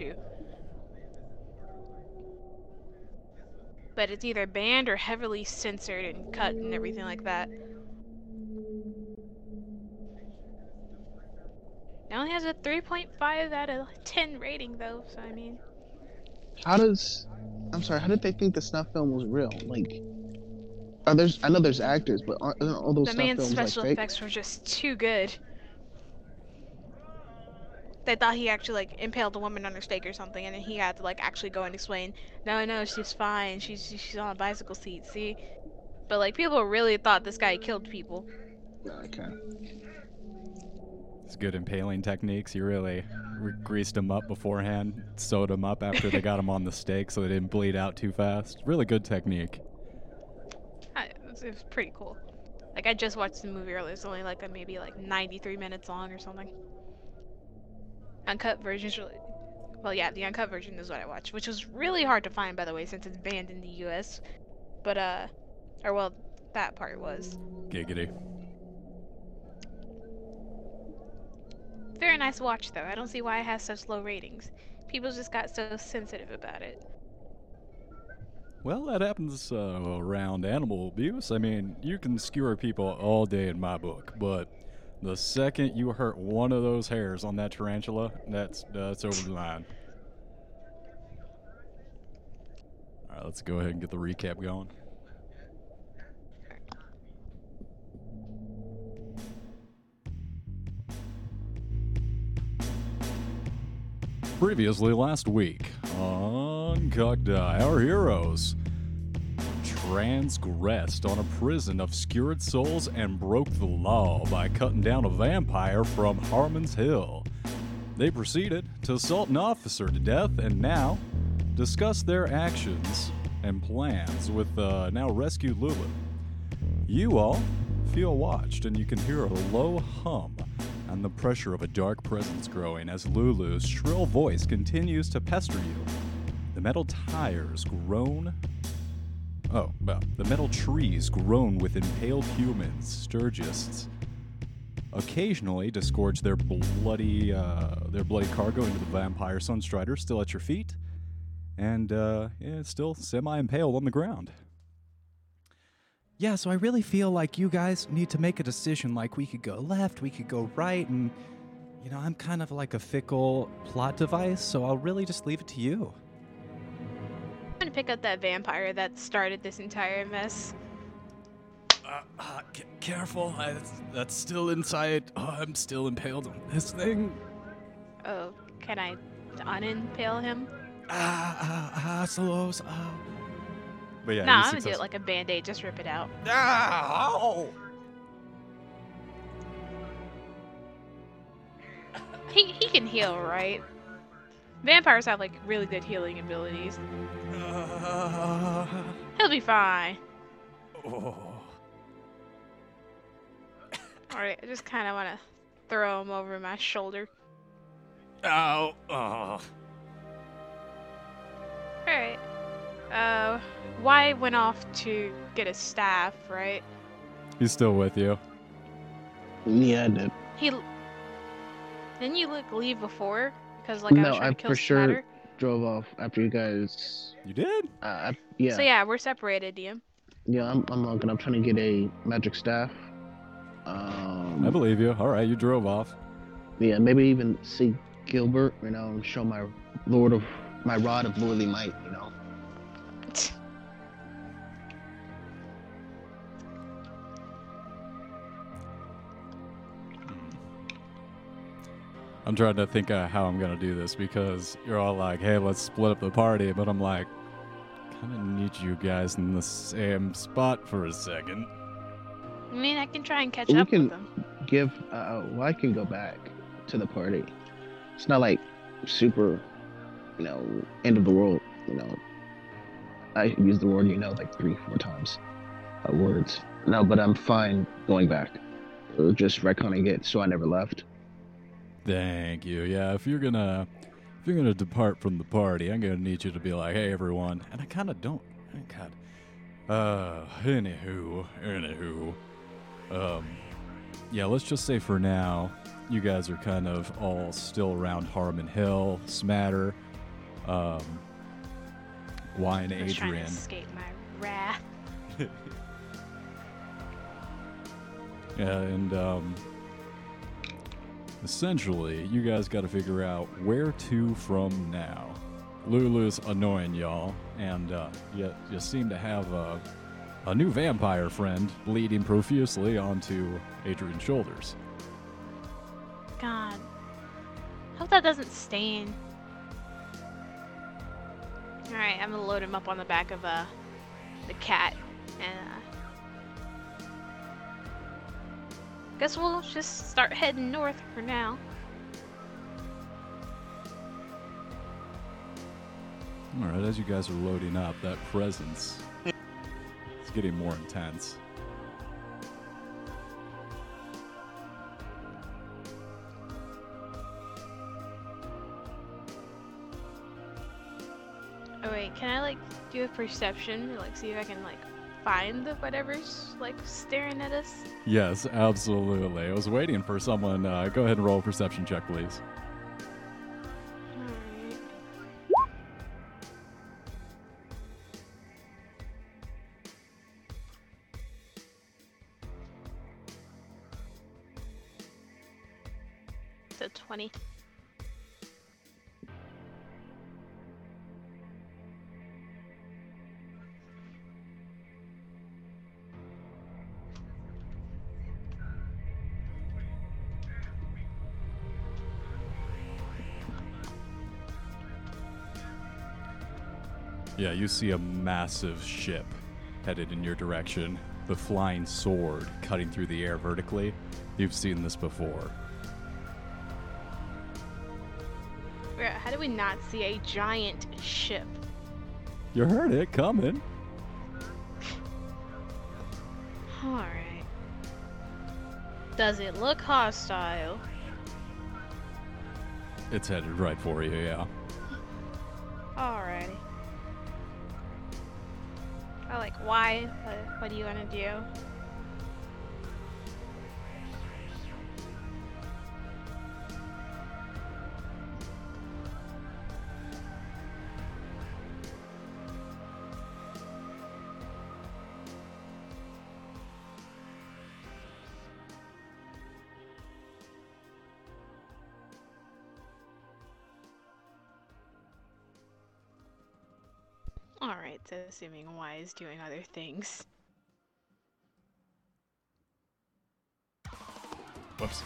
to. But it's either banned or heavily censored and cut and everything like that. It only has a 3.5 out of 10 rating though, so I mean... how did they think the snuff film was real? Like, I know there's actors, but aren't all those snuff films like fake? The man's special effects were just too good. They thought he actually like impaled a woman on her stake or something, and then he had to like actually go and explain, no, she's fine, she's on a bicycle seat, see? But like, people really thought this guy killed people. Okay. It's good impaling techniques. You really greased them up beforehand, sewed them up after they got them on the stake so they didn't bleed out too fast. Really good technique. It was pretty cool. Like, I just watched the movie earlier. It's only like maybe 93 minutes long or something. Uncut version, well, yeah, the uncut version is what I watched, which was really hard to find, by the way, since it's banned in the U.S. But or well, that part was. Giggity. Very nice watch, though. I don't see why it has such low ratings. People just got so sensitive about it. Well, that happens around animal abuse. I mean, you can skewer people all day in my book, but the second you hurt one of those hairs on that tarantula, that's over the line. All right, let's go ahead and get the recap going. Previously last week on Cogdi, our heroes transgressed on a prison of skewered souls and broke the law by cutting down a vampire from Harman's Hill. They proceeded to assault an officer to death and now discuss their actions and plans with now rescued Lulu. You all feel watched, and you can hear a low hum and the pressure of a dark presence growing as Lulu's shrill voice continues to pester you. The metal trees groan with impaled humans, sturgists, occasionally disgorge their bloody cargo into the vampire Sunstrider, still at your feet, and still semi-impaled on the ground. Yeah, so I really feel like you guys need to make a decision. Like, we could go left, we could go right, and, I'm kind of like a fickle plot device, so I'll really just leave it to you. I'm gonna pick up that vampire that started this entire mess. Careful, that's still inside. Oh, I'm still impaled on this thing. Oh, can I unimpale him? Slows, But yeah, I'm going to do it like a Band-Aid. Just rip it out. Ow! He can heal, right? Vampires have, really good healing abilities. He'll be fine. Oh. Alright, I just kind of want to throw him over my shoulder. Ow. Oh. Alright. Y went off to get his staff, right? He's still with you. Yeah, I did. Didn't you leave before? Because I was trying to kill Smatter? No, I for sure drove off after you guys. You did? Yeah. So yeah, we're separated, DM. Yeah, I'm looking. I'm trying to get a magic staff. I believe you. All right, you drove off. Yeah, maybe even see Gilbert. Show my Rod of Lordly Might. I'm trying to think of how I'm going to do this because you're all like, hey, let's split up the party. But I'm like, kind of need you guys in the same spot for a second. I mean, I can try and catch up with them. I can go back to the party. It's not like super, end of the world, I use the word, 3-4 times. Words. No, but I'm fine going back. Just retconning it so I never left. Thank you. Yeah, if you're gonna depart from the party, I'm gonna need you to be like, hey, everyone. And I kind of don't. God. Anywho. Yeah, let's just say for now, you guys are kind of all still around Harman Hill, Smatter. Y and Adrian. Trying to escape my wrath. And essentially, you guys got to figure out where to from now. Lulu's annoying y'all, and you seem to have a new vampire friend bleeding profusely onto Adrian's shoulders. God, I hope that doesn't stain. All right, I'm gonna load him up on the back of the cat, and guess we'll just start heading north for now. All right, as you guys are loading up, that presence is getting more intense. Oh wait, can I do a perception, see if I can find whatever's staring at us? Yes, absolutely. I was waiting for someone. Go ahead and roll a perception check, please. All right. It's a 20. Yeah, you see a massive ship headed in your direction, the flying sword cutting through the air vertically. You've seen this before. How do we not see a giant ship? You heard it coming. All right. Does it look hostile? It's headed right for you, yeah. All righty. Why? What do you want to do? Alright, so assuming Y is doing other things. Whoops.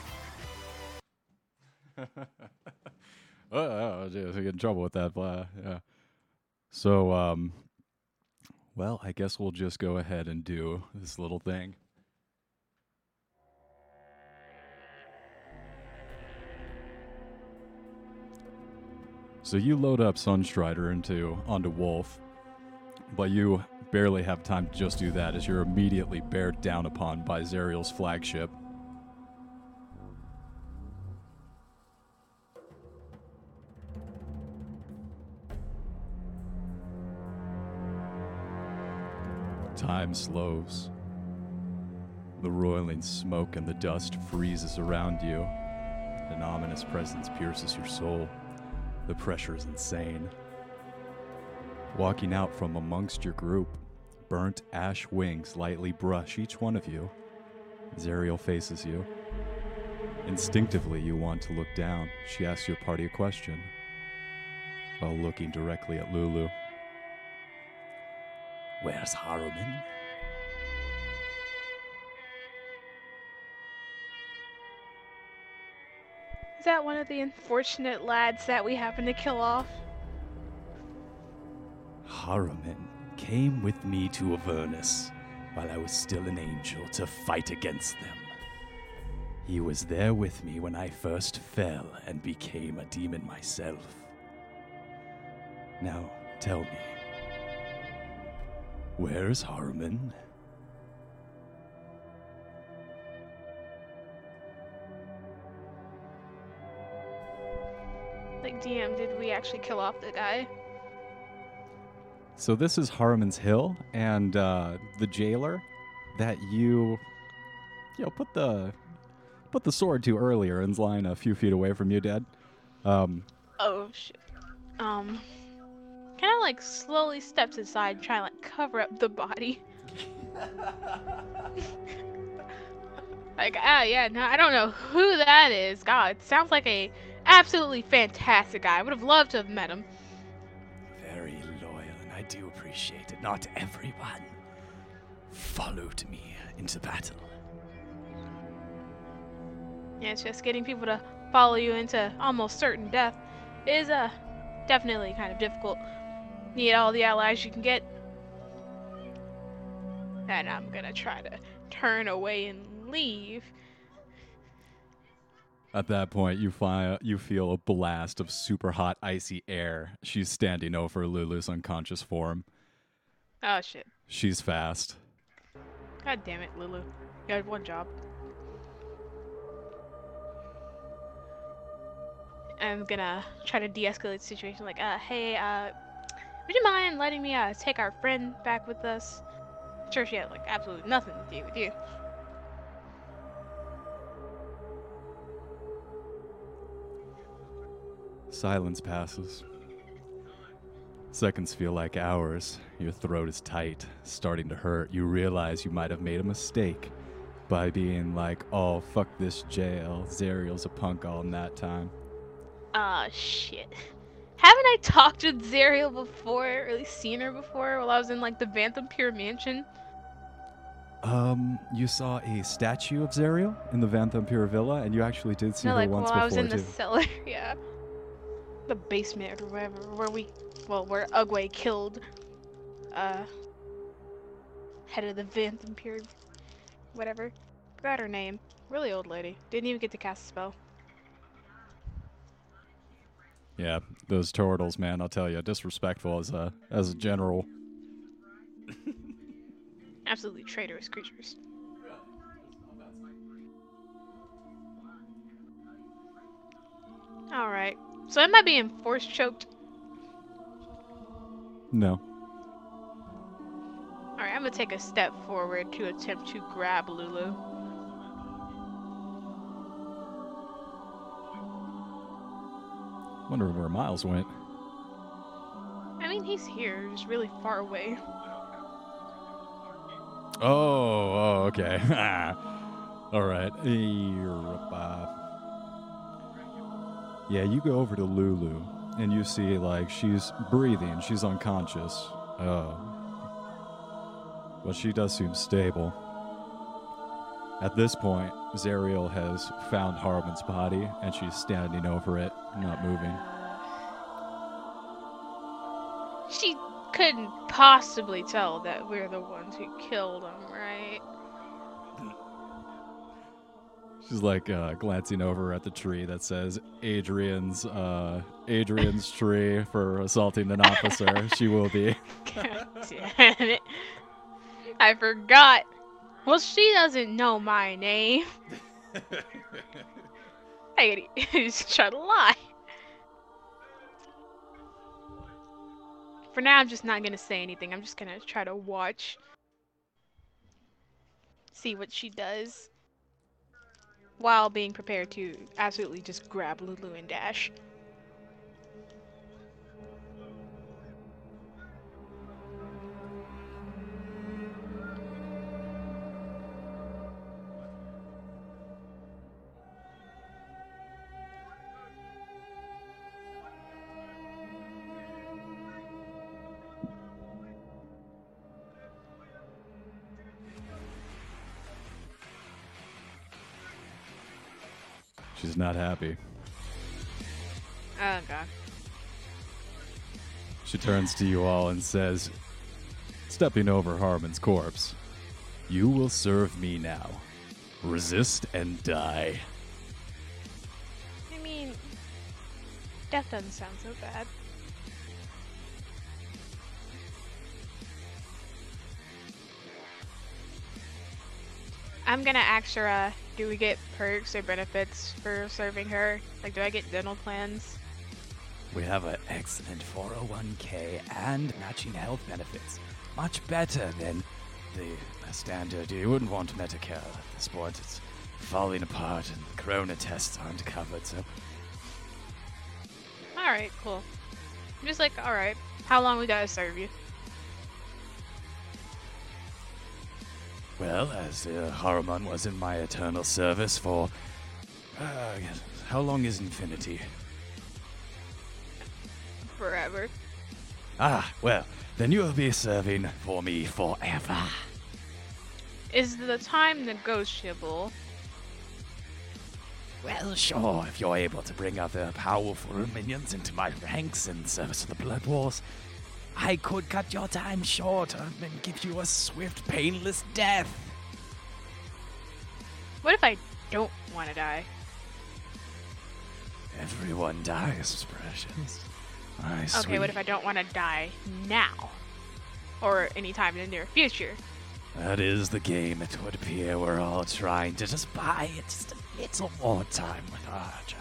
Oh, geez, I get in trouble with that. Yeah. So, well, I guess we'll just go ahead and do this little thing. So you load up Sunstrider onto Wolf. But you barely have time to just do that, as you're immediately beared down upon by Zariel's flagship. Time slows. The roiling smoke and the dust freezes around you. An ominous presence pierces your soul. The pressure is insane. Walking out from amongst your group, burnt ash wings lightly brush each one of you. Zariel faces you. Instinctively, you want to look down. She asks your party a question while looking directly at Lulu. Where's Harriman? Is that one of the unfortunate lads that we happen to kill off? Harriman came with me to Avernus while I was still an angel to fight against them. He was there with me when I first fell and became a demon myself. Now, tell me, where is Harriman? DM, did we actually kill off the guy? So this is Harman's Hill, and the jailer that you put the sword to earlier and is lying a few feet away from you, Dad. Oh shit. kind of like slowly steps aside, trying to like cover up the body. Like, oh yeah, no, I don't know who that is. God, it sounds like a absolutely fantastic guy. I would have loved to have met him. Very loyal, and I do appreciate it. Not everyone followed me into battle. Yeah, it's just getting people to follow you into almost certain death is definitely kind of difficult. Need all the allies you can get. And I'm gonna try to turn away and leave. At that point, you feel a blast of super hot, icy air. She's standing over Lulu's unconscious form. Oh, shit. She's fast. God damn it, Lulu. You had one job. I'm gonna try to de-escalate the situation. Like, hey, would you mind letting me take our friend back with us? Sure, she had like absolutely nothing to do with you. Silence passes. Seconds feel like hours. Your throat is tight, starting to hurt. You realize you might have made a mistake by being like, oh, fuck this jail. Zariel's a punk all in that time. Ah, shit. Haven't I talked with Zariel before? Or really seen her before while I was in like the Vanthampyr mansion? You saw a statue of Zariel in the Vanthampyr villa, and you actually did see her once before, too. I was in the cellar, yeah. The basement or wherever, where Ugwe killed head of the Vanthampyr, whatever. Forgot her name. Really old lady. Didn't even get to cast a spell. Yeah, those turtles, man, I'll tell you, disrespectful as a general. Absolutely traitorous creatures. All right. So am I being force choked? No. All right, I'm gonna take a step forward to attempt to grab Lulu. Wonder where Miles went. I mean, he's here, just really far away. Oh, okay. All right. Yeah, you go over to Lulu, and you see, like, she's breathing. She's unconscious. Oh. But she does seem stable. At this point, Zariel has found Harman's body, and she's standing over it, not moving. She couldn't possibly tell that we're the ones who killed him, right? She's like glancing over at the tree that says Adrian's tree for assaulting an officer. She will be. God damn it. I forgot. Well, she doesn't know my name. I just try to lie. For now, I'm just not going to say anything. I'm just going to try to watch. See what she does. While being prepared to absolutely just grab Lulu and dash. She's not happy. Oh, God. She turns to you all and says, stepping over Harman's corpse, "You will serve me now. Resist and die." I mean, death doesn't sound so bad. I'm gonna ask her, do we get perks or benefits for serving her? Like, do I get dental plans? We have an excellent 401k and matching health benefits. Much better than the standard. You wouldn't want Medicare at this point. It's falling apart and the corona tests aren't covered, so... Alright, cool. I'm just like, alright. How long we gotta serve you? Well, as Harriman was in my eternal service for... how long is infinity? Forever. Ah, well, then you will be serving for me forever. Is the time negotiable? Well, sure, if you're able to bring other powerful minions into my ranks in service of the Blood Wars, I could cut your time short and give you a swift, painless death. What if I don't want to die? Everyone dies, precious. Okay, what if I don't want to die now? Or anytime in the near future? That is the game, it would appear. We're all trying to just buy it just a little more time with our Josh.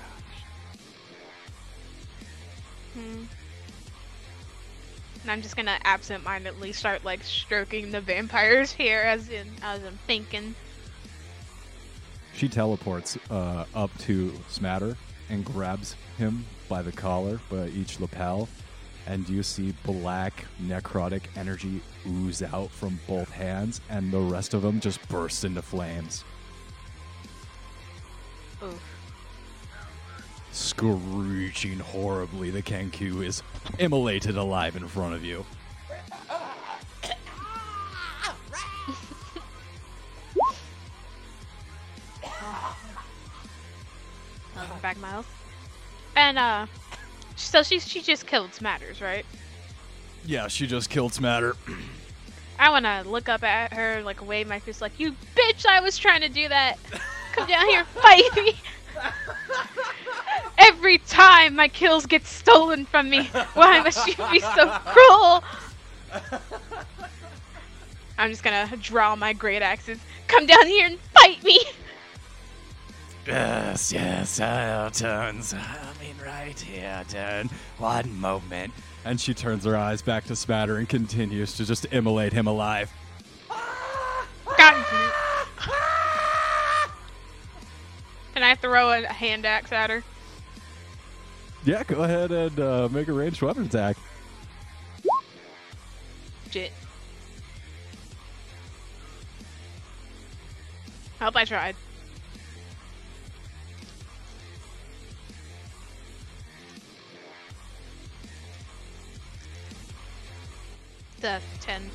And I'm just gonna absentmindedly start like stroking the vampire's hair as I'm thinking. She teleports up to Smatter and grabs him by the collar, by each lapel, and you see black necrotic energy ooze out from both hands, and the rest of them just burst into flames. Oof. Screeching horribly, the Kenku is immolated alive in front of you. Welcome back, Miles. And, so she just killed Smatters, right? Yeah, she just killed Smatter. I want to look up at her, like, wave my fist, like, you bitch, I was trying to do that. Come down here, fight me. Every time my kills get stolen from me, why must you be so cruel? I'm just going to draw my great axes. Come down here and fight me. Yes, I'll turn. I mean, right here, turn. One moment. And she turns her eyes back to Smatter and continues to just immolate him alive. God. Can I throw a hand axe at her? Yeah, go ahead and make a ranged weapon attack. Shit. I hope I tried. A 10.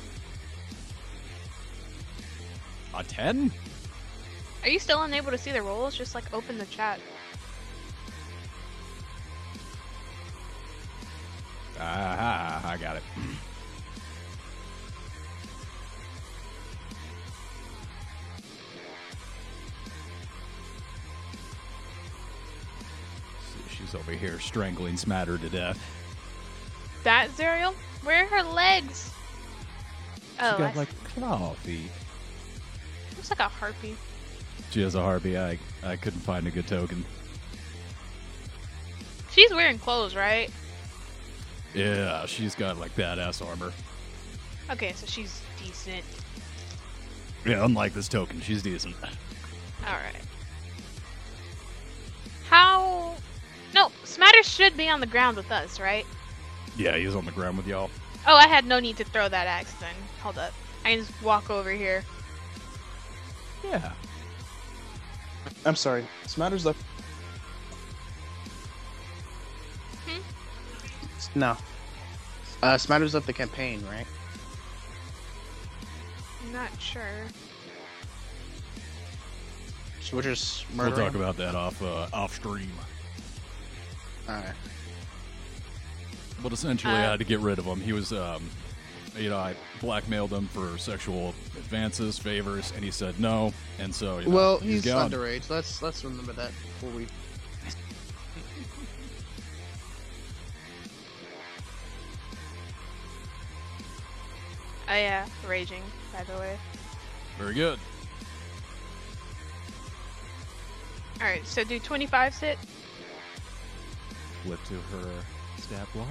A 10? Are you still unable to see the rolls? Just like open the chat. Aha, I got it. See, she's over here strangling Smatter to death. That Zariel? Where are her legs? She got like claw feet. Looks like a harpy. She has a harpy. I couldn't find a good token. She's wearing clothes, right? Yeah, she's got like badass armor. Okay, so she's decent. Yeah, unlike this token, she's decent. Alright. How... No, Smatter should be on the ground with us, right? Yeah, he was on the ground with y'all. Oh, I had no need to throw that axe then. Hold up. I can just walk over here. Yeah. I'm sorry. Smatter's left. No. Smatter's left the campaign, right? I'm not sure. So we're just murdering. We'll talk about that off stream. Alright. But essentially, I had to get rid of him. He was, I blackmailed him for sexual advances, favors, and he said no. And so, well, he's underage. Let's remember that before we. Oh yeah, raging. By the way. Very good. All right, so do 25 sit. Flip to her stab block.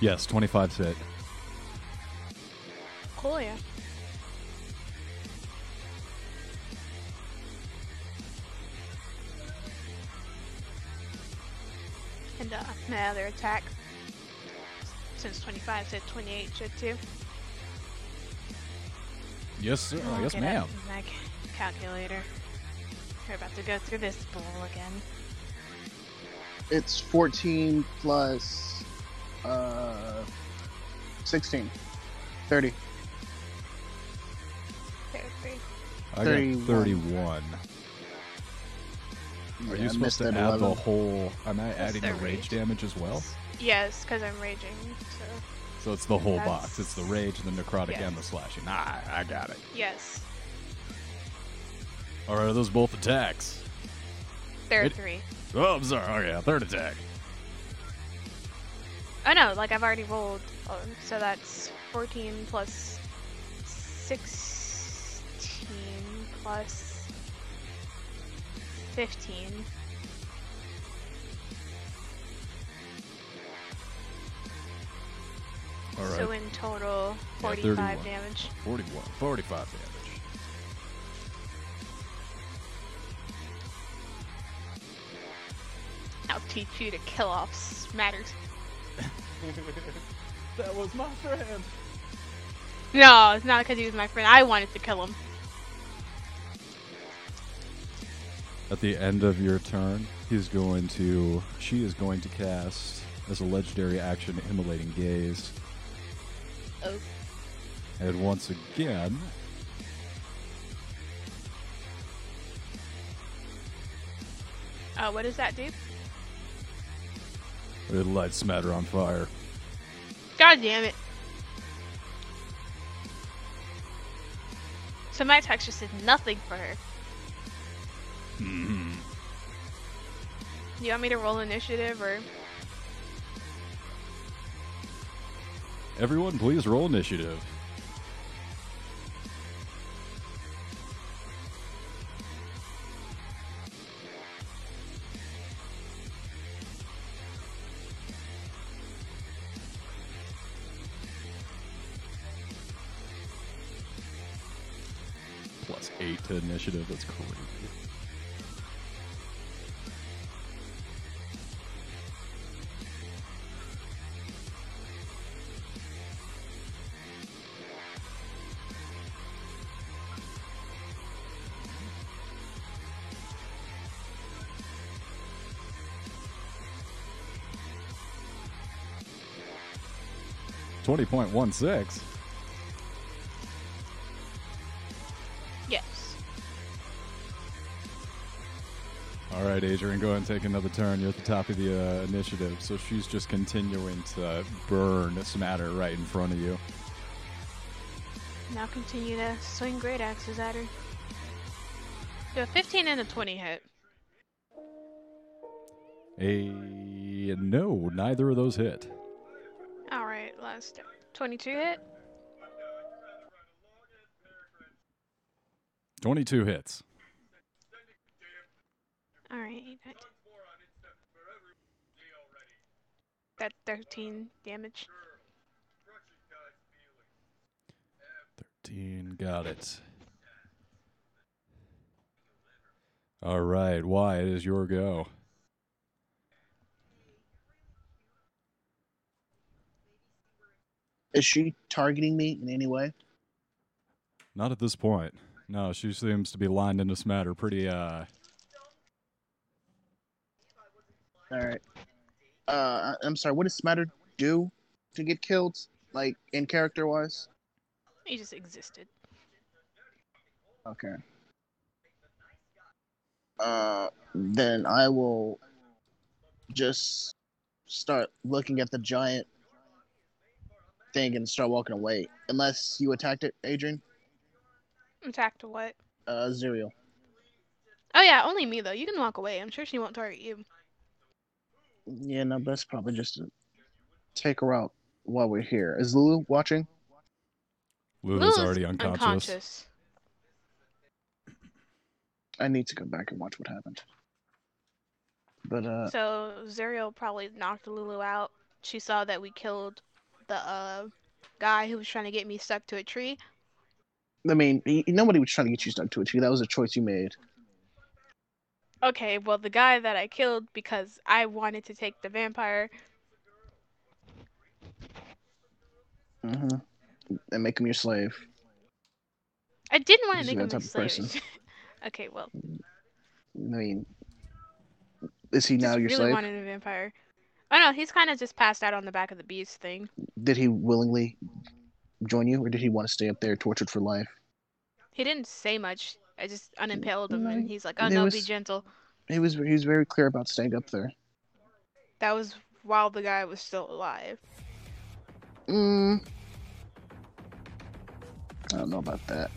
Yes, 25 hit. Cool, yeah. And my other attack, since 25 said 28 should too. Yes, sir. Oh, yes, ma'am. My calculator. We're about to go through this bowl again. It's 14 plus 16. 30. 33. I got 31. Are you supposed to add 11. The whole... Am I adding the rage damage as well? Yes, because I'm raging, so... So it's the whole box. It's the rage, and the necrotic, and the slashing. Ah, I got it. Yes. Alright, are those both attacks? There are three. Oh, I'm sorry. Oh, yeah, third attack. Oh, no, like I've already rolled. Oh, so that's 14 plus 16 plus... 15. All right. So in total, 45 damage. 45 damage. I'll teach you to kill off Smatters. That was my friend. No, it's not because he was my friend. I wanted to kill him. At the end of your turn, she is going to cast, as a legendary action, Immolating Gaze. Oh. And once again, what does that do? It lights Smatter on fire. God damn it. So my attack just did nothing for her. Mm-hmm. You want me to roll initiative, or? Everyone, please roll initiative. Plus 8 to initiative, that's crazy. .16. Yes. All right, Adrian, go ahead and take another turn. You're at the top of the initiative, so she's just continuing to burn Smatter right in front of you. Now continue to swing great axes at her. Do a 15 and a 20 hit. No, neither of those hit. 22 hit. 22 hits. All right. That 13 damage. 13, got it. All right, Wyatt, it is your go. Is she targeting me in any way? Not at this point. No, she seems to be lined into Smatter pretty, Alright. I'm sorry, what does Smatter do to get killed? Like, in character-wise? He just existed. Okay. Then I will just start looking at the giant thing and start walking away. Unless you attacked it, Adrian? Attacked what? Zariel. Oh yeah, only me though. You can walk away. I'm sure she won't target you. Yeah, no, that's probably just to take her out while we're here. Is Lulu watching? Lulu's already unconscious. I need to go back and watch what happened. But so Zariel probably knocked Lulu out. She saw that we killed the guy who was trying to get me stuck to a tree. I mean, nobody was trying to get you stuck to a tree. That was a choice you made. okay, well, the guy that I killed because I wanted to take the vampire. And make him your slave. I didn't want to make him a slave. Okay, well. I mean, is he now your slave? I really wanted a vampire. Oh no, he's kind of just passed out on the back of the beast thing. Did he willingly join you, or did he want to stay up there tortured for life? He didn't say much. I just unimpaled him, and he's like, "Oh no, be gentle." He was very clear about staying up there. That was while the guy was still alive. I don't know about that.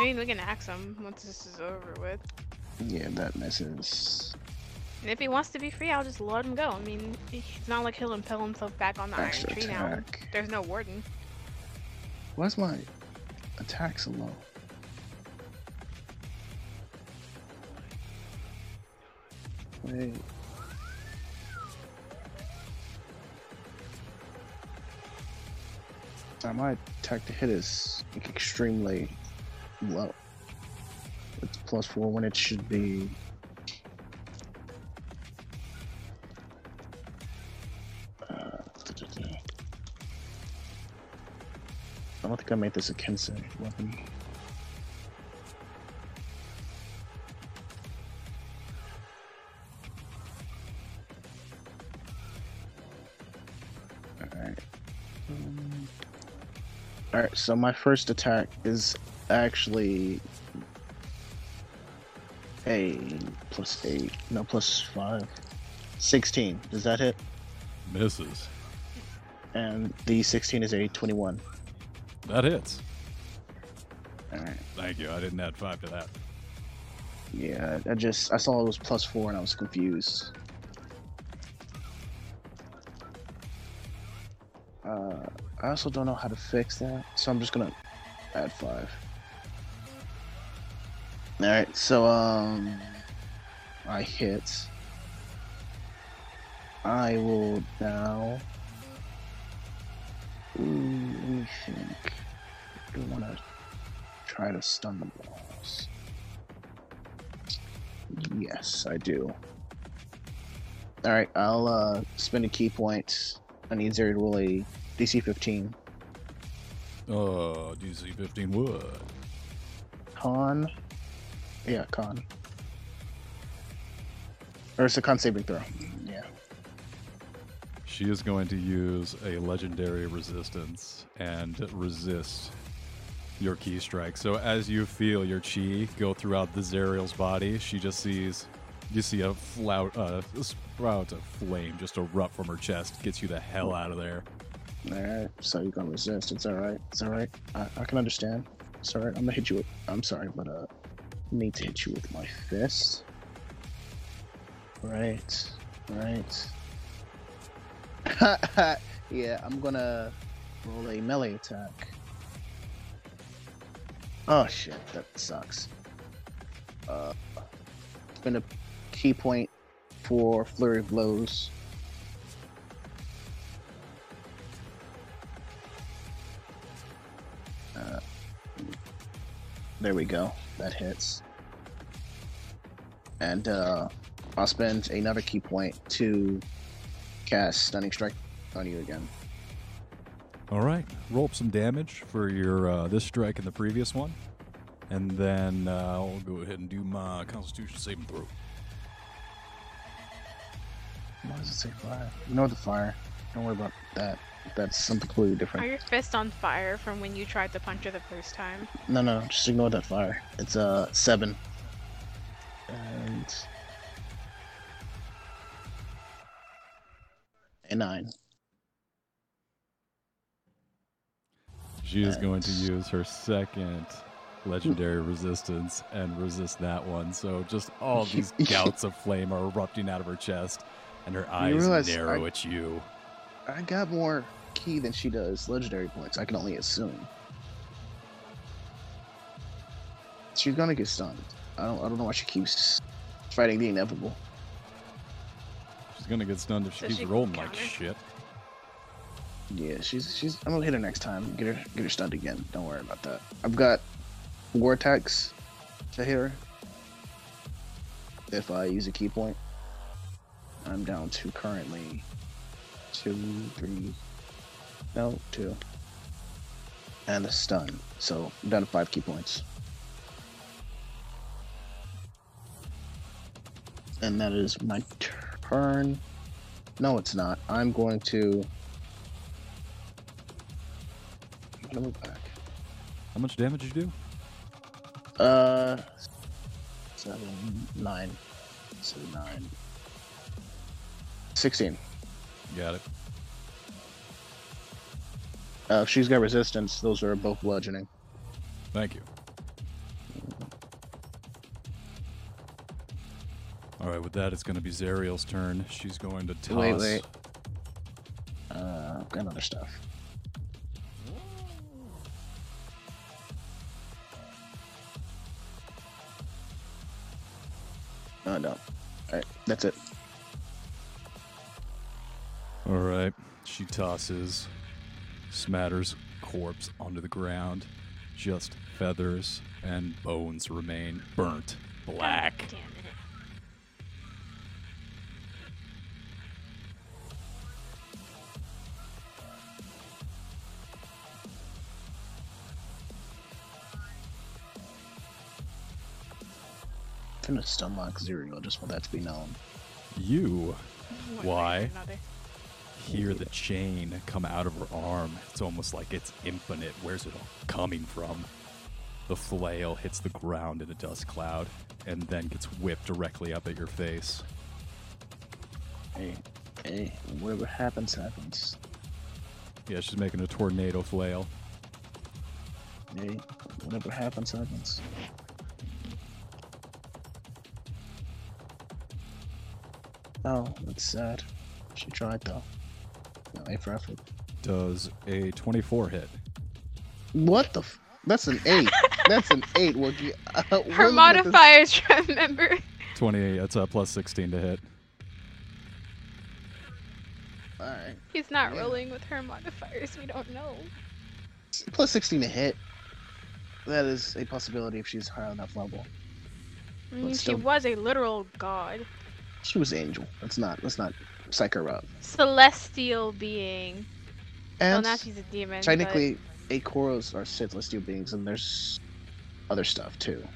I mean, we can axe him once this is over with. Yeah, that messes. And if he wants to be free, I'll just let him go. I mean, it's not like he'll impel himself back on the iron tree now. There's no warden. Why is my attack so low? Wait. My attack to hit is like, extremely low. It's +4 when it should be. I don't think I made this a Kensei weapon. Alright. Alright, so my first attack is actually a +5. 16. Does that hit? Misses. And the 16 is a 21. That hits. Alright. Thank you. I didn't add 5 to that. Yeah, I saw it was +4 and I was confused. I also don't know how to fix that, so I'm just gonna add 5. Alright, so I hit. I will now. Let me think. I don't want to try to stun the walls. Yes, I do. Alright, I'll spend a key point. I need Zeri to roll a DC 15. Oh, DC 15 would. Con. Yeah, con. Or it's a con saving throw. Yeah. She is going to use a legendary resistance and resist your ki strike. So as you feel your chi go throughout the Zariel's body, she just sees, you see a sprout of flame just erupt from her chest, gets you the hell out of there. All right, so you're gonna resist. It's all right. It's all right. I can understand. It's all right. I'm gonna hit you with. I'm sorry, but need to hit you with my fist. Right. Right. Yeah, I'm gonna roll a melee attack. Oh shit, that sucks. Spend a key point for flurry of blows. There we go. That hits. And I'll spend another key point to cast Stunning Strike on you again. All right, roll up some damage for your this strike and the previous one, and then I'll go ahead and do my Constitution saving throw. Why does it say fire? Ignore the fire. Don't worry about that. That's something completely different. Are your fists on fire from when you tried to punch her the first time? No, just ignore that fire. It's 7, and a 9. She is going to use her second legendary resistance and resist that one. So just all these gouts of flame are erupting out of her chest, and her eyes narrow at you. I got more key than she does legendary points. I can only assume she's gonna get stunned. I don't know why she keeps fighting the inevitable. She's gonna get stunned if she keeps rolling like shit. Yeah, she's. I'm gonna hit her next time. Get her stunned again. Don't worry about that. I've got 4 attacks to hit her. if I use a key point. I'm down to currently two. And a stun. So I'm down to 5 key points. And that is my turn. No, it's not. I'm going to... I'm going to move back. How much damage did you do? 16. Got it. If she's got resistance, those are both bludgeoning. Thank you. Alright, with that, it's going to be Zariel's turn. She's going to toss... Wait. Got other stuff. Oh, no. Alright, that's it. Alright, she tosses Smatter's corpse onto the ground. Just feathers and bones remain burnt black. Damn it. I'm gonna stunlock Zariel. I just want that to be known. You, why, hear the chain come out of her arm. It's almost like it's infinite. Where's it all coming from? The flail hits the ground in a dust cloud and then gets whipped directly up at your face. Hey, whatever happens, happens. Yeah, she's making a tornado flail. Hey, whatever happens, happens. Oh, that's sad. She tried, though. No, A for effort. Does a 24 hit? What the f... That's an 8. That's an 8, Wookie. Her modifiers, remember? 28. That's a plus 16 to hit. Alright. He's not rolling with her modifiers. We don't know. Plus 16 to hit. That is a possibility if she's high enough level. I mean, she was a literal god. She was angel. Let's not psych her up. Celestial being. And well, now she's a demon. Technically, but... Akoros are celestial beings, and there's other stuff too.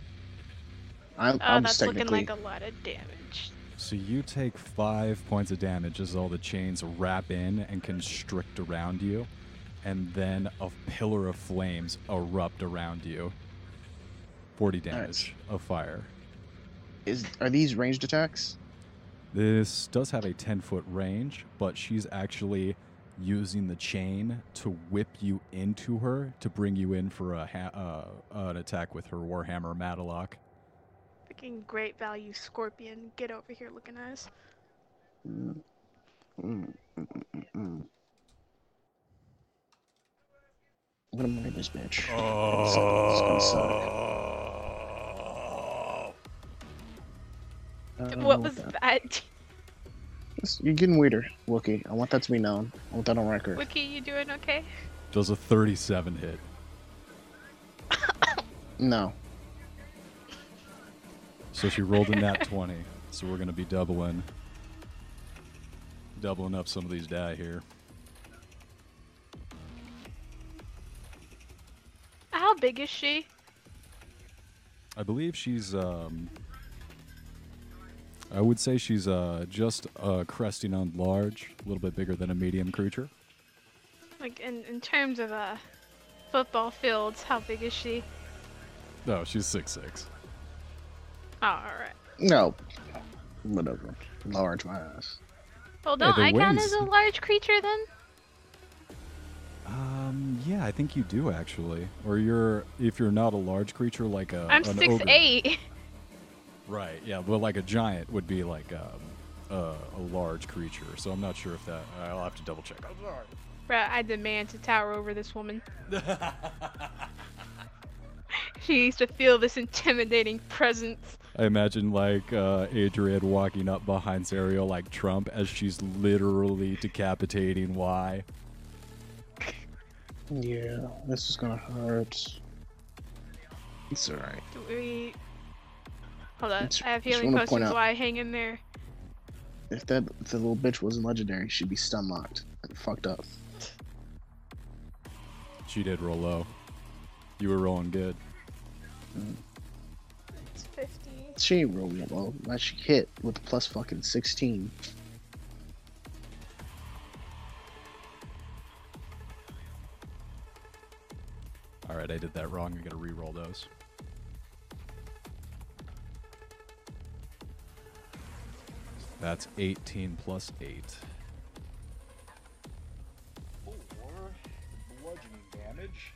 I'm that's technically... looking like a lot of damage. So you take 5 points of damage as all the chains wrap in and constrict around you, and then a pillar of flames erupt around you. 40 damage of fire. Are these ranged attacks? This does have a 10-foot range, but she's actually using the chain to whip you into her to bring you in for an attack with her Warhammer Matalok. Freaking great value, Scorpion. Get over here looking at us. I'm gonna murder this bitch. Oh. It's gonna suck. What was that? You're getting weirder, Wookie. I want that to be known. I want that on record. Wookie, you doing okay? Does a 37 hit? No. So she rolled a nat 20. So we're going to be doubling up some of these die here. How big is she? I believe she's... I would say she's just cresting on large, a little bit bigger than a medium creature. Like in terms of football fields, how big is she? No, she's 6'6". Oh, all right. No, whatever. Large, my ass. Well, don't I count as a large creature then? Yeah, I think you do actually. Or if you're not a large creature, like I'm an 6'8". Ogre. Right, yeah, but like a giant would be like a large creature, so I'm not sure if that... I'll have to double check. I'm sorry. Bruh, I demand to tower over this woman. She needs to feel this intimidating presence. I imagine like Adrian walking up behind Zariel like Trump as she's literally decapitating Y. Yeah, this is gonna hurt. It's alright. Hold up, I have healing potions while I hang in there. If the little bitch wasn't legendary, she'd be stun locked and fucked up. She did roll low. You were rolling good. It's 50. She ain't rolling low. She hit with a plus fucking 16. Alright, I did that wrong. I'm gonna re-roll those. That's 18 plus 8. Or bludgeoning damage.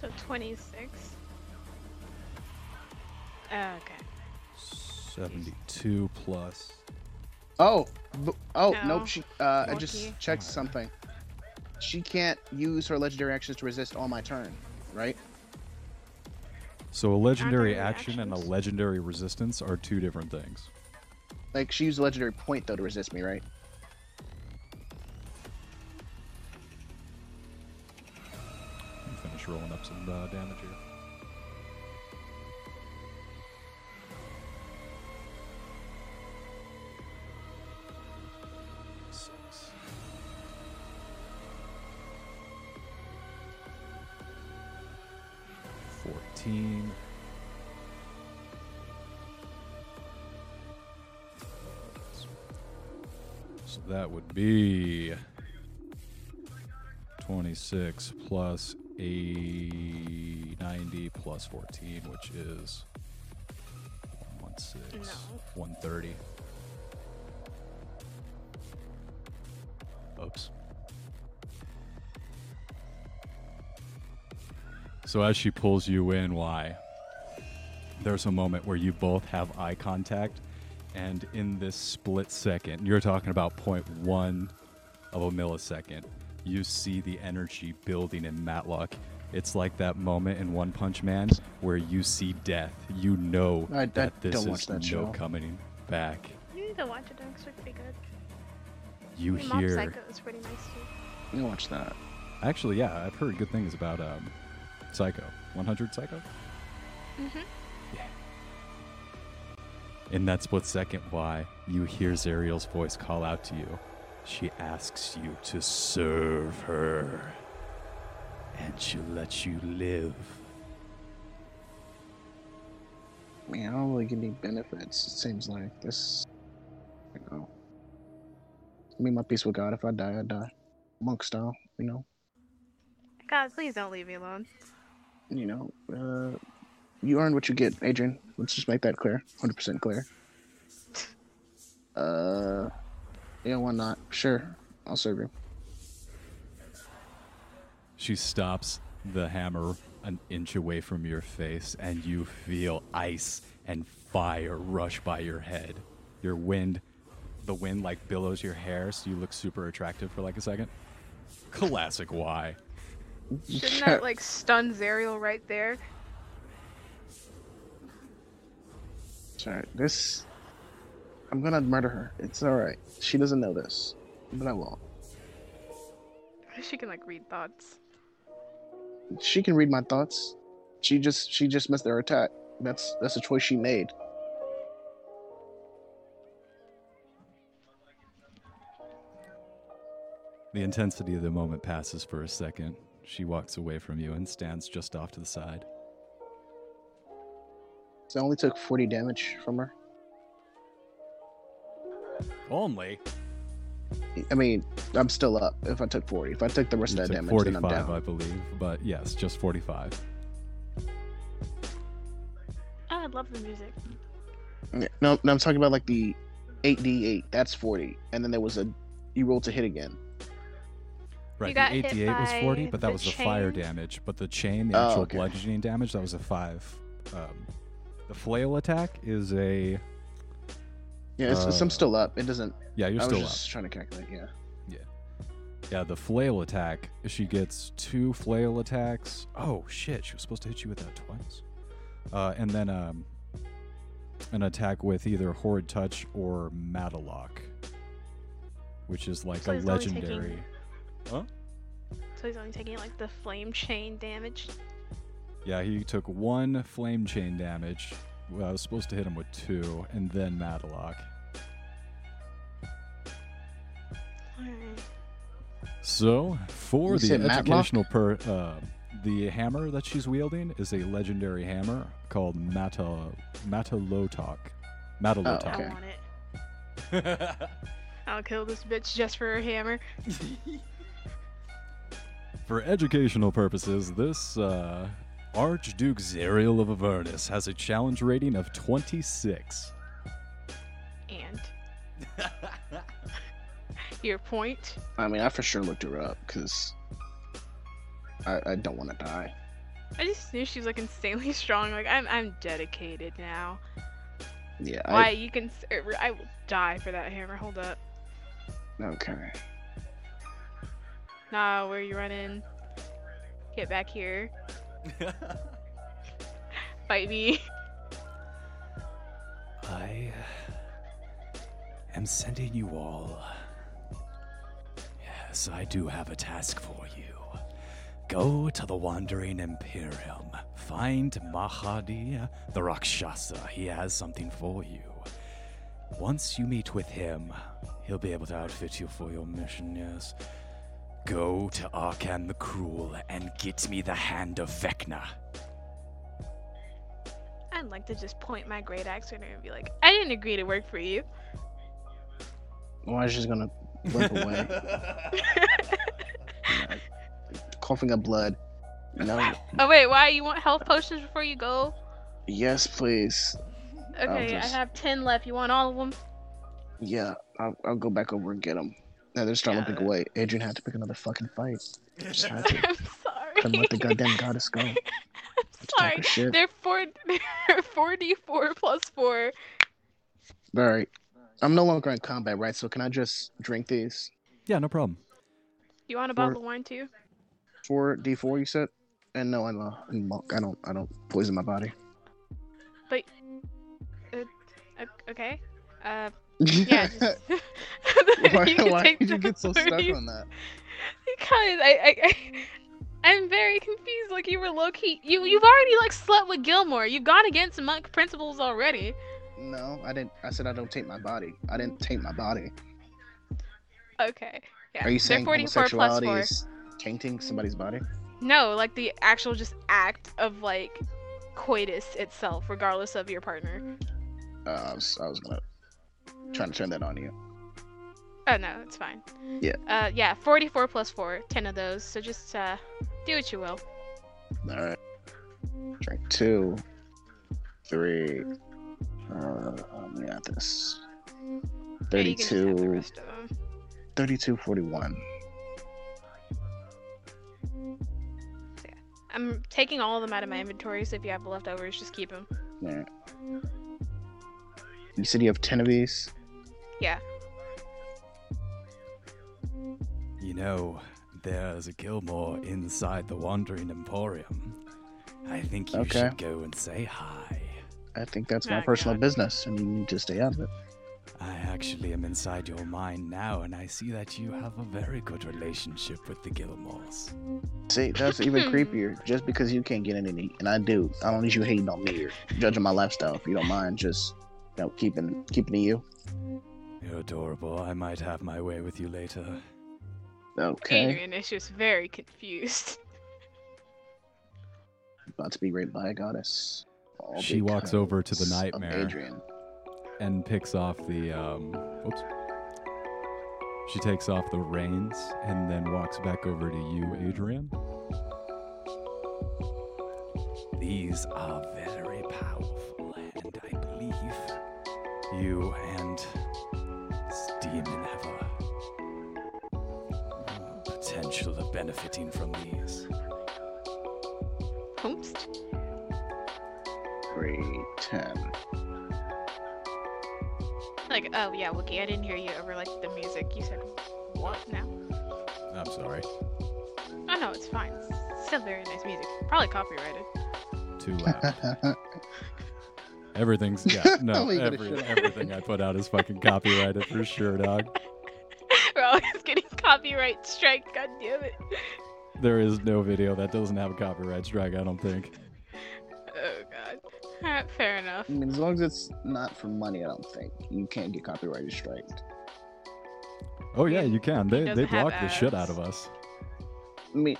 So 26. Okay. 72 plus. Nope. She, I just checked something. She can't use her legendary actions to resist all my turn, right? So a legendary action and a legendary resistance are two different things. Like, she used a legendary point, though, to resist me, right? Let me finish rolling up some damage here. So that would be 26 plus 90 plus 14, which is 116, 130. Oops. So as she pulls you in, there's a moment where you both have eye contact, and in this split second, you're talking about 0.1 of a millisecond, you see the energy building in Matalok. It's like that moment in One Punch Man where you see death. You know that this is no coming back. You need to watch it, it's pretty good. You hear... Mob Psycho is pretty nice too. You watch that. Actually, yeah, I've heard good things about... Psycho. 100 Psycho? Mm-hmm. Yeah. In that split second, you hear Zariel's voice call out to you. She asks you to serve her. And she'll let you live. Man, I don't really get any benefits, it seems like. This... You know. Me and my peace with God. If I die, I die. Monk style, you know. God, please don't leave me alone. You know, you earn what you get, Adrian. Let's just make that clear, 100% clear. Yeah, why not? Sure, I'll serve you. She stops the hammer an inch away from your face, and you feel ice and fire rush by your head. Your wind, the wind like billows your hair, so you look super attractive for like a second. Classic Y. Shouldn't that, like, stun Zariel right there? Sorry, this... I'm gonna murder her. It's alright. She doesn't know this, but I won't. She can, like, read thoughts. She can read my thoughts. She just missed their attack. That's a choice she made. The intensity of the moment passes for a second. She walks away from you and stands just off to the side. So I only took 40 damage from her. Only? I mean, I'm still up if I took 40. If I took the rest of that damage, 45, then I'm down. I believe, but yes, just 45. Oh, I love the music. Yeah, no, I'm talking about like the 8d8. That's 40. And then there was you rolled to hit again. Right, the 8d8 was 40, but that was the fire damage. But the chain, the actual bludgeoning damage, that was a 5. The flail attack is a... Yeah, I'm still up. It doesn't... Yeah, you're still up. I was just trying to calculate, yeah. Yeah. Yeah, the flail attack, she gets 2 flail attacks. Oh, shit, she was supposed to hit you with that twice. And then an attack with either Horrid Touch or Matalok, which is like so a legendary. So he's only taking like the flame chain damage? Yeah, he took one flame chain damage. Well, I was supposed to hit him with two, and then Matalok. Alright. So, for the educational the hammer that she's wielding is a legendary hammer called Matalotok. Matalotok. Oh, okay. I want it. I'll kill this bitch just for her hammer. For educational purposes, this Archduke Zariel of Avernus has a challenge rating of 26. And? Your point? I mean, I for sure looked her up, because I don't want to die. I just knew she was, like, insanely strong. Like, I'm dedicated now. Yeah, why? You can... I will die for that hammer. Hold up. Okay. Nah, where are you running? Get back here. Fight me. I am sending you all. Yes, I do have a task for you. Go to the Wandering Emporium. Find Mahadi, the Rakshasa. He has something for you. Once you meet with him, he'll be able to outfit you for your mission, yes? Go to Arkhan the Cruel and get me the hand of Vecna. I'd like to just point my great axe at her and be like, I didn't agree to work for you. Why is she gonna limp away? Coughing up blood. No. Oh wait, why? You want health potions before you go? Yes, please. Okay, I have 10 left. You want all of them? Yeah, I'll go back over and get them. No, they're trying to pick away. Adrian had to pick another fucking fight. Just had to. I'm sorry. Couldn't let the goddamn goddess go. I'm sorry. Shit. They're 4d4 plus 4. Alright. I'm no longer in combat, right? So can I just drink these? Yeah, no problem. You want a bottle of wine too? 4d4, you said? And no, I'm a monk. I don't poison my body. But... okay. Yeah. Just... why did you get so stuck on that? Because I'm very confused. Like, you were low-key. You've already like slept with Gilmore. You've gone against monk principles already. No, I didn't. I said I don't taint my body. I didn't taint my body. Okay. Yeah. Are you saying homosexuality is tainting somebody's body? No, like the actual just act of like coitus itself, regardless of your partner. I was gonna. Trying to turn that on you. Oh no, it's fine. Yeah. Yeah, 44 plus 4, 10 of those. So just do what you will. All right. Drink 2, 3. I got this. 32. 42, 41. So, yeah. I'm taking all of them out of my inventory. So if you have leftovers, just keep them. Yeah. You said you have 10 of these? Yeah. You know, there's a Gilmore inside the Wandering Emporium. I think you should go and say hi. I think that's my personal business, and you need to stay out of it. I actually am inside your mind now, and I see that you have a very good relationship with the Gilmores. See, that's even creepier. Just because you can't get any, and I do. I don't need you hating on me or judging my lifestyle. If you don't mind, just... No, keeping to you. You're adorable. I might have my way with you later. Okay. Adrian is just very confused. About to be raped by a goddess. She walks over to the nightmare and picks off the. She takes off the reins and then walks back over to you, Adrian. These are very powerful, and I believe. You and this demon have a potential of benefiting from these. Oops. 3, 10. Like, oh yeah, Wookie, I didn't hear you over like the music. You said what now? I'm sorry. Oh no, it's fine. It's still very nice music. Probably copyrighted. Too loud. Everything's, yeah, no, everything I put out is fucking copyrighted for sure, dog. We're always getting copyright strike, god damn it. There is no video that doesn't have a copyright strike, I don't think. Oh, God. All right, fair enough. I mean, as long as it's not for money, I don't think. You can't get copyrighted striked. Oh, yeah, you can. They block the shit out of us. I mean,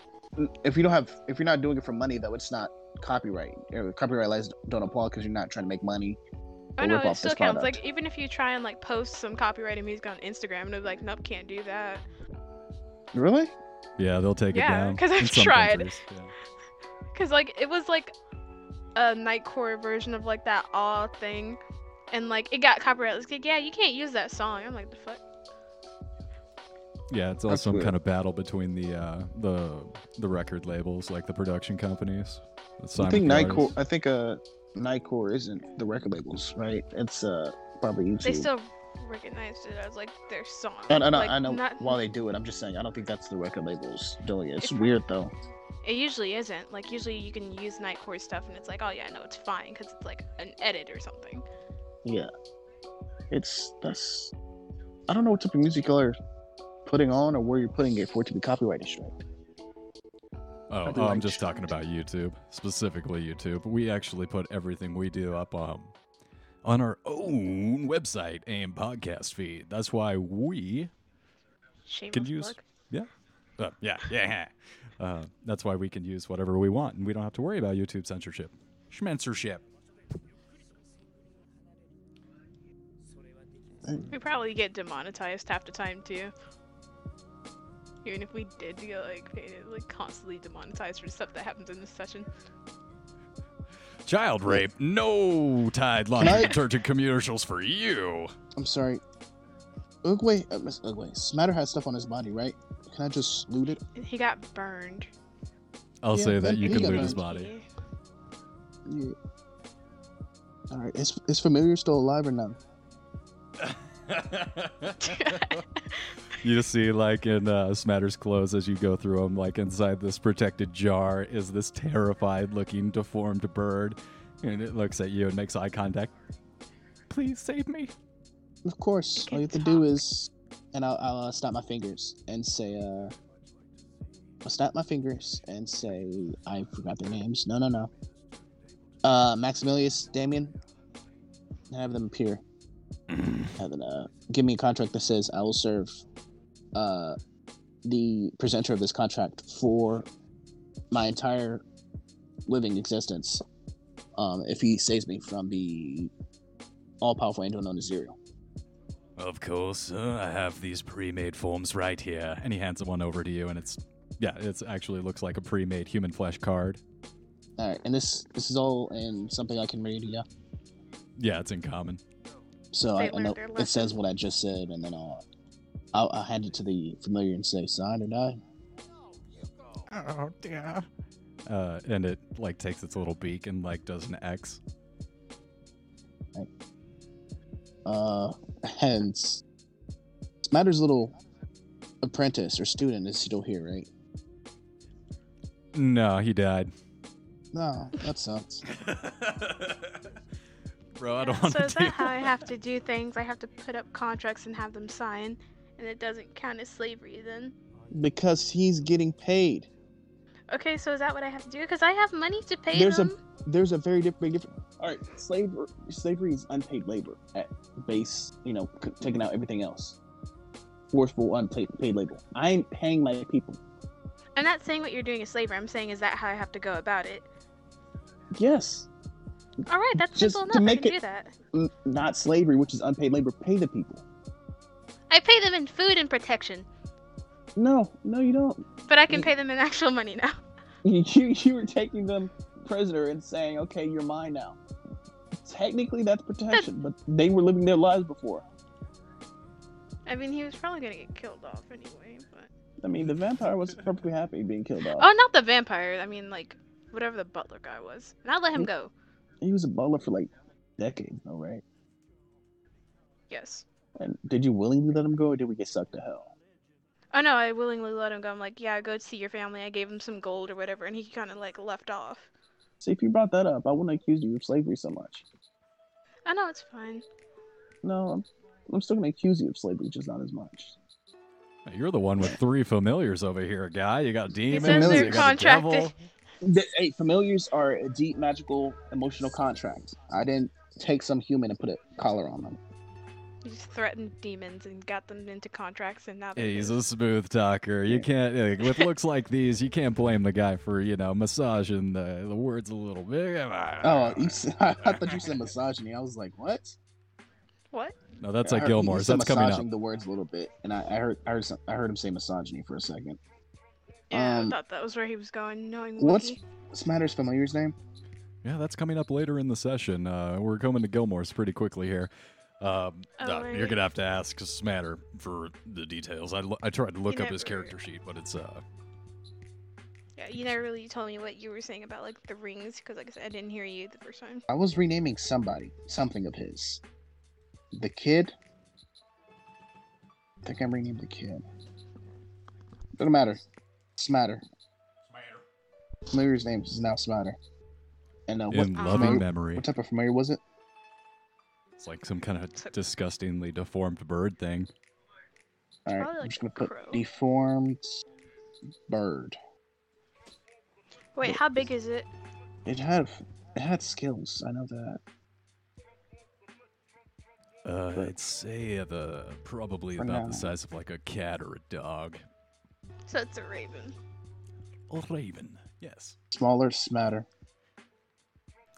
if you're not doing it for money, though, it's not copyright. Copyright laws don't apply because you're not trying to make money. Oh, no, it still counts. Like, even if you try and, like, post some copyrighted music on Instagram, and they're like, nope, can't do that. Really? Yeah, they'll take it down. Yeah, because I've tried. Because, like, it was, like, a nightcore version of, like, that aw thing. And, like, it got copyrighted. It's like, yeah, you can't use that song. I'm like, the fuck? Yeah, it's also some kind of battle between the record labels, like the production companies. I think Nightcore isn't the record labels, right? It's probably YouTube. They still recognized it as like their song. No, like, I know why they do it. I'm just saying I don't think that's the record labels doing it. It's weird though. It usually isn't. Like usually you can use Nightcore stuff and it's like, oh yeah, no, it's fine because it's like an edit or something. Yeah, I don't know what type of music you're putting on or where you're putting it for it to be copyrighted strike. Oh, I'm just talking about YouTube, specifically YouTube. We actually put everything we do up on our own website and podcast feed. That's why we can use... Plug. Yeah. That's why we can use whatever we want, and we don't have to worry about YouTube censorship. Schmencership. We probably get demonetized half the time, too. Even if we did get like constantly demonetized for stuff that happens in this session. Child rape, no Tide laundry detergent commercials for you. I'm sorry. Miss Oogway, Smatter has stuff on his body, right? Can I just loot it? He got burned. I'll say that you can loot his body. Yeah. All right, is Familiar still alive or no? You see, like, in Smatter's clothes as you go through them, like, inside this protected jar is this terrified-looking, deformed bird. And it looks at you and makes eye contact. Please save me. Of course. All you have to do is... And I'll snap my fingers and say, I forgot their names. No. Maximilius, Damien. Have them appear. And then, give me a contract that says I will serve... the presenter of this contract for my entire living existence if he saves me from the all-powerful angel known as Zariel. Of course, I have these pre-made forms right here. And he hands one over to you, and it actually looks like a pre-made human flesh card. All right, and this is all in something I can read, yeah? Yeah, it's in common. So I know it says what I just said, and then I'll hand it to the Familiar and say, sign or die. Oh, dear. And it, like, takes its little beak and, like, does an X. Right. Hence, Smatter's little apprentice or student is still here, right? No, he died. No, that sucks. Bro, I don't want to. So is that how I have to do things? I have to put up contracts and have them sign? And it doesn't count as slavery then? Because he's getting paid. Okay, so is that what I have to do? Because I have money to pay him. There's a very different... All right, slavery is unpaid labor at base, taking out everything else. Forceful, unpaid labor. I'm paying my people. I'm not saying what you're doing is slavery. I'm saying, is that how I have to go about it? Yes. All right, that's just simple enough. I can do that. Not slavery, which is unpaid labor. Pay the people. I pay them in food and protection. No, you don't. But I can pay them in actual money now. You were taking them prisoner and saying, okay, you're mine now. Technically, that's protection, but they were living their lives before. I mean, he was probably going to get killed off anyway, but... I mean, the vampire was perfectly happy being killed off. Oh, not the vampire. I mean, like, whatever the butler guy was. And I let him go. He was a butler for, like, decades, though, right? Yes. And did you willingly let him go, or did we get sucked to hell? Oh, no, I willingly let him go. I'm like, yeah, go see your family. I gave him some gold or whatever, and he kind of, like, left off. See, if you brought that up, I wouldn't accuse you of slavery so much. I know, it's fine. No, I'm still going to accuse you of slavery, just not as much. You're the one with three familiars over here, guy. You got demons, you got the devil. Hey, familiars are a deep, magical, emotional contract. I didn't take some human and put a collar on them. You just threatened demons and got them into contracts, and now he's a smooth talker. You can't, like, with looks like these, you can't blame the guy for, you know, massaging the words a little bit. Oh, I thought you said misogyny. I was like, what? What? No, that's like Gilmore's. That's coming up. The words a little bit, and I heard him say misogyny for a second. Yeah, I thought that was where he was going. Knowing what's Matter's familiar's name? Yeah, that's coming up later in the session. We're coming to Gilmore's pretty quickly here. You're gonna have to ask Smatter for the details. I tried to look up his character sheet, but it's Yeah, you never really told me what you were saying about like the rings, because like I said, I didn't hear you the first time. I was renaming something of his. The kid? I think I'm renaming the kid. Doesn't matter. Smatter. Familiar's name is now Smatter. And what, in loving memory. What type of familiar was it? It's like some kind of disgustingly deformed bird thing. Alright, like I'm just gonna put crow. Deformed bird. Wait, how big is it? It had skills, I know that. I'd say probably about the size of like a cat or a dog. So it's a raven. A raven, yes. Smaller, Smatter.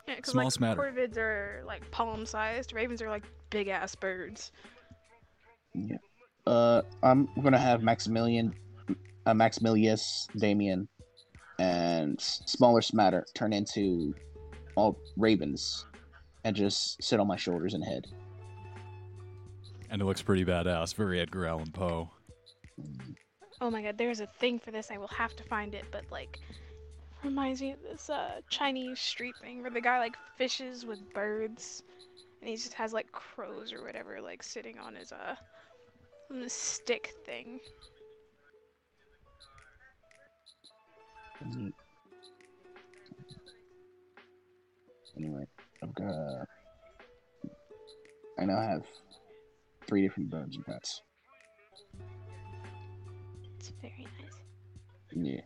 Yeah, because like Smatter. Corvids are like palm-sized. Ravens are like big-ass birds. Yeah. I'm gonna have Maximilian, Maximilius, Damien, and Smaller Smatter turn into all ravens, and just sit on my shoulders and head. And it looks pretty badass. Very Edgar Allan Poe. Oh my god, there's a thing for this. I will have to find it, but like, reminds me of this Chinese street thing where the guy like fishes with birds, and he just has like crows or whatever like sitting on his on the stick thing. Anyway, I've got. I now have 3 different birds and pets. It's very nice. Yeah.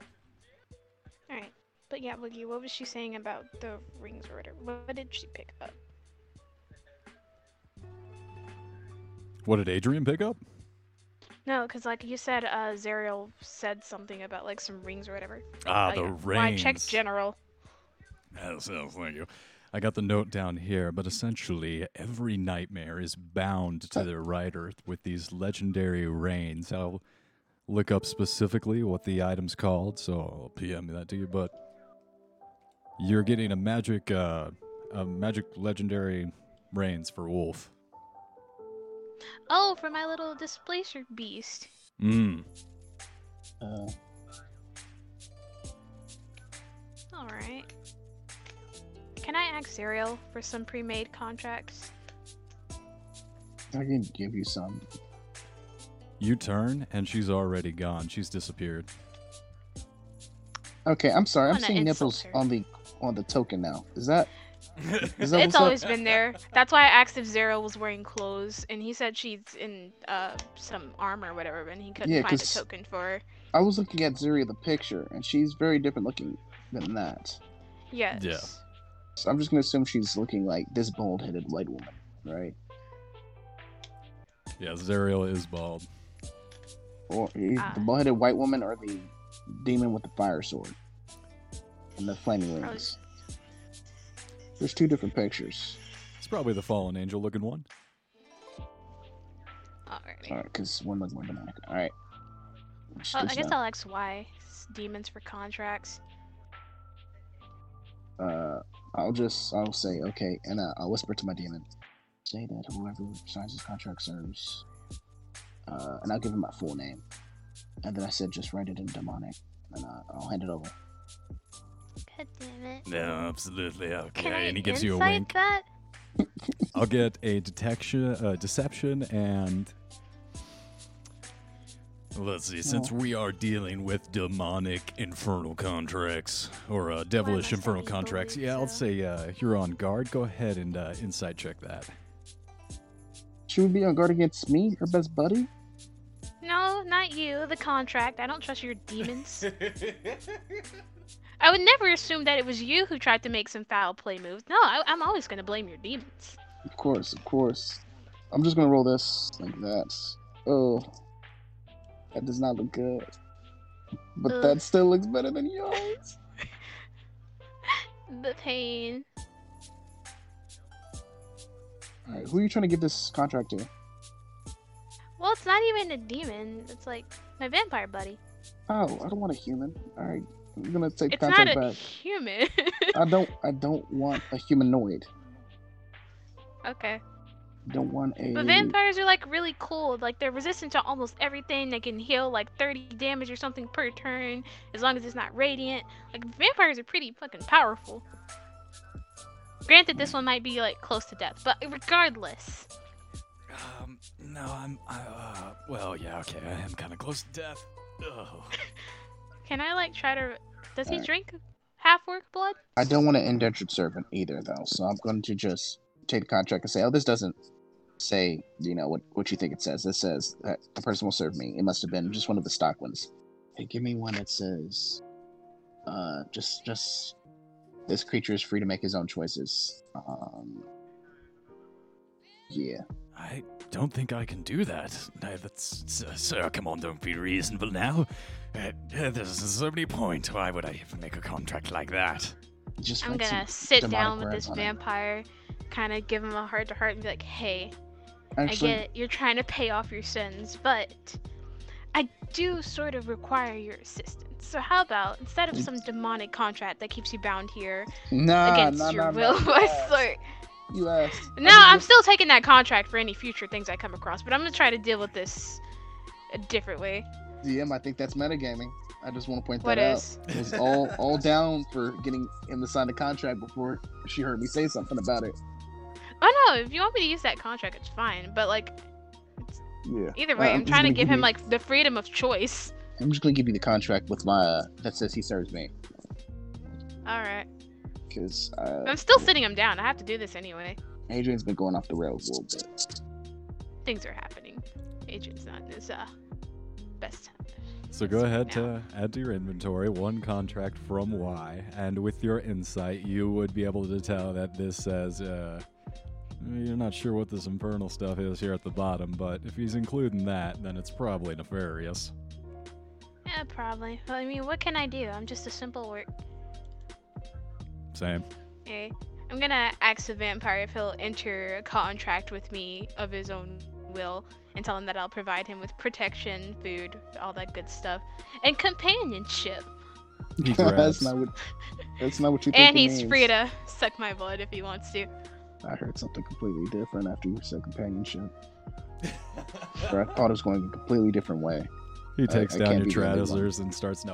Alright. But yeah, Wiggy, what was she saying about the rings or whatever? What did she pick up? What did Adrian pick up? No, because like you said, Zariel said something about like some rings or whatever. Ah, the rings. Well, I checked general. That sounds like you. I got the note down here, but essentially every nightmare is bound to their writer with these legendary reins. I'll look up specifically what the item's called, so I'll PM that to you, but you're getting a magic legendary reins for Wolf. Oh, for my little Displacer Beast. All right. Can I ask Zariel for some pre-made contracts? I can give you some. You turn, and she's already gone. She's disappeared. Okay, I'm sorry. I'm seeing nipples her. on the token now. Is that it's always been there. That's why I asked if Zariel was wearing clothes, and he said she's in some armor or whatever, and he couldn't find a token for her. I was looking at Zariel the picture, and she's very different looking than that. Yes. Yeah. So I'm just going to assume she's looking like this bald-headed white woman, right? Yeah, Zariel is bald. Or the bald-headed white woman or the demon with the fire sword and the flaming rings. There's 2 different pictures. It's probably the fallen angel-looking one. Alrighty. Alright, because one looks more demonic. Alright. Well, I guess I'll ask why demons for contracts. I'll say, okay, and I'll whisper to my demon. Say that whoever signs this contract serves. And I'll give him my full name. And then I said, just write it in demonic. And I'll hand it over. God damn it. No, absolutely, okay. And he gives you a wink. That? I'll get a deception and Let's see, since we are dealing with demonic infernal contracts, or devilish infernal contracts, yeah, I'll say you're on guard. Go ahead and insight check that. She would be on guard against me, her best buddy? No, not you, the contract. I don't trust your demons. I would never assume that it was you who tried to make some foul play moves. No, I'm always going to blame your demons. Of course, of course. I'm just going to roll this like that. Oh. That does not look good. But ugh, that still looks better than yours. The pain. Alright, who are you trying to give this contract to? Well, it's not even a demon. It's like my vampire buddy. Oh, I don't want a human. Alright, I'm gonna take it's contract back. It's not a human. I don't want a humanoid. Okay. Don't want a... But vampires are like really cool. Like they're resistant to almost everything. They can heal like 30 damage or something per turn, as long as it's not radiant. Like vampires are pretty fucking powerful. Granted, this one might be like close to death, but regardless. No, I'm. Well, yeah, okay, I am kind of close to death. Oh. Can I like try to? Does all he right. drink half-orc blood? I don't want an indentured servant either, though. So I'm going to just take the contract and say, oh, this doesn't say, you know, what you think it says. This says that the person will serve me. It must have been just one of the stock ones. Hey, give me one that says, just this creature is free to make his own choices. Yeah. I don't think I can do that. That's, sir, come on, don't be reasonable now. There's so many points. Why would I even make a contract like that? Just I'm gonna sit down with this vampire. Kind of give him a heart-to-heart and be like, hey, actually, I get it, you're trying to pay off your sins, but I do sort of require your assistance. So how about, instead of some demonic contract that keeps you bound here against your will, you asked. No, I'm still taking that contract for any future things I come across, but I'm going to try to deal with this a different way. DM, I think that's metagaming. I just want to point that out. It was all down for getting him to sign the contract before she heard me say something about it. Oh no, if you want me to use that contract, it's fine. But like, yeah. Either way, I'm trying to give him like the freedom of choice. I'm just gonna give you the contract with my that says he serves me. All right. Because I'm still sitting him down. I have to do this anyway. Adrian's been going off the rails a little bit. Things are happening. Adrian's not in his best time. So go ahead to add to your inventory one contract from Y, and with your insight, you would be able to tell that this says, you're not sure what this infernal stuff is here at the bottom, but if he's including that, then it's probably nefarious. Yeah, probably. Well, I mean, what can I do? I'm just a simple work. Same. Okay. I'm going to ask the vampire if he'll enter a contract with me of his own will, and tell him that I'll provide him with protection, food, all that good stuff, and companionship. That's not what you think. And he's free to suck my blood if he wants to. I heard something completely different after you said companionship. Or I thought it was going a completely different way. He takes down your trousers and starts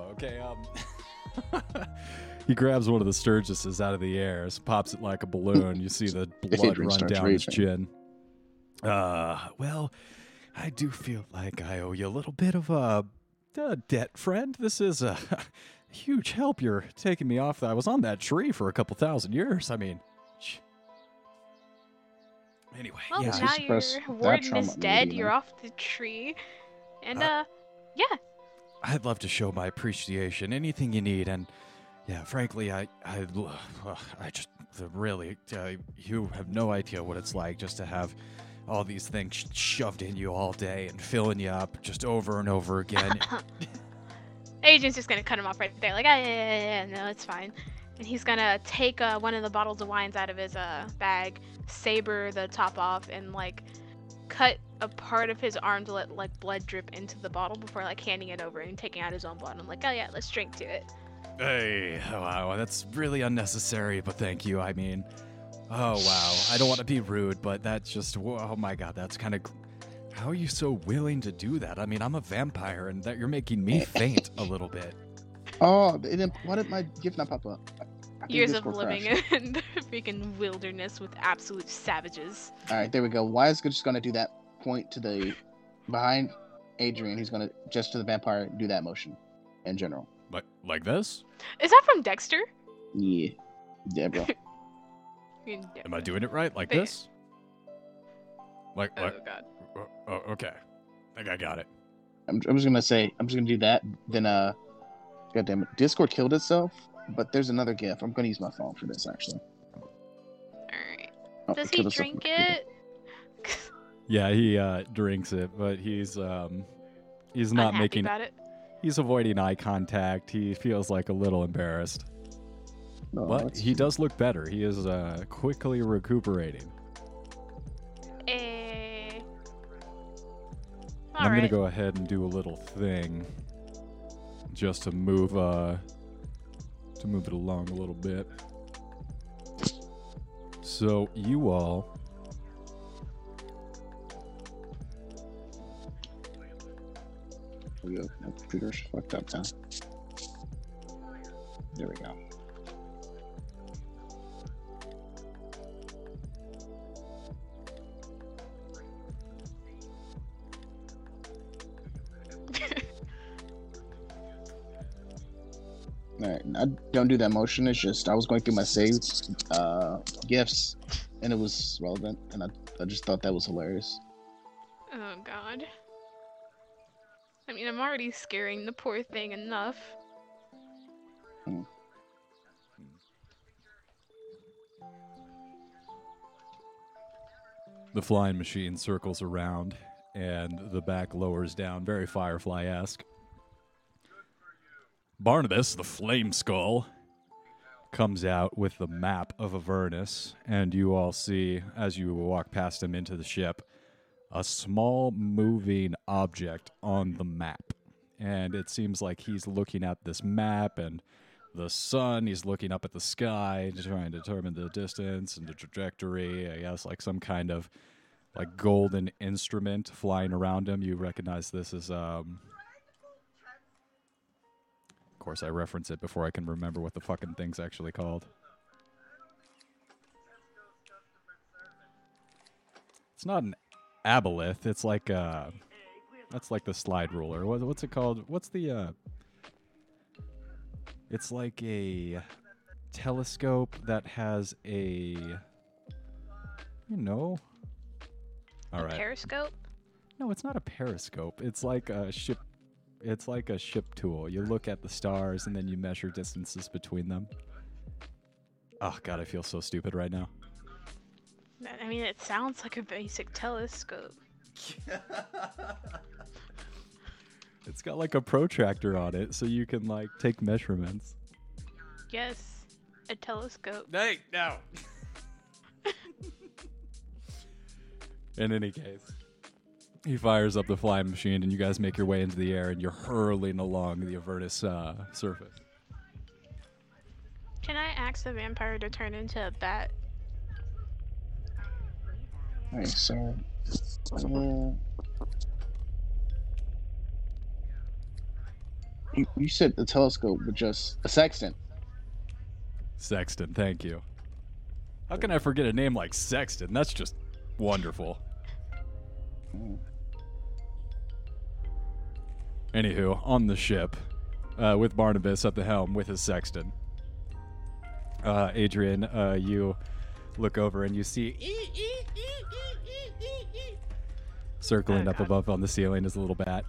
he grabs one of the Sturgises out of the air, pops it like a balloon. You see the blood run down his chin. Well, I do feel like I owe you a little bit of a debt, friend. This is a huge help. You're taking me off. I was on that tree for a couple thousand years. I mean, anyway. Well, yeah. Now your warden is dead. You're off the tree. And, yeah. I'd love to show my appreciation. Anything you need. And, yeah, frankly, I just really, you have no idea what it's like just to have all these things shoved in you all day and filling you up just over and over again. Agent's just going to cut him off right there. Like, no, it's fine. And he's going to take one of the bottles of wines out of his bag, saber the top off, and, like, cut a part of his arm to let, like, blood drip into the bottle before, like, handing it over and taking out his own blood. I'm like, let's drink to it. Hey, wow, that's really unnecessary, but thank you. I mean... Oh, wow. I don't want to be rude, but that's just... Oh, my God. That's kind of... How are you so willing to do that? I mean, I'm a vampire, and that you're making me faint a little bit. Oh, why did my gift not pop up? Years of living in the freaking wilderness with absolute savages. All right, there we go. Why is it just going to do that point to the behind Adrian, who's going to, just to the vampire, do that motion in general. Like this? Is that from Dexter? Yeah. Deborah. Am I doing it right? Like this? Like oh, God. Oh, okay. I think I got it. I'm just going to say, I'm just going to do that. Then, God damn it. Discord killed itself, but there's another GIF. I'm going to use my phone for this, actually. All right. Oh, does he drink it? Yeah, he drinks it, but he's not unhappy making about it. He's avoiding eye contact. He feels like a little embarrassed. Oh, but he does look better. He is quickly recuperating. I'm going to go ahead and do a little thing just to move it along a little bit. So you all my computer's fucked up now. There we go. All right, I don't do that motion. It's just I was going through my saved gifts, and it was relevant, and I just thought that was hilarious. Oh God. I mean, I'm already scaring the poor thing enough. Hmm. The flying machine circles around, and the back lowers down, very Firefly-esque. Barnabas, the Flame Skull, comes out with the map of Avernus, and you all see, as you walk past him into the ship, a small moving object on the map. And it seems like he's looking at this map and the sun, he's looking up at the sky, trying to determine the distance and the trajectory, I guess, like some kind of like golden instrument flying around him. You recognize this as... Of course, I reference it before I can remember what the fucking thing's actually called. It's not an aboleth. It's like that's like the slide ruler. What's it called? What's the it's like a telescope that has a All right. Periscope? No, it's not a periscope. It's like a ship. It's like a ship tool. You look at the stars and then you measure distances between them. Oh, God, I feel so stupid right now. I mean, it sounds like a basic telescope. It's got like a protractor on it, so you can like take measurements. Yes, a telescope. Hey, no. In any case. He fires up the flying machine, and you guys make your way into the air, and you're hurling along the Avernus surface. Can I ask the vampire to turn into a bat? All right, so... you said the telescope with just a sexton. Sexton, thank you. How can I forget a name like Sexton? That's just wonderful. Anywho, on the ship, with Barnabas at the helm with his sexton. Adrian, you look over and you see circling up above on the ceiling is a little bat.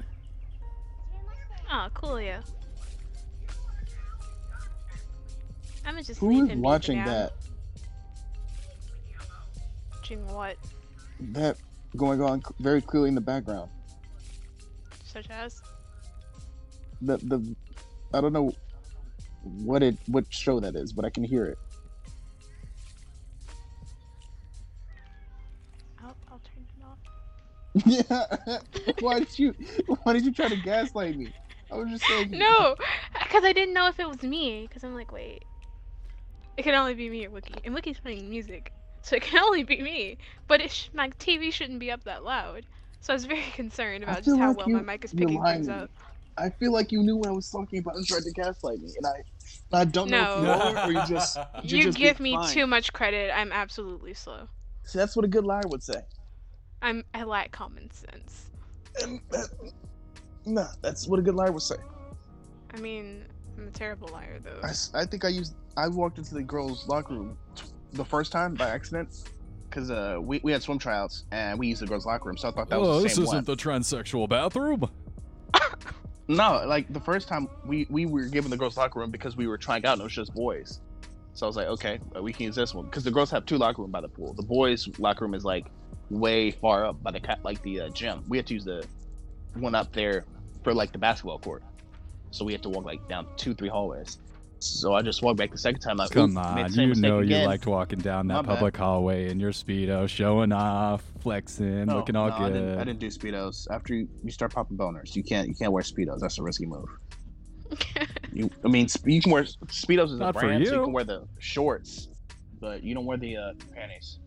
Oh, cool, yeah. I'm just leaving watching that. Watching what? That going on very clearly in the background. Such as? The I don't know what show that is, but I can hear it. I'll turn it off. Yeah. Why did you try to gaslight me? I was just saying. No, because I didn't know if it was me. Because I'm like, wait, it can only be me or Wiki, and Wiki's playing music, so it can only be me. But my TV shouldn't be up that loud, so I was very concerned about just how well my mic is picking things up. I feel like you knew what I was talking about and tried to gaslight me, and I don't know if you know or you just... You give me too much credit. I'm absolutely slow. See, that's what a good liar would say. I lack common sense. Nah, that's what a good liar would say. I mean, I'm a terrible liar, though. I think I walked into the girls' locker room the first time by accident because we had swim tryouts and we used the girls' locker room, so I thought that was the same one. This isn't the transsexual bathroom. No, like the first time we were given the girls' locker room because we were trying out and it was just boys. So I was like, okay, we can use this one because the girls have two locker rooms by the pool. The boys' locker room is like way far up by the gym. We had to use the one up there for like the basketball court. So we had to walk like down 2-3 hallways. So I just walked back the second time. Like, come on, you know you liked walking down that public hallway in your Speedo, showing off, flexing, looking all good. I didn't do Speedos. After you start popping boners, you can't wear Speedos. That's a risky move. You can wear Speedos as a brand, so you can wear the shorts, but you don't wear the panties.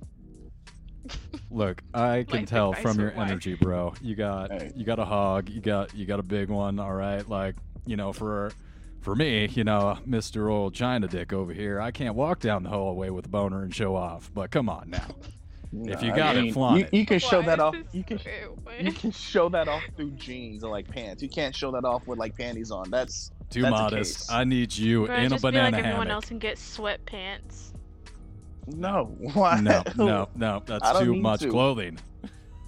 Look, I can tell from your energy, bro. You got a hog. You got a big one. All right, like. You know, for me, you know, Mr. Old China Dick over here, I can't walk down the hallway with a boner and show off. But come on now, if you got it, flaunt it. You can show that off. You can show that off through jeans and like pants. You can't show that off with like panties on. That's too modest. I need you in a banana hammock. Just be like everyone else and get sweatpants. No, why? No. That's too much clothing.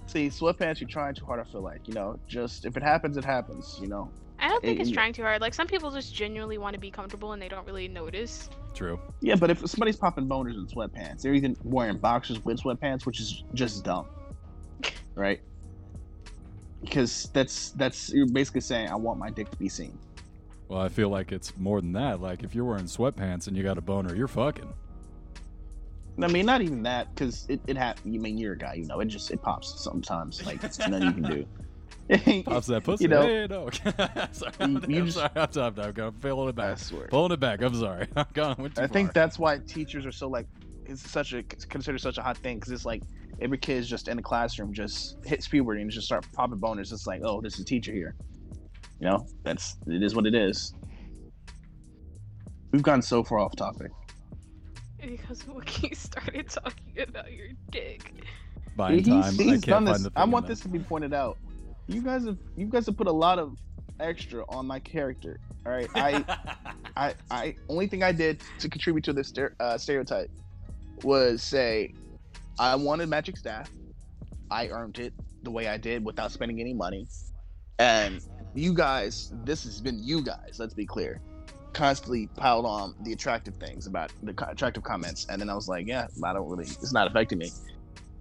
See, sweatpants, you're trying too hard. I feel like, you know, just if it happens, it happens. You know. I don't think it's trying too hard. Like, some people just genuinely want to be comfortable and they don't really notice. True. Yeah, but if somebody's popping boners in sweatpants, they're even wearing boxers with sweatpants, which is just dumb, right? Because that's you're basically saying, I want my dick to be seen. Well, I feel like it's more than that. Like, if you're wearing sweatpants and you got a boner, you're fucking. I mean, not even that, because it happens. I mean, you're a guy, you know, it pops sometimes. Like, it's nothing you can do. Pops that pussy. You know, hey, no. Sorry, I'm pulling it back. I swear. Pulling it back. I'm sorry. I'm gone. I think that's why teachers are so like, considered such a hot thing, because it's like every kid's just in the classroom, just hits puberty and just start popping boners. It's like, oh, this is a teacher here. You know, it is what it is. We've gotten so far off topic. Because Wookie started talking about your dick. Buying time. I want this to be pointed out. You guys have put a lot of extra on my character. All right, I only thing I did to contribute to this stereotype was say I wanted magic staff. I earned it the way I did without spending any money. And you guys, this has been you guys. Let's be clear, constantly piled on the attractive things about the attractive comments, and then I was like, yeah, I don't really. It's not affecting me.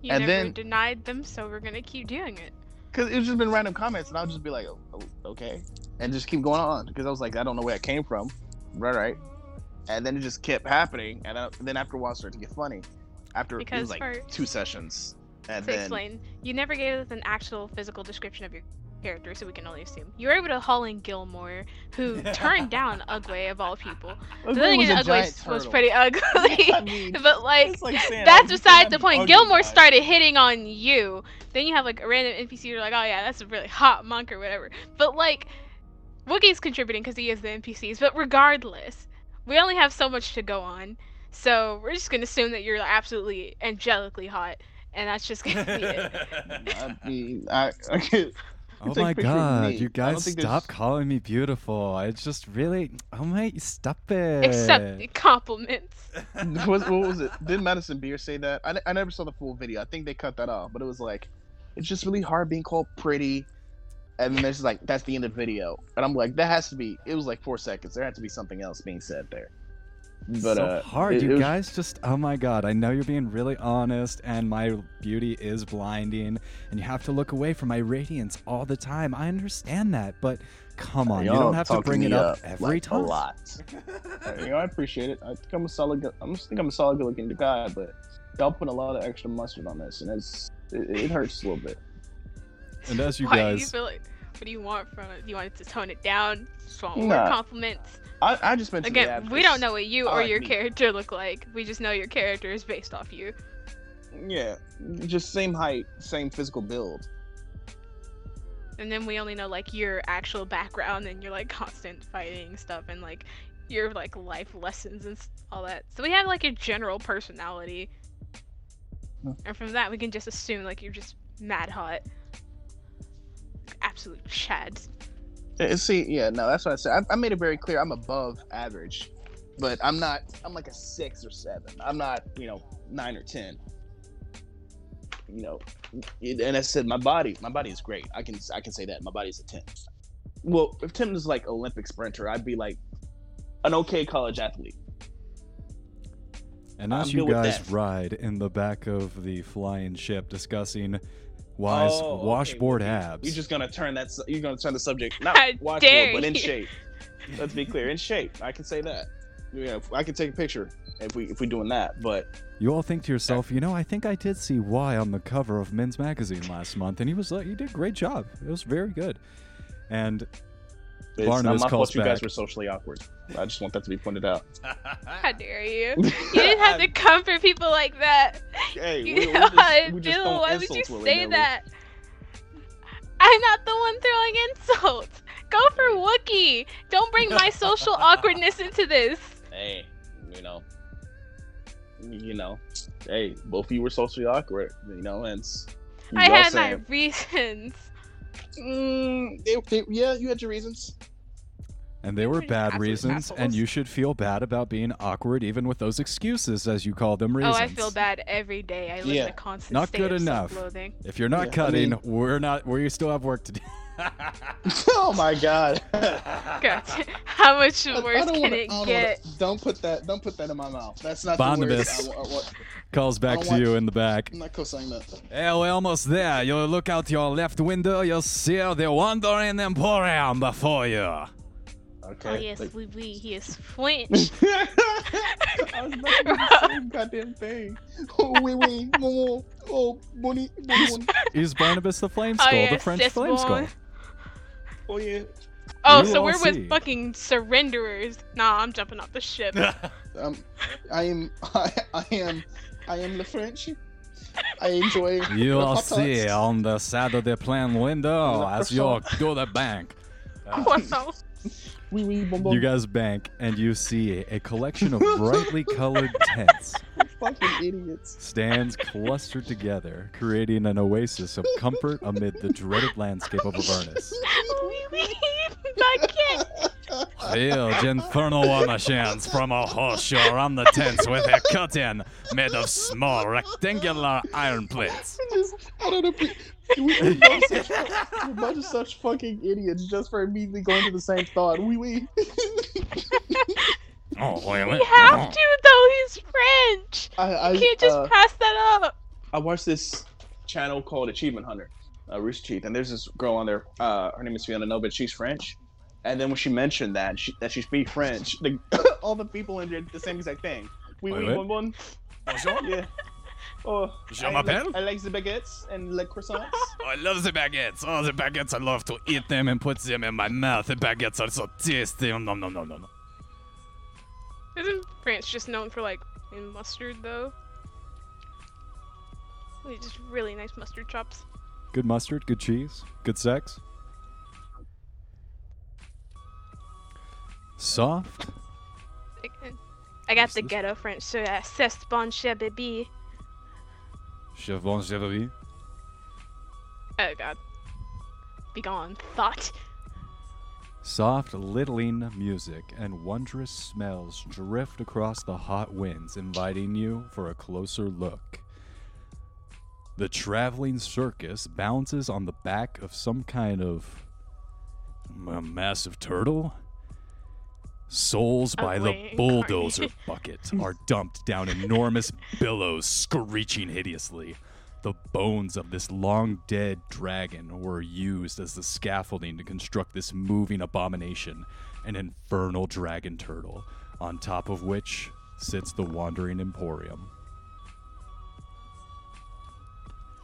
You and never then denied them, so we're gonna keep doing it. Because it's just been random comments, and I'll just be like, oh, okay. And just keep going on. Because I was like, I don't know where that came from. Right. And then it just kept happening. And then after a while, it started to get funny. After it was like 2 sessions. And to explain, you never gave us an actual physical description of your character, so we can only assume. You were able to haul in Gilmore, who turned down Ugway of all people. The thing is, Ugway was pretty ugly. I mean, but like that's beside the point. Gilmore started hitting on you. Then you have like a random NPC. You're like, oh yeah, that's a really hot monk or whatever. But like, Wookiee's contributing because he is the NPCs. But regardless, we only have so much to go on, so we're just gonna assume that you're absolutely angelically hot, and that's just gonna be it. I mean, I oh my god, you guys stop calling me beautiful. It's just really... Oh my... Stop it. Accept the compliments. What was it? Didn't Madison Beer say that? I never saw the full video. I think they cut that off. But it was like, it's just really hard being called pretty. And then it's like, that's the end of the video. And I'm like, that has to be... It was like 4 seconds. There had to be something else being said there. But, so hard, you guys just... Oh my god, I know you're being really honest, and my beauty is blinding, and you have to look away from my radiance all the time. I understand that, but come on, you don't have to bring it up every like, time. A lot. You know, I appreciate it. I think I'm a solid good-looking guy, but y'all put a lot of extra mustard on this, and it hurts a little bit. And as you guys... Do you feel like, what do you want from it? Do you want it to tone it down? Just want more compliments? I just mentioned again, the we don't know what you or your character look like. We just know your character is based off you. Yeah, just same height, same physical build. And then we only know like your actual background and your like constant fighting stuff and like your like life lessons and all that. So we have like a general personality, and from that we can just assume like you're just mad hot, absolute chads. See, yeah, no, that's what I said. I made it very clear. I'm above average, but I'm not. I'm like a 6 or 7. I'm not, 9 or 10. And I said my body is great. I can say that my body's a 10. Well, if Tim is like Olympic sprinter, I'd be like an okay college athlete. And as you guys ride in the back of the flying ship discussing Y's washboard abs. You're just gonna turn that. You're gonna turn the subject not washboard, but in shape. Let's be clear, in shape. I can say that. Yeah, I can take a picture if we doing that. But you all think to yourself, I think I did see Y on the cover of Men's Magazine last month, and he was like, "You did a great job. It was very good." And it's Barnabas not my fault you guys were socially awkward. I just want that to be pointed out. How dare you? You didn't have to come for people like that. Hey, we just why would you say that? I'm not the one throwing insults. Go for Wookiee. Don't bring my social awkwardness into this. Hey, hey, both of you were socially awkward, and I had my reasons. You had your reasons. And they were bad reasons, and you should feel bad about being awkward even with those excuses, as you call them, reasons. Oh, I feel bad every day. I live in a constant state of self-loathing. If you're not cutting, we still have work to do. Oh my God. Gotcha. How much worse can it get? Don't put that in my mouth. That's not Barnabas the word. Barnabas calls back to you in the back. I'm not co-signing that. Hey, we're almost there. You'll look out your left window. You'll see the Wandering Emporium before you. Okay. Oh yes, like... we he is French. I was not doing the same goddamn thing. Oh oui, oh money. Is Barnabas the Flame Skull, the French Flame Skull? Oh yeah. Oh, so we're with fucking surrenderers. Nah, I'm jumping off the ship. I am the French. I enjoy. You'll see on the side of the plane window as you go to the bank. You guys bank, and you see a collection of brightly colored tents. Fucking idiots. Stands clustered together, creating an oasis of comfort amid the dreaded landscape of Avernus. Huge infernal war machines from a horseshoe on the tents with a curtain made of small rectangular iron plates. I don't know. We're both such fucking idiots just for immediately going to the same thought. We. We have to, though. He's French. You can't just pass that up. I watched this channel called Achievement Hunter, Rooster Teeth, and there's this girl on there. Her name is Fiona Nova. She's French. And then when she mentioned that she speaks French, all the people in there did the same exact thing. Oui, bonbon. Bonjour. Yeah. Oh, I like the baguettes and the croissants. Oh, I love the baguettes. Oh, the baguettes, I love to eat them and put them in my mouth. The baguettes are so tasty. No. Isn't France just known for, in mustard, though? Just really nice mustard chops. Good mustard, good cheese, good sex. Soft. I got the ghetto French, so I says bon cher baby. Oh God. Begone, thought. Soft, littling music and wondrous smells drift across the hot winds, inviting you for a closer look. The traveling circus bounces on the back of some kind of massive turtle. Souls by the bulldozer bucket are dumped down enormous billows, screeching hideously. The bones of this long-dead dragon were used as the scaffolding to construct this moving abomination, an infernal dragon turtle, on top of which sits the Wandering Emporium.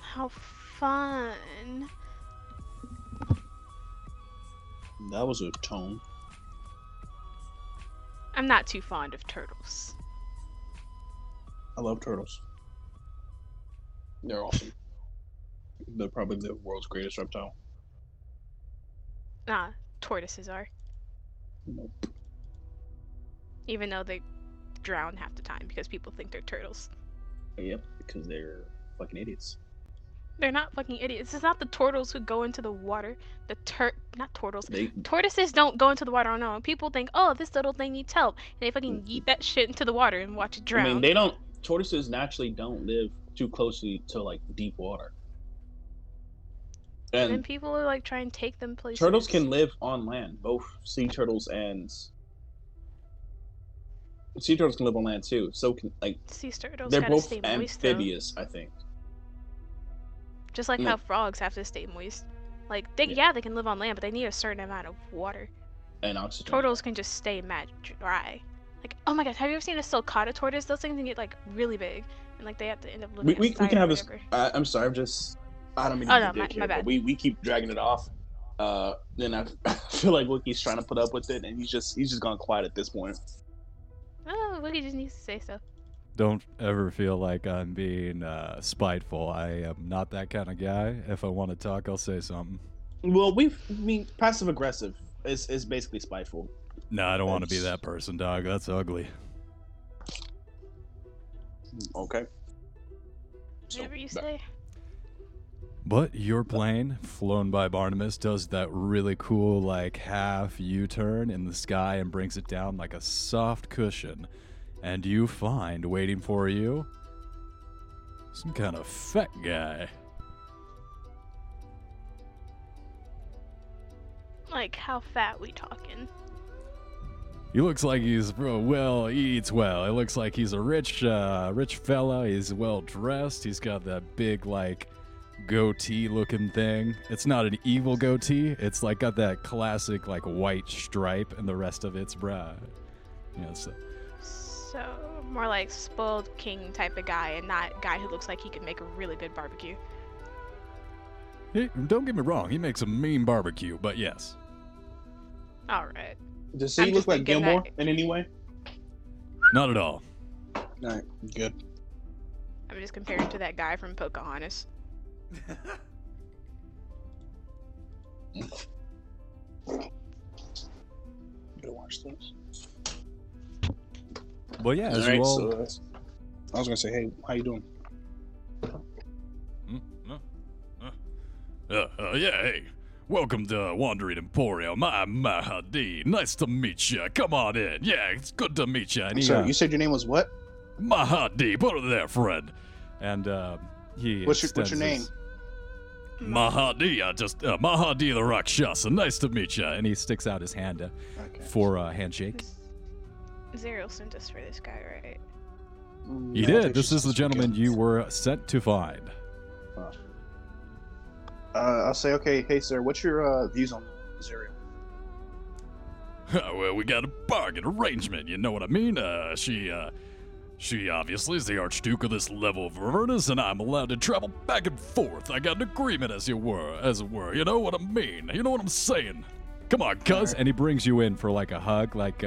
How fun. That was a tone. I'm not too fond of turtles. I love turtles. They're awesome. They're probably the world's greatest reptile. Nah, tortoises are. Nope. Even though they drown half the time because people think they're turtles. Yep, because they're fucking idiots. They're not fucking idiots. It's not the turtles who go into the water. The tortoises don't go into the water on their own. People think, oh, this little thing needs help, and they fucking eat that shit into the water and watch it drown. I mean, they don't. Tortoises naturally don't live too closely to like deep water. And then people are like trying to take them places. Turtles can live on land. Both sea turtles and sea turtles can live on land too. So can like sea turtles. They're both stay amphibious, though. I think. Just like how frogs have to stay moist. Like, they can live on land, but they need a certain amount of water. And oxygen. Turtles can just stay mad dry. Like, oh my gosh, have you ever seen a sulcata tortoise? Those things can get, like, really big. And, like, they have to end up living we can have this. I'm sorry, I don't mean to be dick here, but we keep dragging it off. Then I feel like Wookie's trying to put up with it, and he's just gone quiet at this point. Oh, Wookie just needs to say stuff. Don't ever feel like I'm being spiteful. I am not that kind of guy. If I want to talk, I'll say something. Well, passive aggressive is basically spiteful. No, I don't want to be that person, dog. That's ugly. Okay. Whatever you say. But your plane, flown by Barnabas, does that really cool, like, half U-turn in the sky and brings it down like a soft cushion. And you find, waiting for you, some kind of fat guy. Like, how fat we talking? He looks like he eats well. It looks like he's a rich fella. He's well-dressed. He's got that big, like, goatee-looking thing. It's not an evil goatee. It's, like, got that classic, like, white stripe, and the rest of it's brown. Yeah, So, more like spoiled king type of guy, and not a guy who looks like he could make a really good barbecue. Hey, don't get me wrong, he makes a mean barbecue, but yes. Alright. Does he look like Gilmore in any way? Not at all. Alright, good. I'm just comparing to that guy from Pocahontas. Gotta watch this. But yeah, as you all... I was going to say, hey, how you doing? Hey, welcome to Wandering Emporium. I'm Mahadi. Nice to meet you. Come on in. Yeah, it's good to meet you. Sorry, you said your name was what? Mahadi. Put it there, friend. And he... What's your name? Mahadi. Mahadi the Rakshasa. Nice to meet you. And he sticks out his hand for a handshake. Zariel sent us for this guy, right? He did. This is the gentleman you were sent to find. I'll say, okay, hey, sir, what's your views on Zariel? Well, we got a bargain arrangement, you know what I mean? She obviously is the Archduke of this level of Avernus, and I'm allowed to travel back and forth. I got an agreement, as it were. You know what I mean? You know what I'm saying? Come on, cuz. Right. And he brings you in for, like, a hug, like,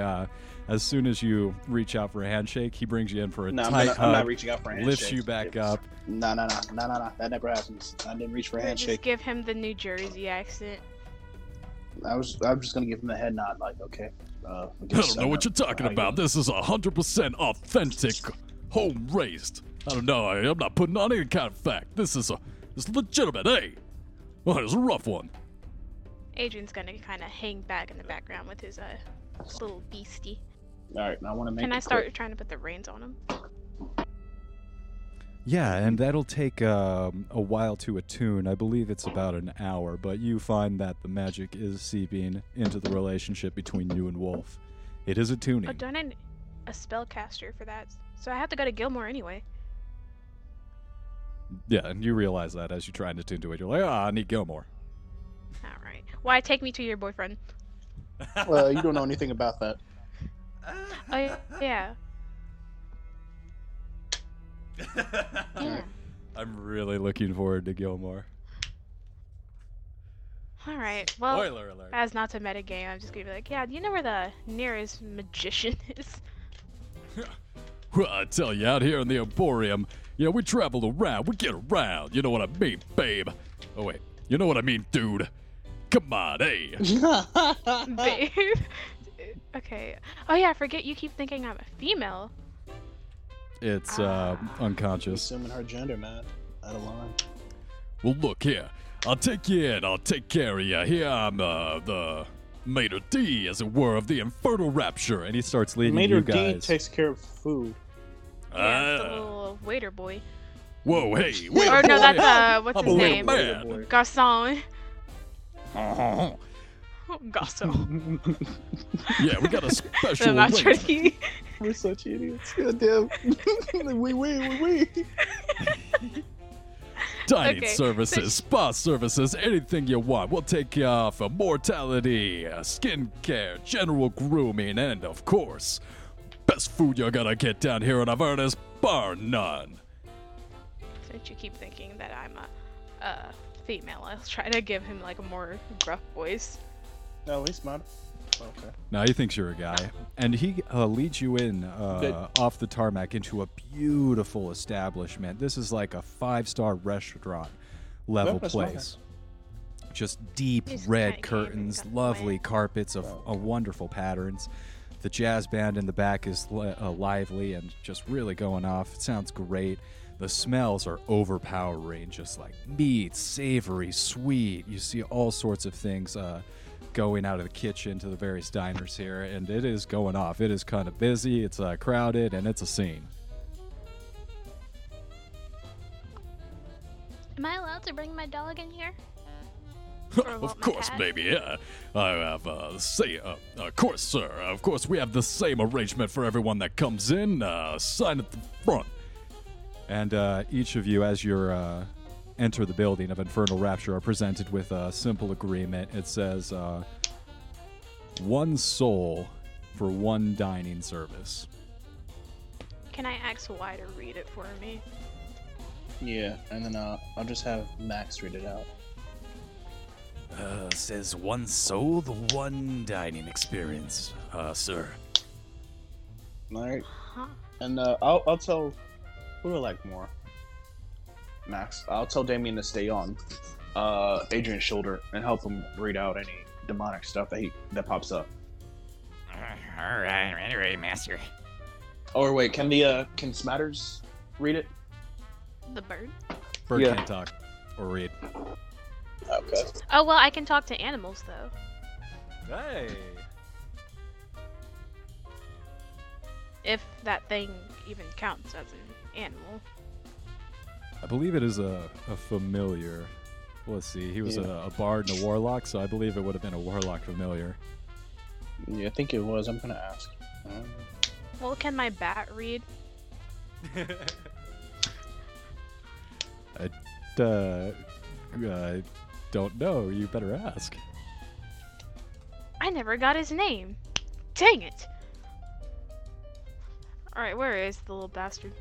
as soon as you reach out for a handshake, he brings you in for a tight hug. I'm not reaching out for a handshake. Lifts you back up. No. That never happens. I didn't reach for a handshake. Just give him the New Jersey accent. I'm just gonna give him a head nod, like, okay. I don't know what you're talking about. This is 100% authentic, home raised. I don't know. I'm not putting on any kind of fact. This is legitimate. Hey, well, it's a rough one. Adrian's gonna kind of hang back in the background with his little beastie. All right, now I want to make. Can I start trying to put the reins on him? Yeah, and that'll take a while to attune. I believe it's about an hour, but you find that the magic is seeping into the relationship between you and Wolf. It is attuning. Oh, don't I need a spellcaster for that? So I have to go to Gilmore anyway. Yeah, and you realize that as you try and attune to it, you're like, I need Gilmore. All right. Why take me to your boyfriend? Well, you don't know anything about that. Oh, yeah. Yeah. I'm really looking forward to Gilmore. Alright, well, spoiler alert. As not to metagame, I'm just going to be like, yeah, do you know where the nearest magician is? Well, I tell you, out here in the Emporium, we travel around, we get around, you know what I mean, babe? Oh, wait, you know what I mean, dude? Come on, hey! Babe? Okay. Oh yeah, I forget you keep thinking I'm a female. It's unconscious. Assuming her gender, Matt. Out of line. Well, look here. I'll take you in. I'll take care of you. Here I'm the Mater D, as it were, of the Infernal Rapture. And he starts leading you guys. Mater D takes care of food. Yeah, it's the little waiter boy. Whoa, hey, wait. Or no, that's, what's his name? Garçon. Oh, Garçon. Yeah, we got a special waiter. We're such idiots. Goddamn. we. Dining services, spa services, anything you want. We'll take you for mortality, skin care, general grooming, and, of course, best food you're gonna get down here in Avernus, bar none. Since you keep thinking that I'm a female, I'll try to give him, like, a more gruff voice. No, he's mad. Okay. Now he thinks you're a guy. And he leads you in off the tarmac into a beautiful establishment. This is like a 5-star restaurant level place. Just deep red curtains, lovely carpets of wonderful patterns. The jazz band in the back is lively and just really going off. It sounds great. The smells are overpowering, just like meat, savory, sweet. You see all sorts of things going out of the kitchen to the various diners here, and it is going off. It is kind of busy, it's crowded, and it's a scene. Am I allowed to bring my dog in here? Of course, baby. Yeah. I have of course, sir. Of course, we have the same arrangement for everyone that comes in. Sign at the front. And each of you, as you're enter the building of Infernal Rapture, are presented with a simple agreement. It says, one soul for one dining service. Can I ask Y to read it for me? Yeah, and then I'll just have Max read it out. Says one soul, the one dining experience, sir. Alright. Huh? And I'll tell... Who would I like more? Max. I'll tell Damien to stay on Adrian's shoulder and help him read out any demonic stuff that pops up. Alright, anyway, master. Or wait, can Smatters read it? The bird? Bird can't talk or read. Okay. Oh, well, I can talk to animals, though. Hey! If that thing even counts as an animal. I believe it is a familiar. Let's see, he was a bard and a warlock, so I believe it would have been a warlock familiar. Yeah, I think it was. I'm going to ask. Well, can my bat read? I don't know. You better ask. I never got his name. Dang it. Alright, where is the little bastard?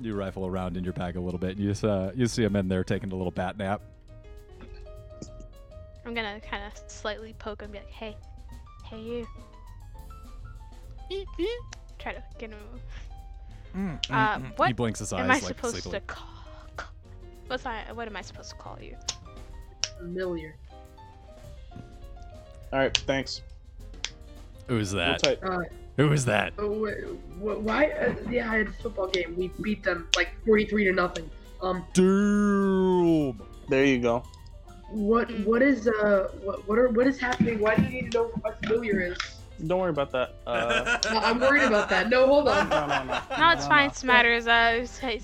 You rifle around in your pack a little bit, and you see him in there taking a little bat nap. I'm gonna kind of slightly poke him, be like, hey you. Try to get him. What? He blinks his eyes. Am I like supposed sleepily. To call? What am I supposed to call you? Familiar. All right, thanks. Who's that? Who is that? Oh, wait, why? Yeah, I had a football game. We beat them like 43-0. Doom. There you go. What is happening? Why do you need to know what familiar is? Don't worry about that. I'm worried about that. No, hold on. No, it's fine, Smatters.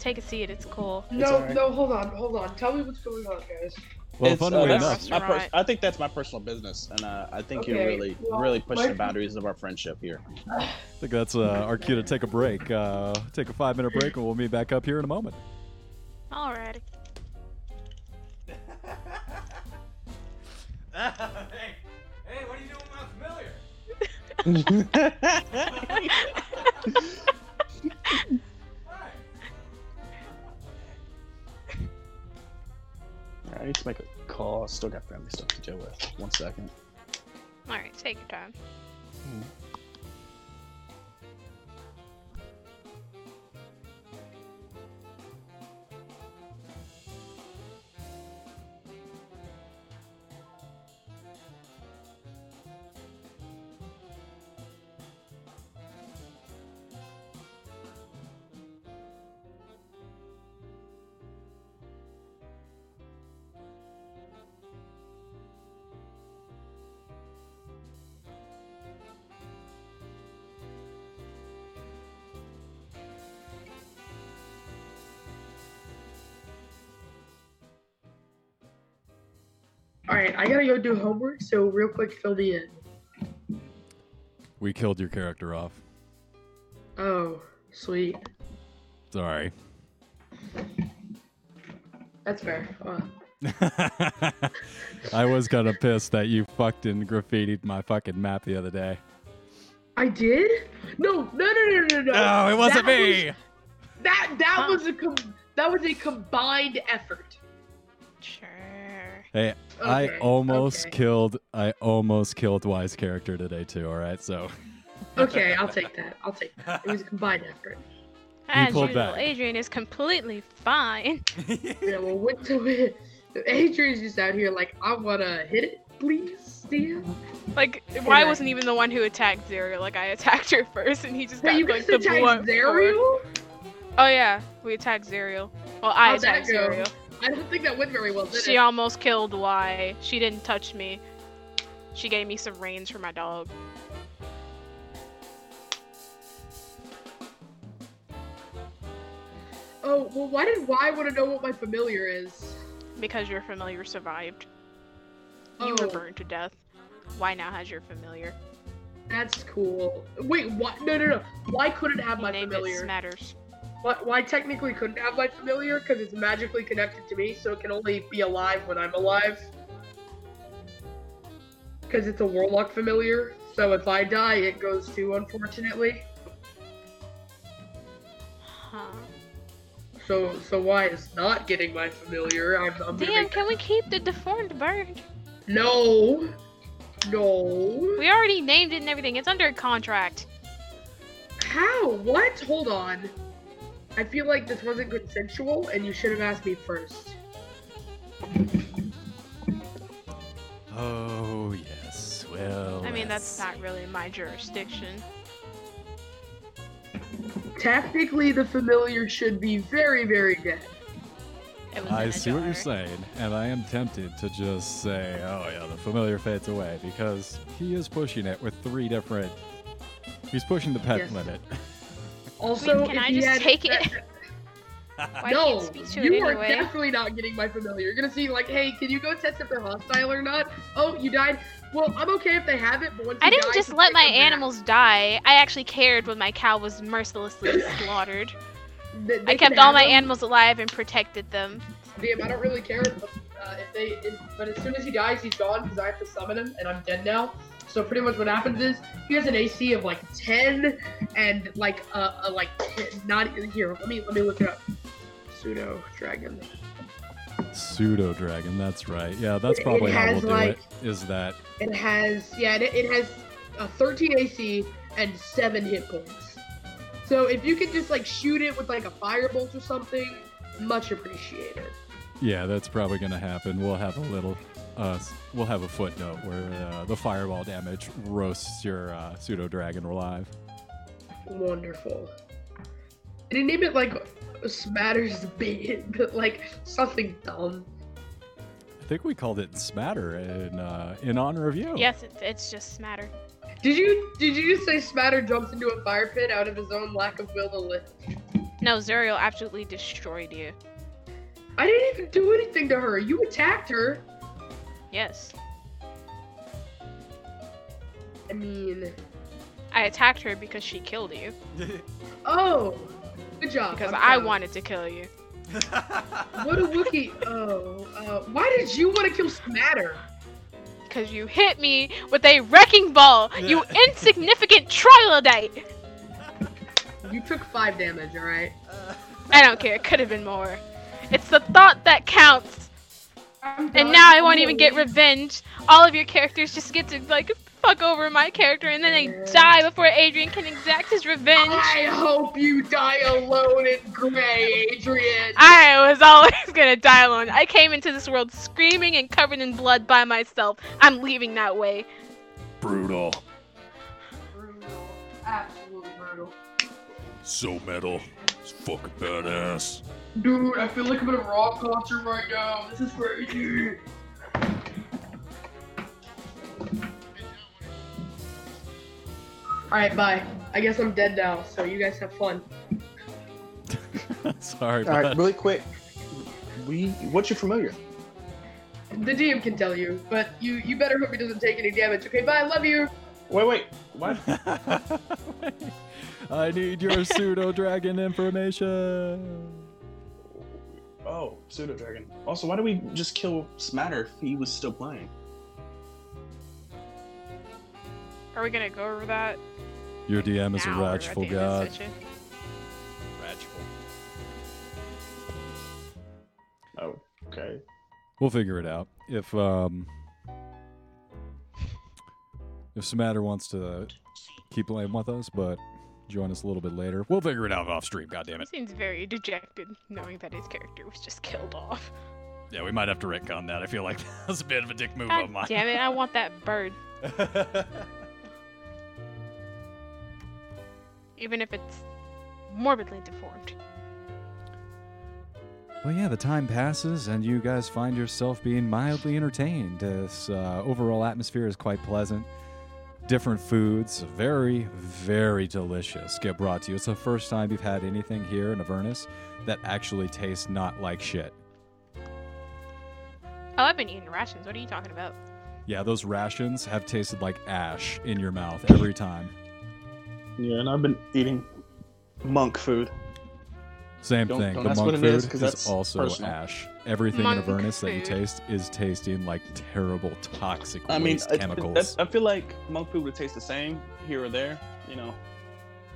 Take a seat. It's cool. No, hold on. Tell me what's going on, guys. Well, funnily enough, I think that's my personal business, and I think you're really pushing the boundaries of our friendship here. I think that's our cue to take a break. Take a 5-minute break, and we'll meet back up here in a moment. All right. Hey, what are you doing with my familiar? I need to make a call. Still got family stuff to deal with. 1 second. All right, take your time. Alright, I gotta go do homework, so real quick, fill me in. We killed your character off. Oh, sweet. Sorry. That's fair. I was kind of pissed that you fucked and graffitied my fucking map the other day. I did? No. No, it wasn't me. That was a combined effort. Sure. Hey, okay. I almost killed Y's character today too, all right? So okay, I'll take that. It was a combined effort. As usual, back. Adrian is completely fine. Yeah, well, what do we... Adrian's just out here like, I want to hit it, please, Steve. Like, why wasn't even the one who attacked Zariel? Like, I attacked her first, and he just got, like, the blunt. Zariel? Oh, yeah. We attacked Zariel. Well, I attacked Zariel. I don't think that went very well, did it? She almost killed Y. She didn't touch me. She gave me some reins for my dog. Oh, well, why did Y want to know what my familiar is? Because your familiar survived. You were burned to death. Y now has your familiar. That's cool. Wait, what? No. Y couldn't have my familiar. It Smatters. Y technically couldn't have my familiar because it's magically connected to me, so it can only be alive when I'm alive. Because it's a warlock familiar, so if I die, it goes too, unfortunately. Huh. So Y is not getting my familiar. I'm damn, can we keep the deformed bird? No. We already named it and everything. It's under a contract. How? What? Hold on. I feel like this wasn't consensual, and you should have asked me first. Oh, yes. Well, I mean, that's not really my jurisdiction. Technically, the familiar should be very, very dead. I see what you're saying, and I am tempted to just say, oh yeah, the familiar fades away, because he is pushing it with he's pushing the pet limit. Also, I mean, can I just take it? No, you are definitely not getting my familiar. You're going to see, like, hey, can you go test if they're hostile or not? Oh, you died. Well, I'm okay if they have it, but once I didn't just let my animals die. I actually cared when my cow was mercilessly slaughtered. I kept all my animals alive and protected them. Damn, I don't really care. But as soon as he dies, he's gone because I have to summon him, and I'm dead now. So pretty much what happens is he has an AC of like 10 and like 10, not here. Let me look it up. Pseudo dragon. That's right. Yeah, that's probably how we'll do it. Is that? It has it has a 13 AC and 7 hit points. So if you could just like shoot it with like a firebolt or something, much appreciated. Yeah, that's probably gonna happen. We'll have a little. We'll have a footnote where the fireball damage roasts your pseudo dragon alive. Wonderful. Did he name it like Smatter's Bait, but like something dumb? I think we called it Smatter in honor of you. Yes, it's just Smatter. Did you just say Smatter jumps into a fire pit out of his own lack of will to live? No, Zuriel absolutely destroyed you. I didn't even do anything to her. You attacked her. Yes. I mean... I attacked her because she killed you. Oh! Good job. Because I wanted to kill you. What a Wookiee. Oh. Why did you want to kill Smatter? Because you hit me with a wrecking ball, you insignificant troglodyte! You took 5 damage, alright? I don't care. It could have been more. It's the thought that counts. And now I won't even get revenge. All of your characters just get to, like, fuck over my character, and then they die before Adrian can exact his revenge. I hope you die alone in gray, Adrian. I was always gonna die alone. I came into this world screaming and covered in blood by myself. I'm leaving that way. Brutal. Brutal. Absolutely brutal. So metal. It's fucking badass. Dude, I feel like I'm at a rock concert right now. This is crazy. Alright, bye. I guess I'm dead now, so you guys have fun. Sorry, bud. Alright, really quick. What's your familiar? The DM can tell you, but you better hope he doesn't take any damage. Okay, bye, love you. Wait, what? I need your pseudo-dragon information. Oh, pseudo-dragon. Also, why don't we just kill Smatter if he was still playing? Are we gonna go over that? Your DM is a rageful god. Rageful. Oh, okay. We'll figure it out. If Smatter wants to keep playing with us, but join us a little bit later, we'll figure it out off stream, goddammit. Seems very dejected knowing that his character was just killed off. Yeah, we might have to retcon that. I feel like that was a bit of a dick move on mine. Damn it, I want that bird. Even if it's morbidly deformed. Well, yeah, the time passes, and you guys find yourself being mildly entertained. This overall atmosphere is quite pleasant. Different foods, very, very delicious, get brought to you. It's the first time you've had anything here in Avernus that actually tastes not like shit. Oh, I've been eating rations. What are you talking about? Yeah, those rations have tasted like ash in your mouth every time. Yeah, and I've been eating monk food. Same thing. The monk food is also personal. Ash. Everything monk in Avernus food that you taste is tasting like terrible, toxic waste chemicals. I feel like monk food would taste the same here or there, you know.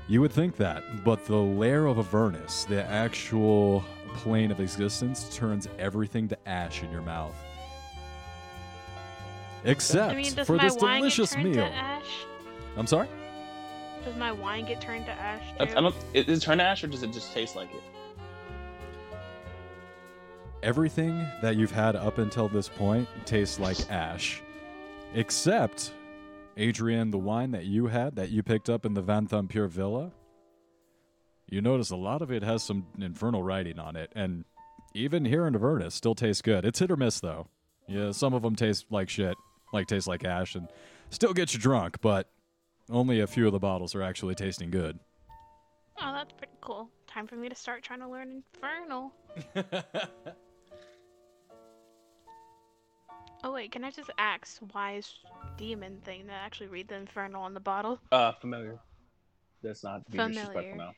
You would think that, but the lair of Avernus, the actual plane of existence, turns everything to ash in your mouth. Except for this delicious meal. To ash? I'm sorry? Does my wine get turned to ash too? Is it turned to ash or does it just taste like it? Everything that you've had up until this point tastes like ash. Except, Adrian, the wine that you had, that you picked up in the Vanthampyr Villa, you notice a lot of it has some infernal writing on it. And even here in Avernus, still tastes good. It's hit or miss, though. Yeah, some of them taste like shit, taste like ash, and still get you drunk, but only a few of the bottles are actually tasting good. Oh, that's pretty cool. Time for me to start trying to learn Infernal. Oh, wait, can I just ask why is demon thing that actually read the Infernal on the bottle? Familiar. That's not to be disrespectful now.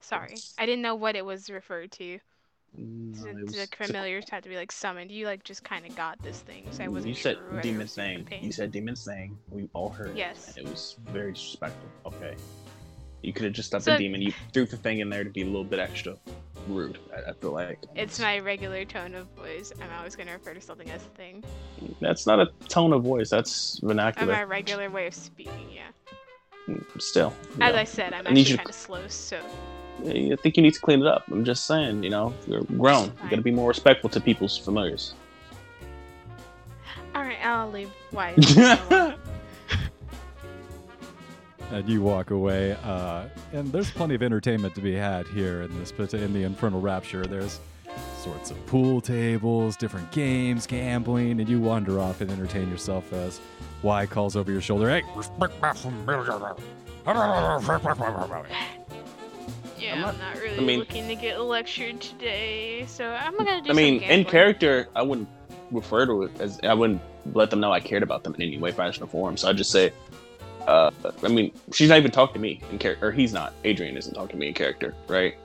Sorry. I didn't know what it was referred to. The familiars had to be summoned. You just kind of got this thing, so I wasn't sure. You said demon thing. You said demon thing. We all heard it. Yes. It was very disrespectful. Okay. You could have just stopped the demon. You threw the thing in there to be a little bit extra rude. I feel like it's my regular tone of voice. I'm always going to refer to something as a thing. That's not a tone of voice. That's vernacular. My regular way of speaking. Yeah. Still. As I said, I'm actually kind of slow. So. I think you need to clean it up. I'm just saying, you're grown. You gotta be more respectful to people's familiars. Alright, I'll leave. Why? And you walk away, and there's plenty of entertainment to be had here in the Infernal Rapture. There's sorts of pool tables, different games, gambling, and you wander off and entertain yourself as Y calls over your shoulder, "Hey, respect my familiar." Yeah, I'm not really looking to get lectured today, so I'm gonna do. In character, I wouldn't refer to it as I wouldn't let them know I cared about them in any way, fashion, or form. So I just say, she's not even talking to me in character, or he's not. Adrian isn't talking to me in character, right?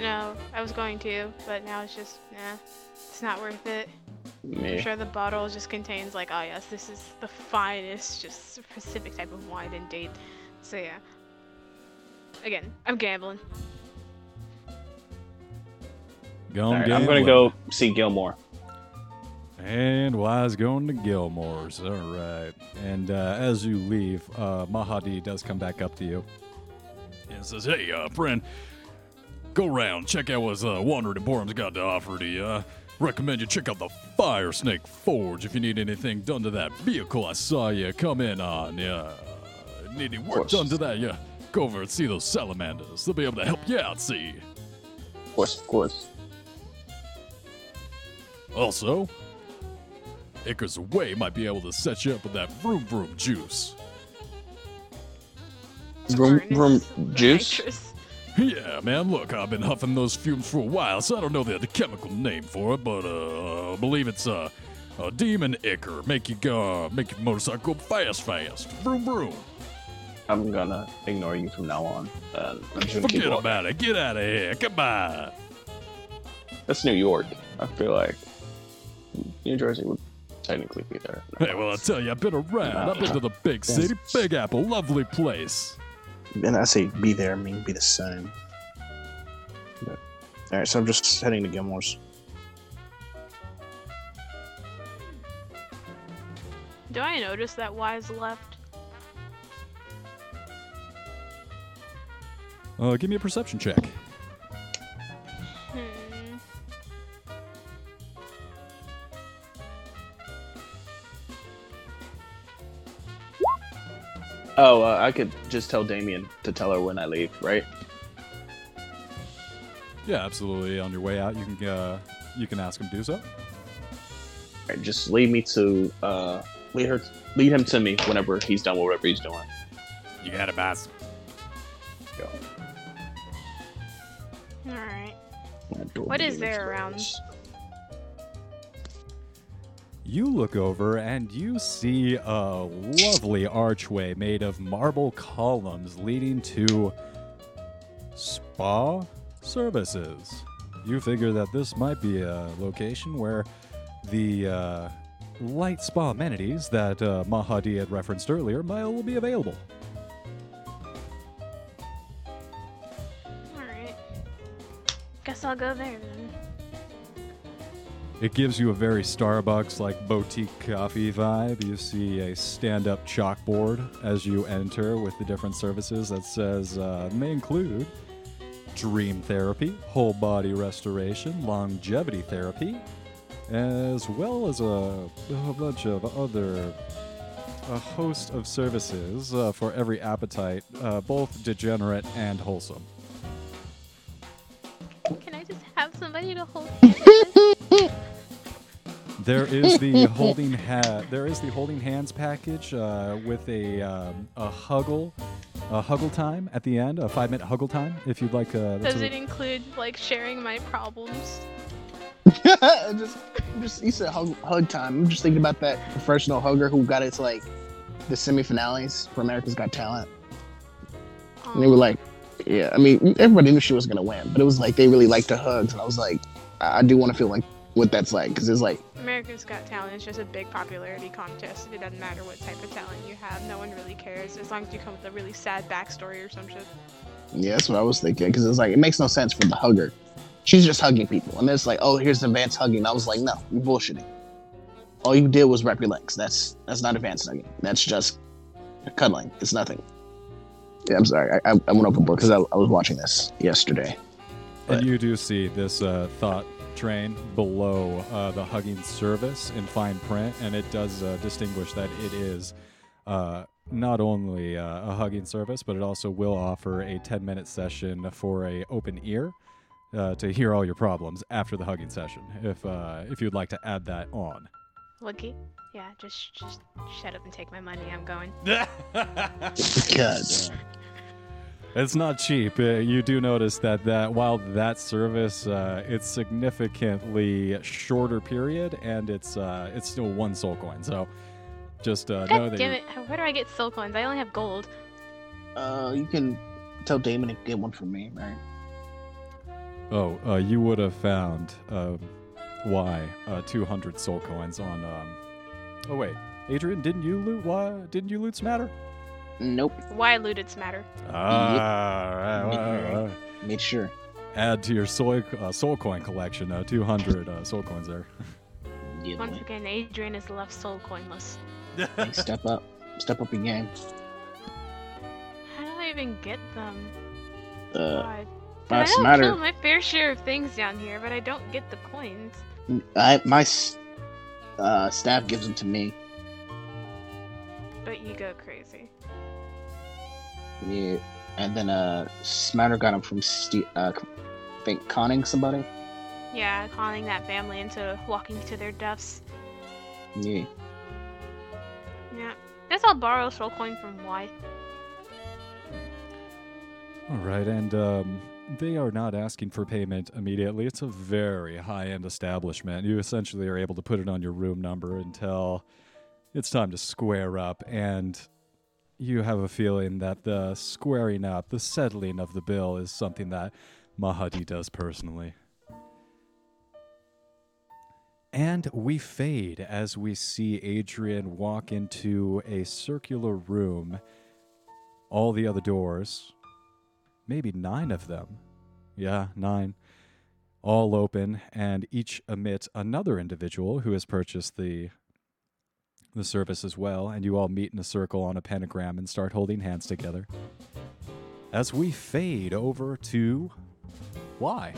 No, I was going to, but now it's just it's not worth it. Yeah. I'm sure the bottle just contains oh yes, this is the finest, just specific type of wine and date. So yeah. Again, I'm gambling. I'm going to go see Gilmore. And Wise going to Gilmore's. All right. And as you leave, Mahadi does come back up to you. And says, "Hey, friend, go around. Check out what Wandering Emporium's got to offer to you. Recommend you check out the Fire Snake Forge if you need anything done to that vehicle I saw you come in on. Yeah. Need any work done to that, yeah. Go over and see those salamanders. They'll be able to help you out, see." Of course. Also, Ickers Away might be able to set you up with that vroom vroom juice. Vroom vroom juice? Yeah, man, look, I've been huffing those fumes for a while, so I don't know the chemical name for it, but I believe it's a demon icker. Make your motorcycle fast. Vroom, vroom. I'm gonna ignore you from now on. I'm just gonna keep walking. Forget about it. Get out of here. Goodbye. That's New York. I feel like New Jersey would technically be there. No, hey, well, I tell you, I've been around. I've been to the big city, Big Apple, lovely place. And I say be there, I mean be the same. But, all right, so I'm just heading to Gilmore's. Do I notice that Wise left? Give me a perception check. Oh, I could just tell Damien to tell her when I leave, right? Yeah, absolutely. On your way out, you can ask him to do so. Right, just lead him to me whenever he's done with whatever he's doing. You got it, boss. Go. All right. What is there around? You look over and you see a lovely archway made of marble columns leading to spa services. You figure that this might be a location where the light spa amenities that Mahadi had referenced earlier might all be available. All right. Guess I'll go there then. It gives you a very Starbucks-like boutique coffee vibe. You see a stand-up chalkboard as you enter with the different services that says may include dream therapy, whole body restoration, longevity therapy, as well as a whole bunch of other, a host of services for every appetite, both degenerate and wholesome. Can I just have somebody to hold hands? There is the holding hands package with a huggle time at the end, a 5-minute huggle time if you'd like. Does it include like sharing my problems? just you said hug time. I'm just thinking about that professional hugger who got his like the semi-finales for America's Got Talent, and they were like, yeah, I mean everybody knew she was gonna win, but it was like they really liked the hugs, and I was like, I do want to feel like what that's like, because it's like America's Got Talent is just a big popularity contest. It doesn't matter what type of talent you have, no one really cares as long as you come with a really sad backstory or some shit. Yeah, that's what I was thinking, because it's like it makes no sense for the hugger. She's just hugging people, and then it's like, oh, here's advanced hugging. I was like, no, you're bullshitting. All you did was wrap your legs. That's not advanced hugging. That's just cuddling. It's nothing. Yeah, I'm sorry. I went overboard because I was watching this yesterday. But. And you do see this thought train below the hugging service in fine print, and it does distinguish that it is not only a hugging service, but it also will offer a 10-minute session for a open ear to hear all your problems after the hugging session, if you'd like to add that on. Lucky. Yeah, just shut up and take my money. I'm going. God. It's not cheap. You do notice that while that service, it's significantly shorter period, and it's still one soul coin. So just know that. Damn it! Where do I get soul coins? I only have gold. You can tell Damon to get one from me, right? Oh, you would have found 200 soul coins on. Oh wait, Adrian, didn't you loot? Why didn't you loot Smatter? Nope. Why looted Smatter? All right. Make sure. Add to your soul coin collection 200 soul coins there. Yeah, once again, Adrian is left soul coinless. Hey, step up your game. How do I even get them? God. I don't kill my fair share of things down here, but I don't get the coins. My staff gives them to me. But you go crazy. Yeah, and then Smatter got him from conning somebody. Yeah, conning that family into walking to their deaths. Yeah. Yeah. Guess I'll borrow a soul coin from Y. All right, and they are not asking for payment immediately. It's a very high-end establishment. You essentially are able to put it on your room number until it's time to square up, and you have a feeling that the squaring up, the settling of the bill is something that Mahadi does personally. And we fade as we see Adrian walk into a circular room. All the other doors, maybe 9 of them, yeah, 9, all open, and each emit another individual who has purchased the service as well, and you all meet in a circle on a pentagram and start holding hands together. As we fade over to Y.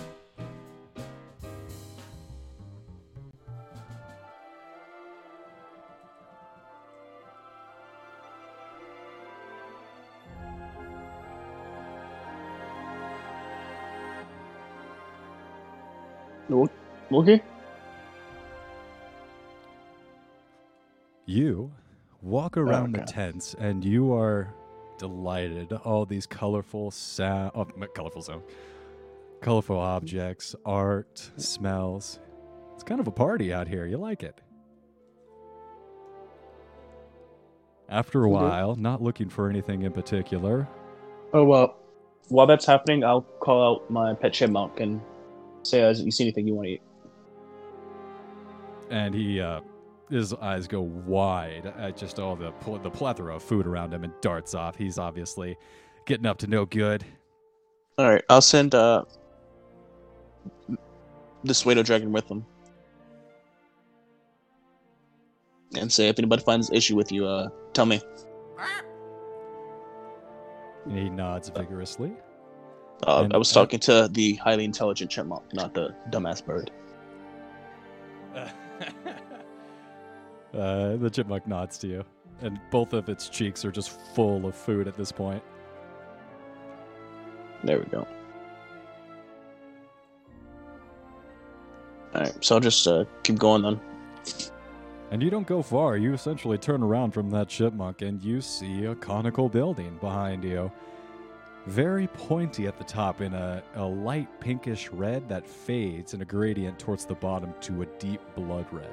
Okay. You walk around the tents, and you are delighted. All these colorful objects, art, smells. It's kind of a party out here. You like it. After a while, not looking for anything in particular. Oh, well, while that's happening, I'll call out my pet chipmunk and say, you see anything you want to eat? And he, his eyes go wide at just all the plethora of food around him and darts off. He's obviously getting up to no good. All right, I'll send the Suedo Dragon with him. And say, if anybody finds an issue with you, tell me. And he nods vigorously. I was talking to the highly intelligent chipmunk, not the dumbass bird. The chipmunk nods to you, and both of its cheeks are just full of food at this point. There we go. Alright, so I'll just keep going then. And you don't go far. You essentially turn around from that chipmunk, and you see a conical building behind you. Very pointy at the top in a light pinkish red that fades in a gradient towards the bottom to a deep blood red.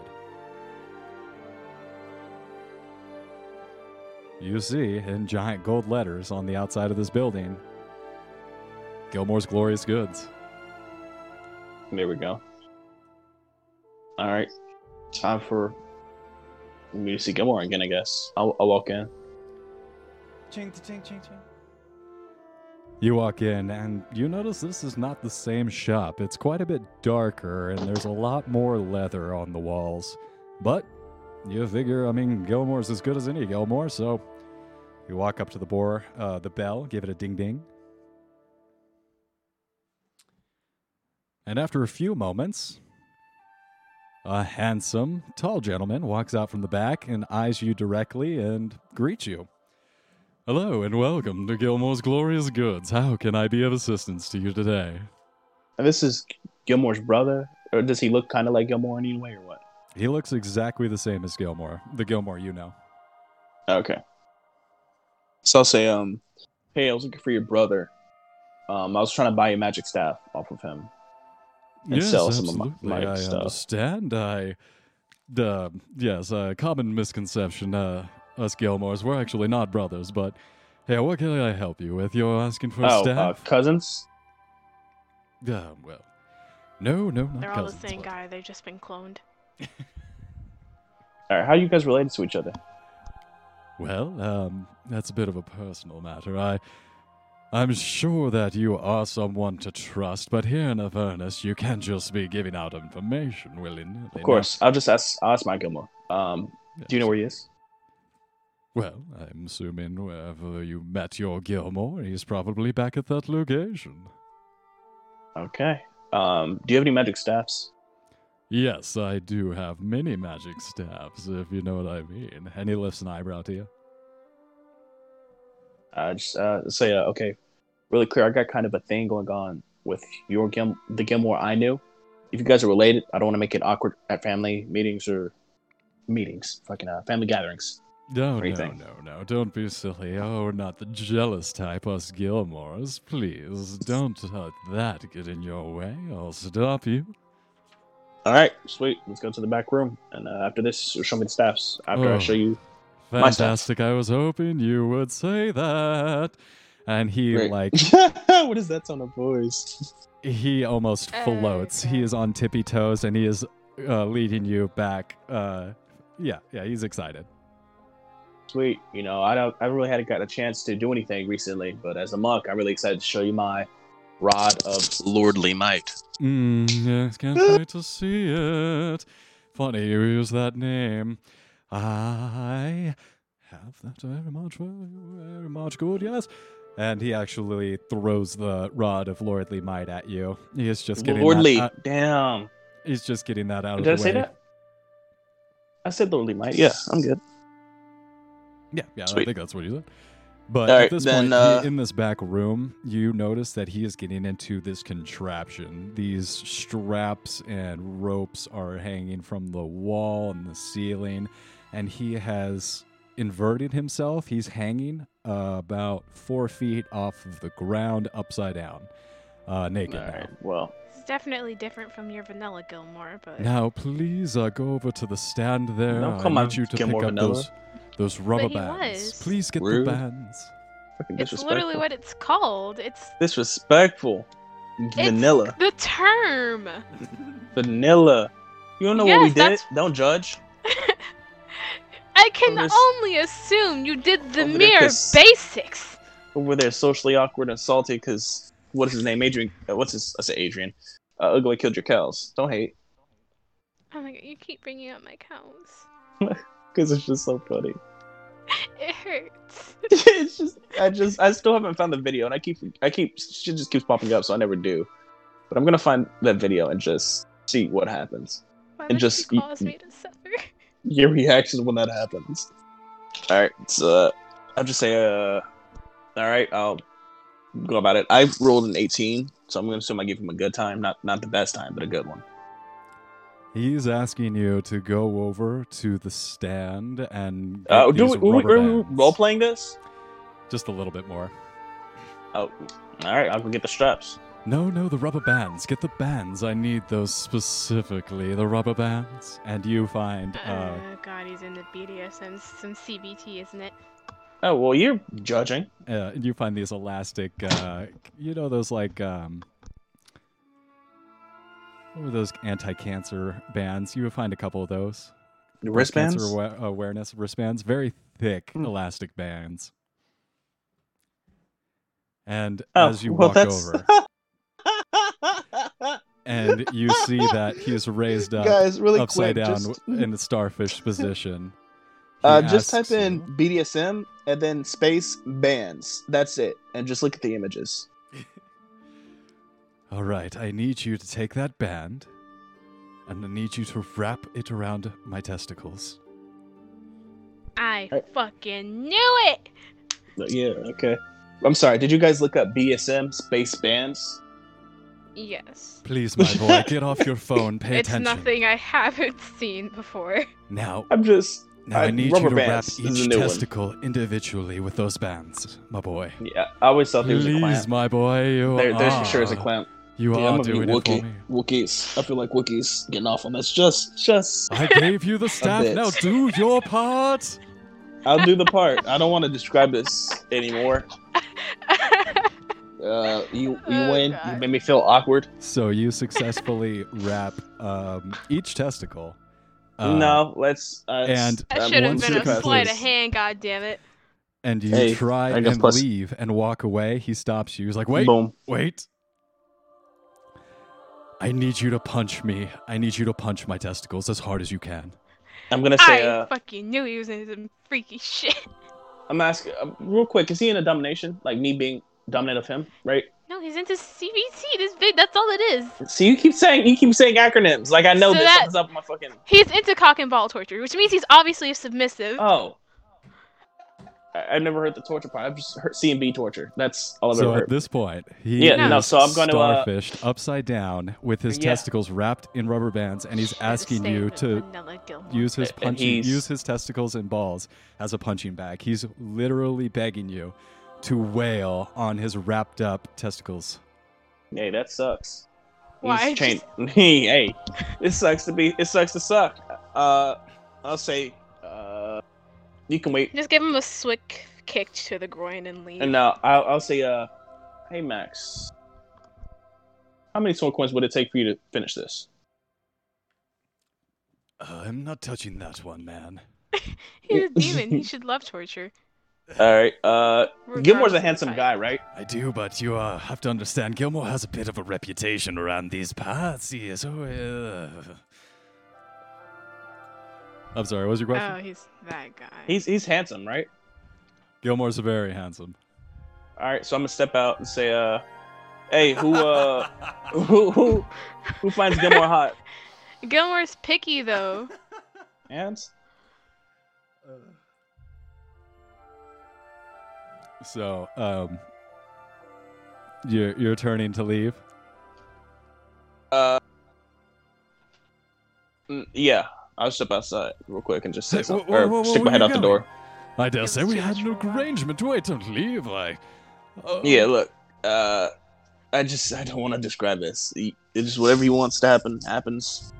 You see, in giant gold letters on the outside of this building, Gilmore's Glorious Goods. There we go. All right. Time for me to see Gilmore again, I guess. I'll walk in. Ching, ching, ching, ching. You walk in, and you notice this is not the same shop. It's quite a bit darker, and there's a lot more leather on the walls. But you figure, Gilmore's as good as any Gilmore, so you walk up to the bell, give it a ding-ding. And after a few moments, a handsome, tall gentleman walks out from the back and eyes you directly and greets you. Hello and welcome to Gilmore's Glorious Goods. How can I be of assistance to you today? And this is Gilmore's brother? Or does he look kind of like Gilmore in any way or what? He looks exactly the same as Gilmore. The Gilmore you know. Okay. So I'll say, hey, I was looking for your brother. I was trying to buy a magic staff off of him. And yes, sell some absolutely. Of my stuff. I understand. Yes, a common misconception, us Gilmores, we're actually not brothers, but hey, what can I help you with? You're asking for staff? Cousins? Well, no, not cousins. They're all the same guy, they've just been cloned. Alright, how are you guys related to each other? Well, that's a bit of a personal matter. I'm sure that you are someone to trust, but here in Avernus, you can't just be giving out information willy-nilly. Of course, I'll ask my Gilmore. Yes. Do you know where he is? Well, I'm assuming wherever you met your Gilmore, he's probably back at that location. Okay. Do you have any magic staffs? Yes, I do have many magic staffs, if you know what I mean. And he lifts an eyebrow to you. Okay, really clear, I got kind of a thing going on with your the Gilmore I knew. If you guys are related, I don't want to make it awkward at family meetings or... Fucking family gatherings. No, don't be silly. Oh, we're not the jealous type, us Gilmores. Please, don't let that get in your way. I'll stop you. All right, sweet. Let's go to the back room. And after this, show me the staffs. After I show you my staff. Fantastic. I was hoping you would say that. And he, what is that tone of voice? He almost floats. He is on tippy toes, and he is leading you back. Yeah, he's excited. Sweet. You know, I really hadn't got a chance to do anything recently, but as a monk, I'm really excited to show you my Rod of Lordly Might. Yes, can't wait to see it. Funny you use that name. I have that very much good, yes. And he actually throws the Rod of Lordly Might at you. He is just getting Lordly, that out. Damn. He's just getting that out of the way. Did I say that? I said Lordly Might. Yeah, I'm good. Yeah, sweet. I think that's what he said. But right, at this point, in this back room, you notice that he is getting into this contraption. These straps and ropes are hanging from the wall and the ceiling, and he has inverted himself. He's hanging about 4 feet off of the ground, upside down, naked. All right, well, it's definitely different from your vanilla Gilmore. But now, please go over to the stand there. No, I need you to Gilmore pick up vanilla. Those rubber bands. Please get rude. The bands. It's literally what it's called. It's disrespectful. Vanilla. It's the term. Vanilla. You don't know what we did? Don't judge. I can only assume you did the mere basics. Over there, socially awkward and salty because what's his name? Adrian. I said Adrian. Ugly killed your cows. Don't hate. Oh my god, you keep bringing up my cows. Because it's just so funny. It hurts. It's I still haven't found the video, and shit just keeps popping up, so I never do. But I'm gonna find that video and just see what happens. Why and would just you cause me to suffer? Your reaction when that happens. All right, so I'll just say, all right, I'll go about it. I rolled an 18, so I'm gonna assume I gave him a good time, not the best time, but a good one. He's asking you to go over to the stand and get are we role playing this? Just a little bit more. Oh, all right. I'll go get the straps. No, the rubber bands. Get the bands. I need those specifically. The rubber bands. And you find. God, he's into BDSM. Some CBT, isn't it? Oh well, you're judging. You find these elastic. Those like. What were those anti-cancer bands? You would find a couple of those. The wristbands? Cancer awareness wristbands. Very thick, elastic bands. And as you walk over, and you see that he is raised up, upside down, in the starfish position. Just type in BDSM and then space bands. That's it. And just look at the images. All right, I need you to take that band, and I need you to wrap it around my testicles. I fucking knew it! Yeah, okay. I'm sorry, did you guys look up BSM, space bands? Yes. Please, my boy, get off your phone, pay attention. It's nothing I haven't seen before. Now I need you to wrap each testicle individually with those bands, my boy. Yeah, I always thought there was a clamp. Please, my boy, there for sure is a clamp. I'm doing it for me. Wookiees. I feel like Wookiees getting off on this. Just. I gave you the staff. Now do your part. I'll do the part. I don't want to describe this anymore. You win. God. You made me feel awkward. So you successfully wrap each testicle. No, let's. That should have been a sleight of hand, goddammit. And you try and leave and walk away. He stops you. He's like, wait, wait. I need you to punch me. I need you to punch my testicles as hard as you can. I'm going to say. I fucking knew he was into some freaky shit. I'm asking real quick, is he in a domination? Like me being dominant of him, right? No, he's into CBT. That's all it is. So you keep saying acronyms. Like I know so this is up my fucking. He's into cock and ball torture, which means he's obviously submissive. Oh. I've never heard the torture part. I've just heard C&B torture. That's all I've ever heard. So at this point, he I'm going to starfished upside down with his testicles wrapped in rubber bands, and he's asking you to use his testicles and balls as a punching bag. He's literally begging you to wail on his wrapped up testicles. Hey, that sucks. Why? Hey, it sucks to be. It sucks to suck. I'll say. You can wait. Just give him a slick kick to the groin and leave. And now I'll say, hey Max, how many soul coins would it take for you to finish this? I'm not touching that one, man. He's a demon. He should love torture. All right. Gilmore's a handsome guy, right? I do, but you have to understand, Gilmore has a bit of a reputation around these parts. He is. I'm sorry, what was your question? Oh, he's that guy. He's handsome, right? Gilmore's very handsome. All right, so I'm gonna step out and say, hey, who finds Gilmore hot? Gilmore's picky though. And so, you're turning to leave. Yeah. I'll step outside real quick and just say something, or stick my head out the door. I dare say we had an arrangement. Wait, don't leave. Yeah, look, I don't want to describe this. It's just whatever he wants to happen, happens.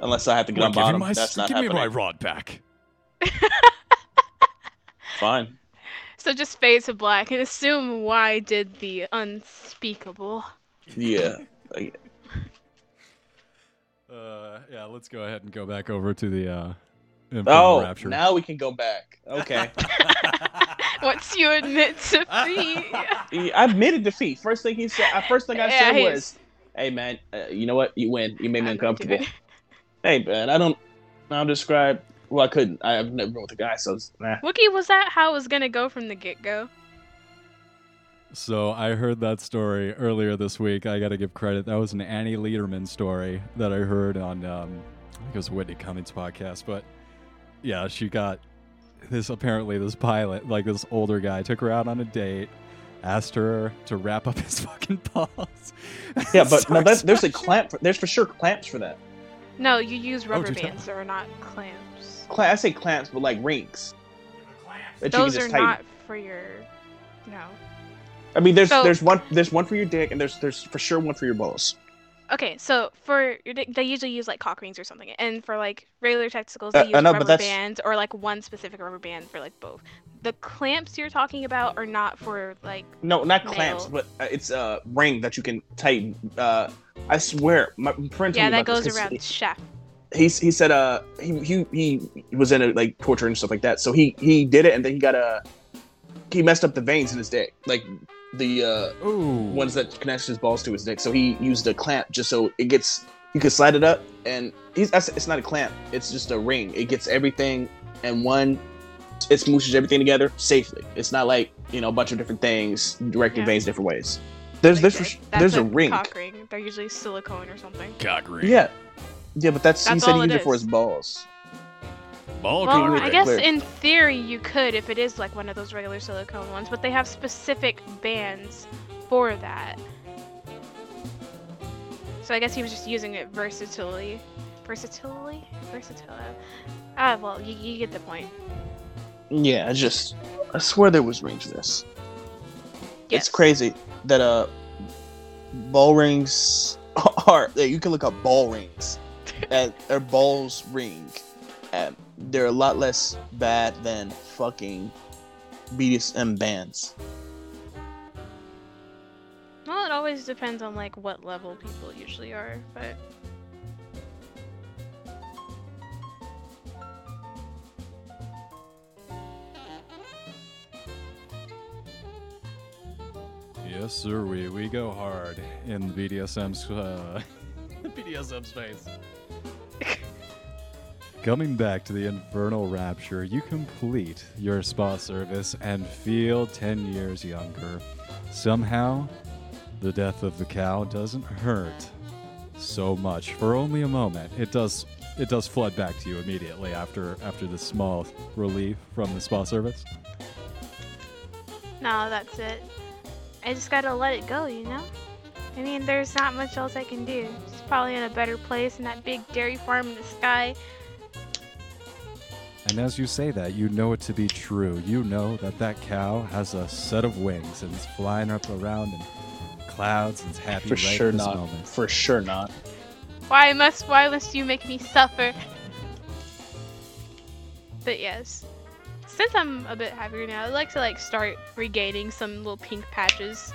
Unless I have to get on bottom. That's not happening. Give me my rod back. Fine. So just fade to black and assume Y did the unspeakable. Yeah. Yeah, let's go ahead and go back over to the Infernal Rapture. Now we can go back. Okay. Once you admit defeat. I admitted defeat. First thing I said was, "Hey man, you know what? You win. You made me uncomfortable." Hey man, I'll describe. Well, I couldn't. I've never been with a guy, so nah. Wookie, was that how it was gonna go from the get-go? So I heard that story earlier this week. I got to give credit. That was an Annie Lederman story that I heard on, I think it was Whitney Cummings' podcast. But yeah, she got this, apparently this pilot, like this older guy, took her out on a date, asked her to wrap up his fucking balls. Yeah, but no, there's a clamp. There's for sure clamps for that. No, you use rubber bands. There are not clamps. I say clamps, but like rings. Those are not for your, no. I mean, there's one for your dick, and there's for sure one for your balls. Okay, so for your dick, they usually use like cock rings or something, and for like regular testicles, they use rubber bands or like one specific rubber band for like both. The clamps you're talking about are not for like clamps, but it's a ring that you can tighten. I swear, my friend. Yeah, that goes around. Chef. He said he was into like torture and stuff like that, so he did it, and then he messed up the veins in his dick, like the ones that connect his balls to his dick. So he used a clamp just so it gets, you can slide it up, and it's not a clamp, it's just a ring. It gets everything in one, it smooshes everything together safely. It's not like, a bunch of different things directing veins different ways. There's a ring. Cock ring. They're usually silicone or something. Cock ring. Yeah, but that's he said he used it for his balls. Well, I guess in theory you could if it is like one of those regular silicone ones, but they have specific bands for that. So I guess he was just using it versatilely. Versatile. Ah, well, you get the point. Yeah, I swear there was rings to this. Yes. It's crazy that ball rings are. You can look up ball rings, and their balls ring. They're a lot less bad than fucking BDSM bands. Well, it always depends on like what level people usually are, but yes, sir, we go hard in BDSM space. Coming back to the Infernal Rapture, you complete your spa service and feel 10 years younger. Somehow, the death of the cow doesn't hurt so much. For only a moment, it does flood back to you immediately after the small relief from the spa service. No, that's it. I just gotta let it go, you know? I mean, there's not much else I can do. It's probably in a better place than that big dairy farm in the sky. And as you say that, you know it to be true. You know that that cow has a set of wings and is flying up around in clouds and is happy right sure this not. Moment. For sure not. Why must you make me suffer? But yes, since I'm a bit happier now, I'd like to start regaining some little pink patches.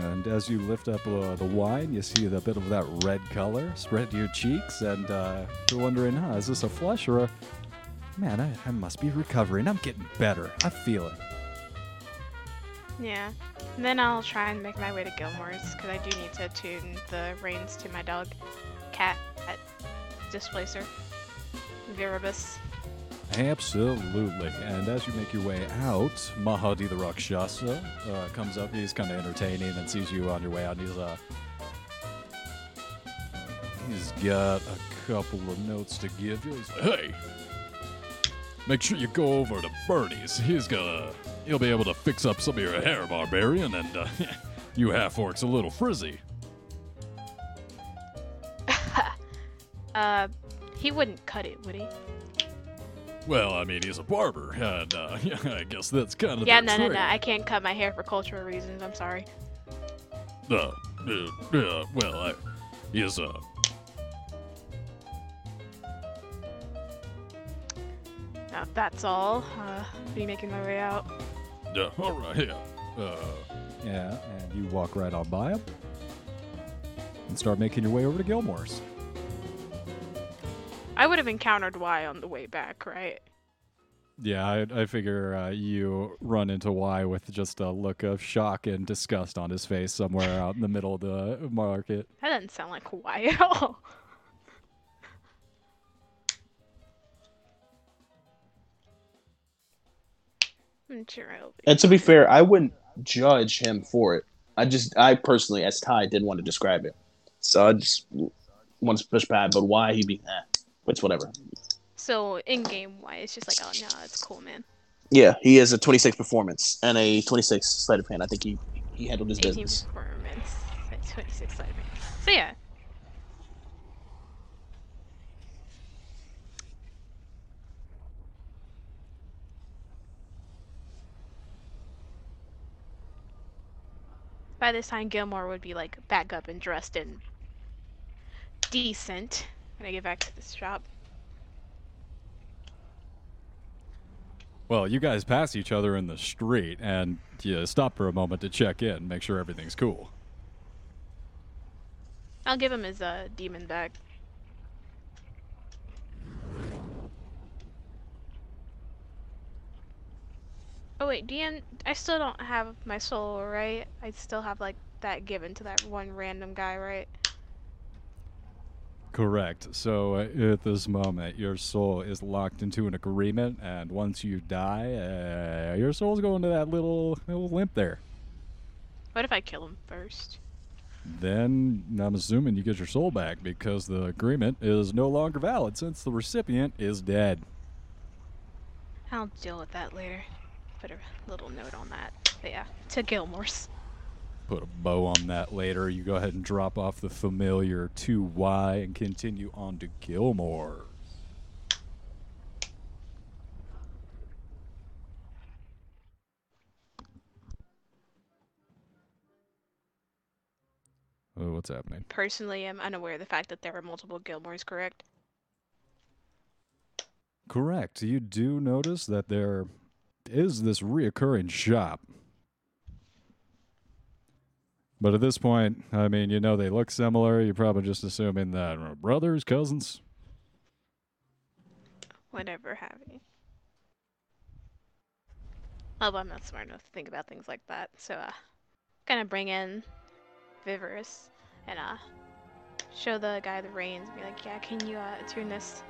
And as you lift up the wine, you see a bit of that red color spread to your cheeks, and you're wondering, is this a flush or a... Man, I must be recovering. I'm getting better. I feel it. Yeah. And then I'll try and make my way to Gilmore's, because I do need to attune the reins to my dog, Cat, at Displacer, Vivorous. Absolutely. And as you make your way out, Mahadi the Rakshasa comes up. He's kind of entertaining and sees you on your way out. He's got a couple of notes to give you. He's like, hey, make sure you go over to Bernie's. He'll be able to fix up some of your hair, barbarian, and you half-orc's a little frizzy. He wouldn't cut it, would he? Well, I mean, he's a barber, and I guess that's kind of no, I can't cut my hair for cultural reasons, I'm sorry. Now, that's all. I'll be making my way out. Yeah, alright, yeah. Yeah, and you walk right on by him and start making your way over to Gilmore's. I would have encountered Y on the way back, right? Yeah, I figure you run into Y with just a look of shock and disgust on his face somewhere out in the middle of the market. That doesn't sound like Y at all. And to be fair, I wouldn't judge him for it. I personally, as Ty, didn't want to describe it. So I just want to push back, but why he'd be... It's whatever. So, in-game wise, it's just like, oh, no, it's cool, man. Yeah, he has a 26 performance and a 26 sleight of hand. I think he handled his business. 18 performance and 26 sleight of hand. So, yeah. By this time, Gilmore would be, back up and dressed and decent. When I get back to this shop. Well, you guys pass each other in the street, and you stop for a moment to check in, make sure everything's cool. I'll give him his demon bag. Oh wait, DM, I still don't have my soul, right? I still have that given to that one random guy, right? Correct. So at this moment, your soul is locked into an agreement, and once you die, your soul's going to that little limp there. What if I kill him first? Then I'm assuming you get your soul back because the agreement is no longer valid since the recipient is dead. I'll deal with that later. Put a little note on that. But yeah, to Gilmore's. Put a bow on that later. You go ahead and drop off the familiar 2Y and continue on to Gilmore. Oh, what's happening? Personally, I'm unaware of the fact that there are multiple Gilmores, correct? Correct. You do notice that there is this reoccurring shop. But at this point, I mean, they look similar. You're probably just assuming that brothers, cousins. Whatever have you. Oh, but I'm not smart enough to think about things like that. So, gonna bring in Vivorous and, show the guy the reins and be like, yeah, can you, attune this?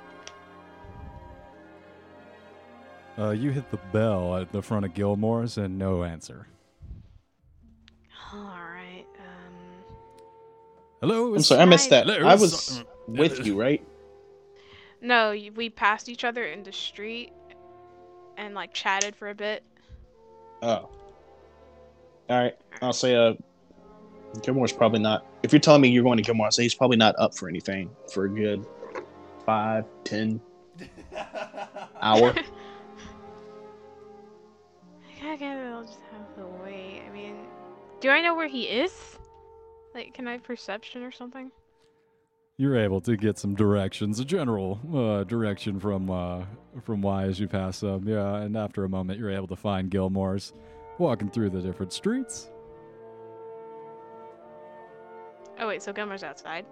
You hit the bell at the front of Gilmore's and no answer. Alright, Hello? I'm sorry, I missed that. Hello, I was with you, right? No, we passed each other in the street, and like chatted for a bit. Oh. Alright. I'll say Gilmore's probably not. If you're telling me you're going to Gilmore, I'll say he's probably not up for anything for a good 5-10 hour. I guess I'll just have to wait. I mean, do I know where he is? Like, can I have perception or something? You're able to get some directions, a general direction from Y as you pass them. Yeah, and after a moment, you're able to find Gilmore's walking through the different streets. Oh wait, so Gilmore's outside.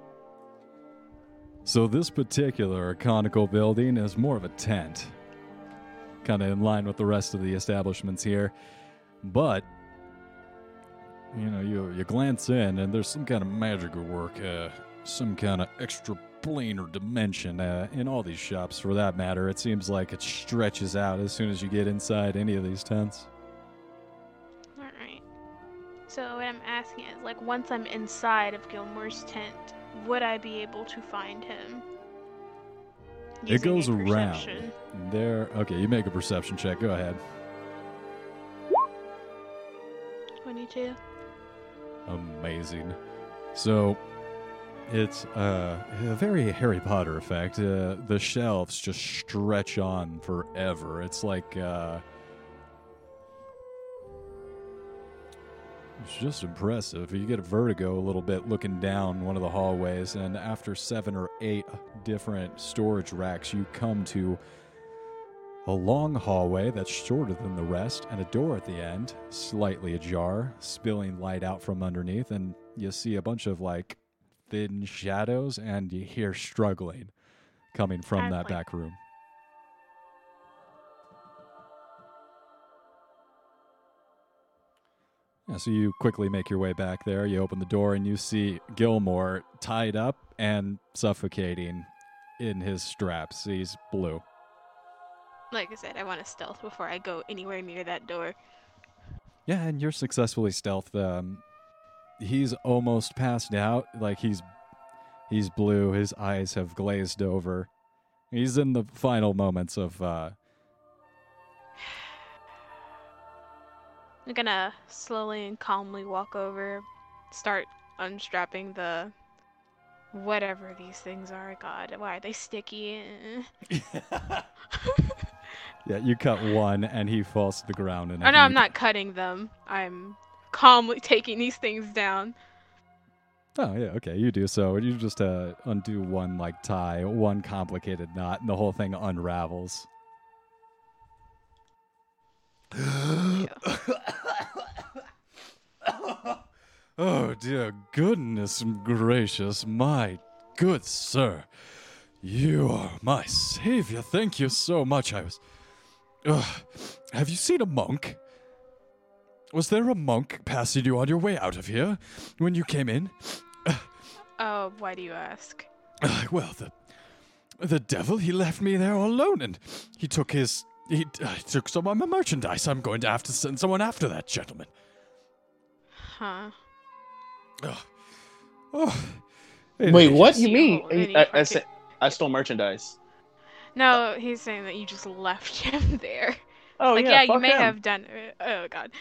So this particular conical building is more of a tent, kind of in line with the rest of the establishments here. But, you know, you glance in and there's some kind of magical work, some kind of extra plane or dimension in all these shops for that matter. It seems like it stretches out as soon as you get inside any of these tents. All right. So what I'm asking is, like, once I'm inside of Gilmore's tent, would I be able to find him? It goes around there. Okay, you make a perception check. Go ahead. 22. Amazing. So it's a very Harry Potter effect. The shelves just stretch on forever. It's like it's just impressive. You get a vertigo a little bit looking down one of the hallways, and after 7 or 8 different storage racks, you come to a long hallway that's shorter than the rest, and a door at the end, slightly ajar, spilling light out from underneath, and you see a bunch of, like, thin shadows, and you hear struggling coming from that back room. Yeah, so you quickly make your way back there. You open the door and you see Gilmore tied up and suffocating in his straps. He's blue. Like I said, I want to stealth before I go anywhere near that door. Yeah, and you're successfully stealthed. He's almost passed out. Like, he's blue. His eyes have glazed over. He's in the final moments of... I'm gonna slowly and calmly walk over, start unstrapping the whatever these things are. God, why are they sticky? Yeah, you cut one and he falls to the ground. Oh no, I'm not cutting them. I'm calmly taking these things down. Oh yeah, okay, you do so. You just undo one, like, tie, one complicated knot, and the whole thing unravels. Oh dear goodness gracious, my good sir, you are my savior. Thank you so much. Have you seen a monk? Was there a monk passing you on your way out of here when you came in? Oh, why do you ask? Well, the devil, he left me there all alone, and he took his... He took some of my merchandise. I'm going to have to send someone after that gentleman. Huh. Oh. Wait, what? You mean? I stole merchandise. No, he's saying that you just left him there. Oh, like, yeah, you may him. Have done it. Oh, God.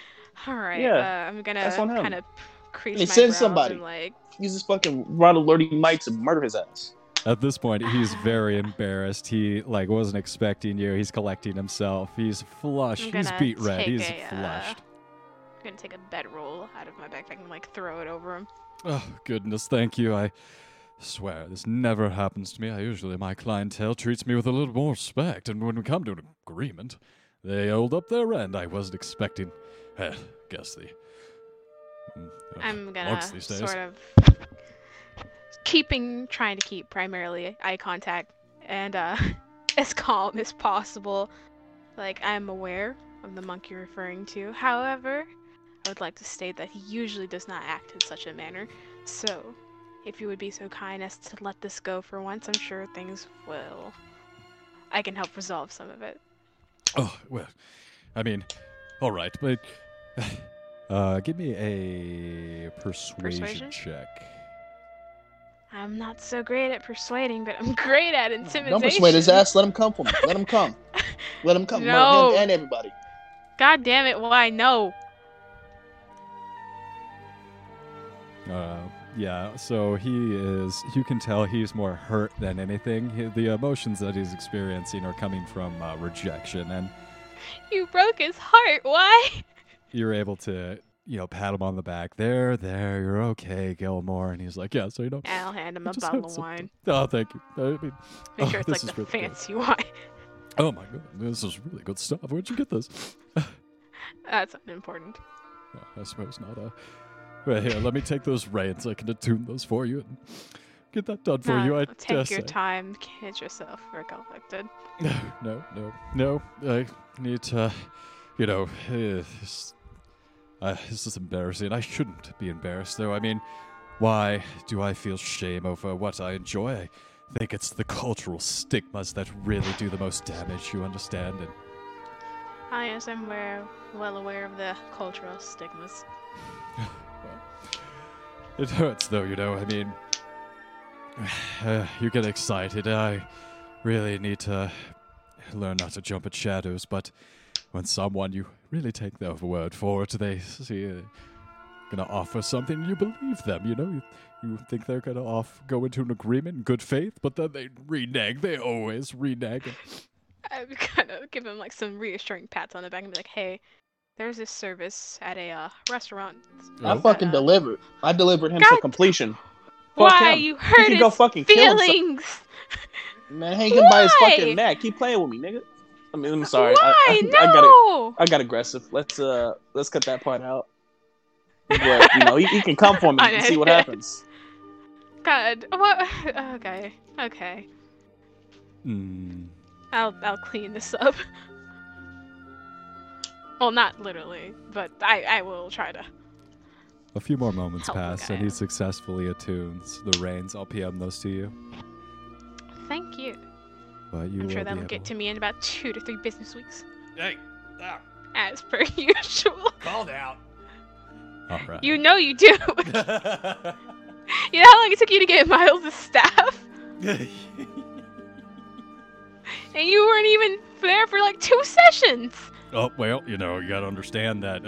All right. Yeah, I'm going to kind of crease my brows. He sends somebody. Like... Use this fucking Rod of Lordly Might to murder his ass. At this point, he's very embarrassed. He, like, wasn't expecting you. He's collecting himself. He's flushed. He's beat red. He's flushed. I'm going to take a bedroll out of my backpack and, like, throw it over him. Oh, goodness. Thank you. I swear this never happens to me. My clientele treats me with a little more respect. And when we come to an agreement, they hold up their end. I wasn't expecting. I guess the... I'm going to sort of... trying to keep primarily eye contact and as calm as possible. Like, I'm aware of the monk you're referring to. However, I would like to state that he usually does not act in such a manner. So, if you would be so kind as to let this go for once, I'm sure things will... I can help resolve some of it. Oh, well, I mean, all right, but give me a persuasion check. I'm not so great at persuading, but I'm great at intimidation. Don't persuade his ass. Let him come. Let him come. No. Him and everybody. God damn it, why? No. Yeah, so he is, you can tell he's more hurt than anything. The emotions that he's experiencing are coming from rejection. And you broke his heart, why? You're able to, you know, pat him on the back. There, you're okay, Gilmore. And he's like, yeah, so you know. I'll hand him a bottle of wine. Oh, thank you. I mean, make sure it's like the fancy wine. Oh my god, this is really good stuff. Where'd you get this? That's unimportant. Oh, I suppose not. Right here, let me take those reins. I can attune those for you and get that done for you. Take your time. Kid yourself. We're conflicted. No. I need to, you know, this is embarrassing. I shouldn't be embarrassed, though. I mean, why do I feel shame over what I enjoy? I think it's the cultural stigmas that really do the most damage, you understand? And I guess I'm well aware of the cultural stigmas. It hurts, though, you know. I mean, you get excited. I really need to learn not to jump at shadows, but when someone you really take their word for it, they see gonna offer something, you believe them, you know. You think they're gonna go into an agreement in good faith, but then they renege. They always renege. I'm gonna give him like some reassuring pats on the back and be like, "Hey, there's this service at a restaurant." I fucking delivered. I delivered him to completion. Why you hurt his feelings? Man, hang him by his fucking neck. Keep playing with me, nigga. I mean, I'm sorry. Why? I got aggressive. Let's cut that part out. But, you know, he can come for me and see what happens. God, what? Okay. I'll clean this up. Well, not literally, but I will try to. A few more moments pass, and he successfully attunes the reins. I'll PM those to you. Thank you. But I'm sure that'll get to me in about 2 to 3 business weeks. Hey, as per usual. Called out. All right. You know you do. You know how long it took you to get Miles' staff? And you weren't even there for like 2 sessions. Oh, well, you know, you got to understand that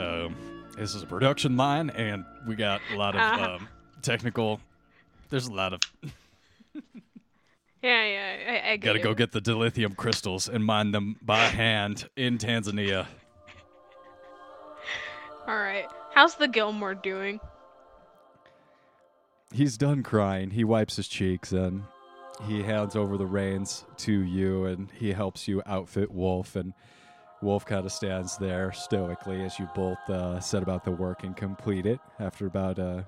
this is a production line, and we got a lot of technical. There's a lot of. Yeah. I got to go get the dilithium crystals and mine them by hand in Tanzania. All right. How's the Gilmore doing? He's done crying. He wipes his cheeks and he hands over the reins to you, and he helps you outfit Wolf. And Wolf kind of stands there stoically as you both set about the work and complete it. After about a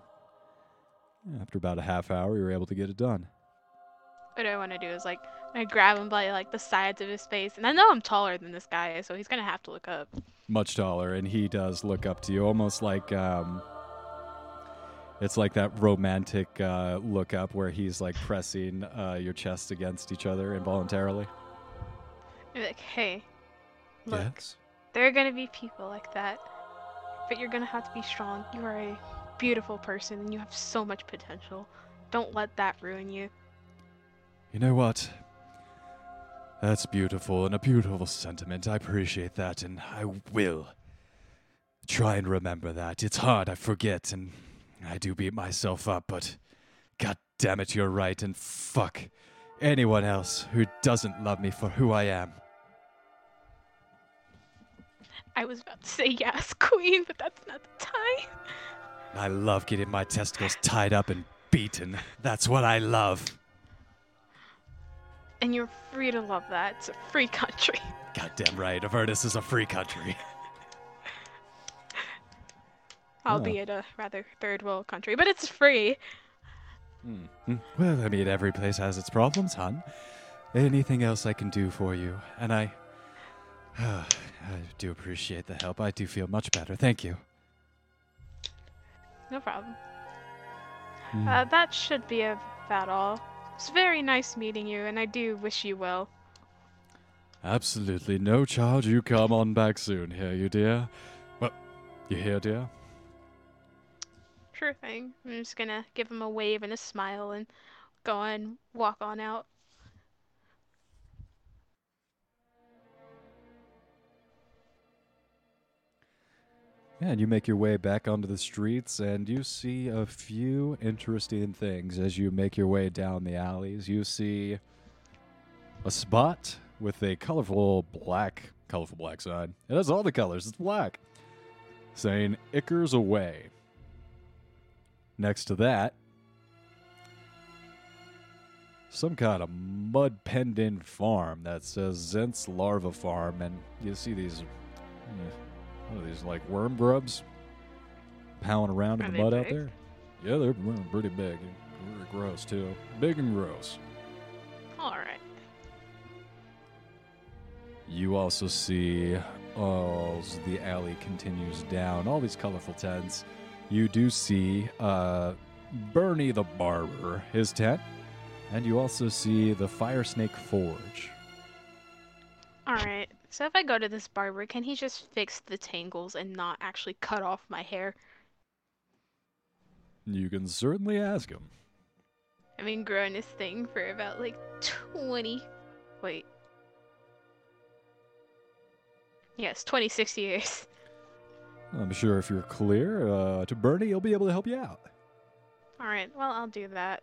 half hour, you were able to get it done. What I want to do is like I grab him by like the sides of his face, and I know I'm taller than this guy, so he's gonna have to look up. Much taller, and he does look up to you, almost like it's like that romantic look up where he's like pressing your chest against each other involuntarily. You're like, hey, look, yes? There are gonna be people like that, but you're gonna have to be strong. You are a beautiful person, and you have so much potential. Don't let that ruin you. You know what? That's beautiful, and a beautiful sentiment. I appreciate that, and I will try and remember that. It's hard, I forget, and I do beat myself up, but god damn it, you're right, and fuck anyone else who doesn't love me for who I am. I was about to say yes, queen, but that's not the time. I love getting my testicles tied up and beaten. That's what I love. And you're free to love that. It's a free country. Goddamn right. Avernus is a free country. Albeit a rather third world country, but it's free. Mm. Well, I mean, every place has its problems, hon. Anything else I can do for you? And I do appreciate the help. I do feel much better. Thank you. No problem. That should be about all. It's very nice meeting you, and I do wish you well. Absolutely. No charge. You come on back soon. Hear you, dear? Well, you here, dear? Sure thing. I'm just gonna give him a wave and a smile and go and walk on out. Yeah, and you make your way back onto the streets, and you see a few interesting things as you make your way down the alleys. You see a spot with a colorful black sign. It has all the colors. It's black. Saying, Ickers Away. Next to that, some kind of mud-penned-in farm that says Zent's Larva Farm, and you see these... What are these, like, worm grubs powering around in the mud out there? Yeah, they're pretty big. They're gross, too. Big and gross. All right. You also see, as the alley continues down, all these colorful tents. You do see Bernie the Barber, his tent. And you also see the Fire Snake Forge. All right. So if I go to this barber, can he just fix the tangles and not actually cut off my hair? You can certainly ask him. I've been growing this thing for about, like, 20... Wait. Yes, 26 years. I'm sure if you're clear to Bernie, he'll be able to help you out. All right, well, I'll do that.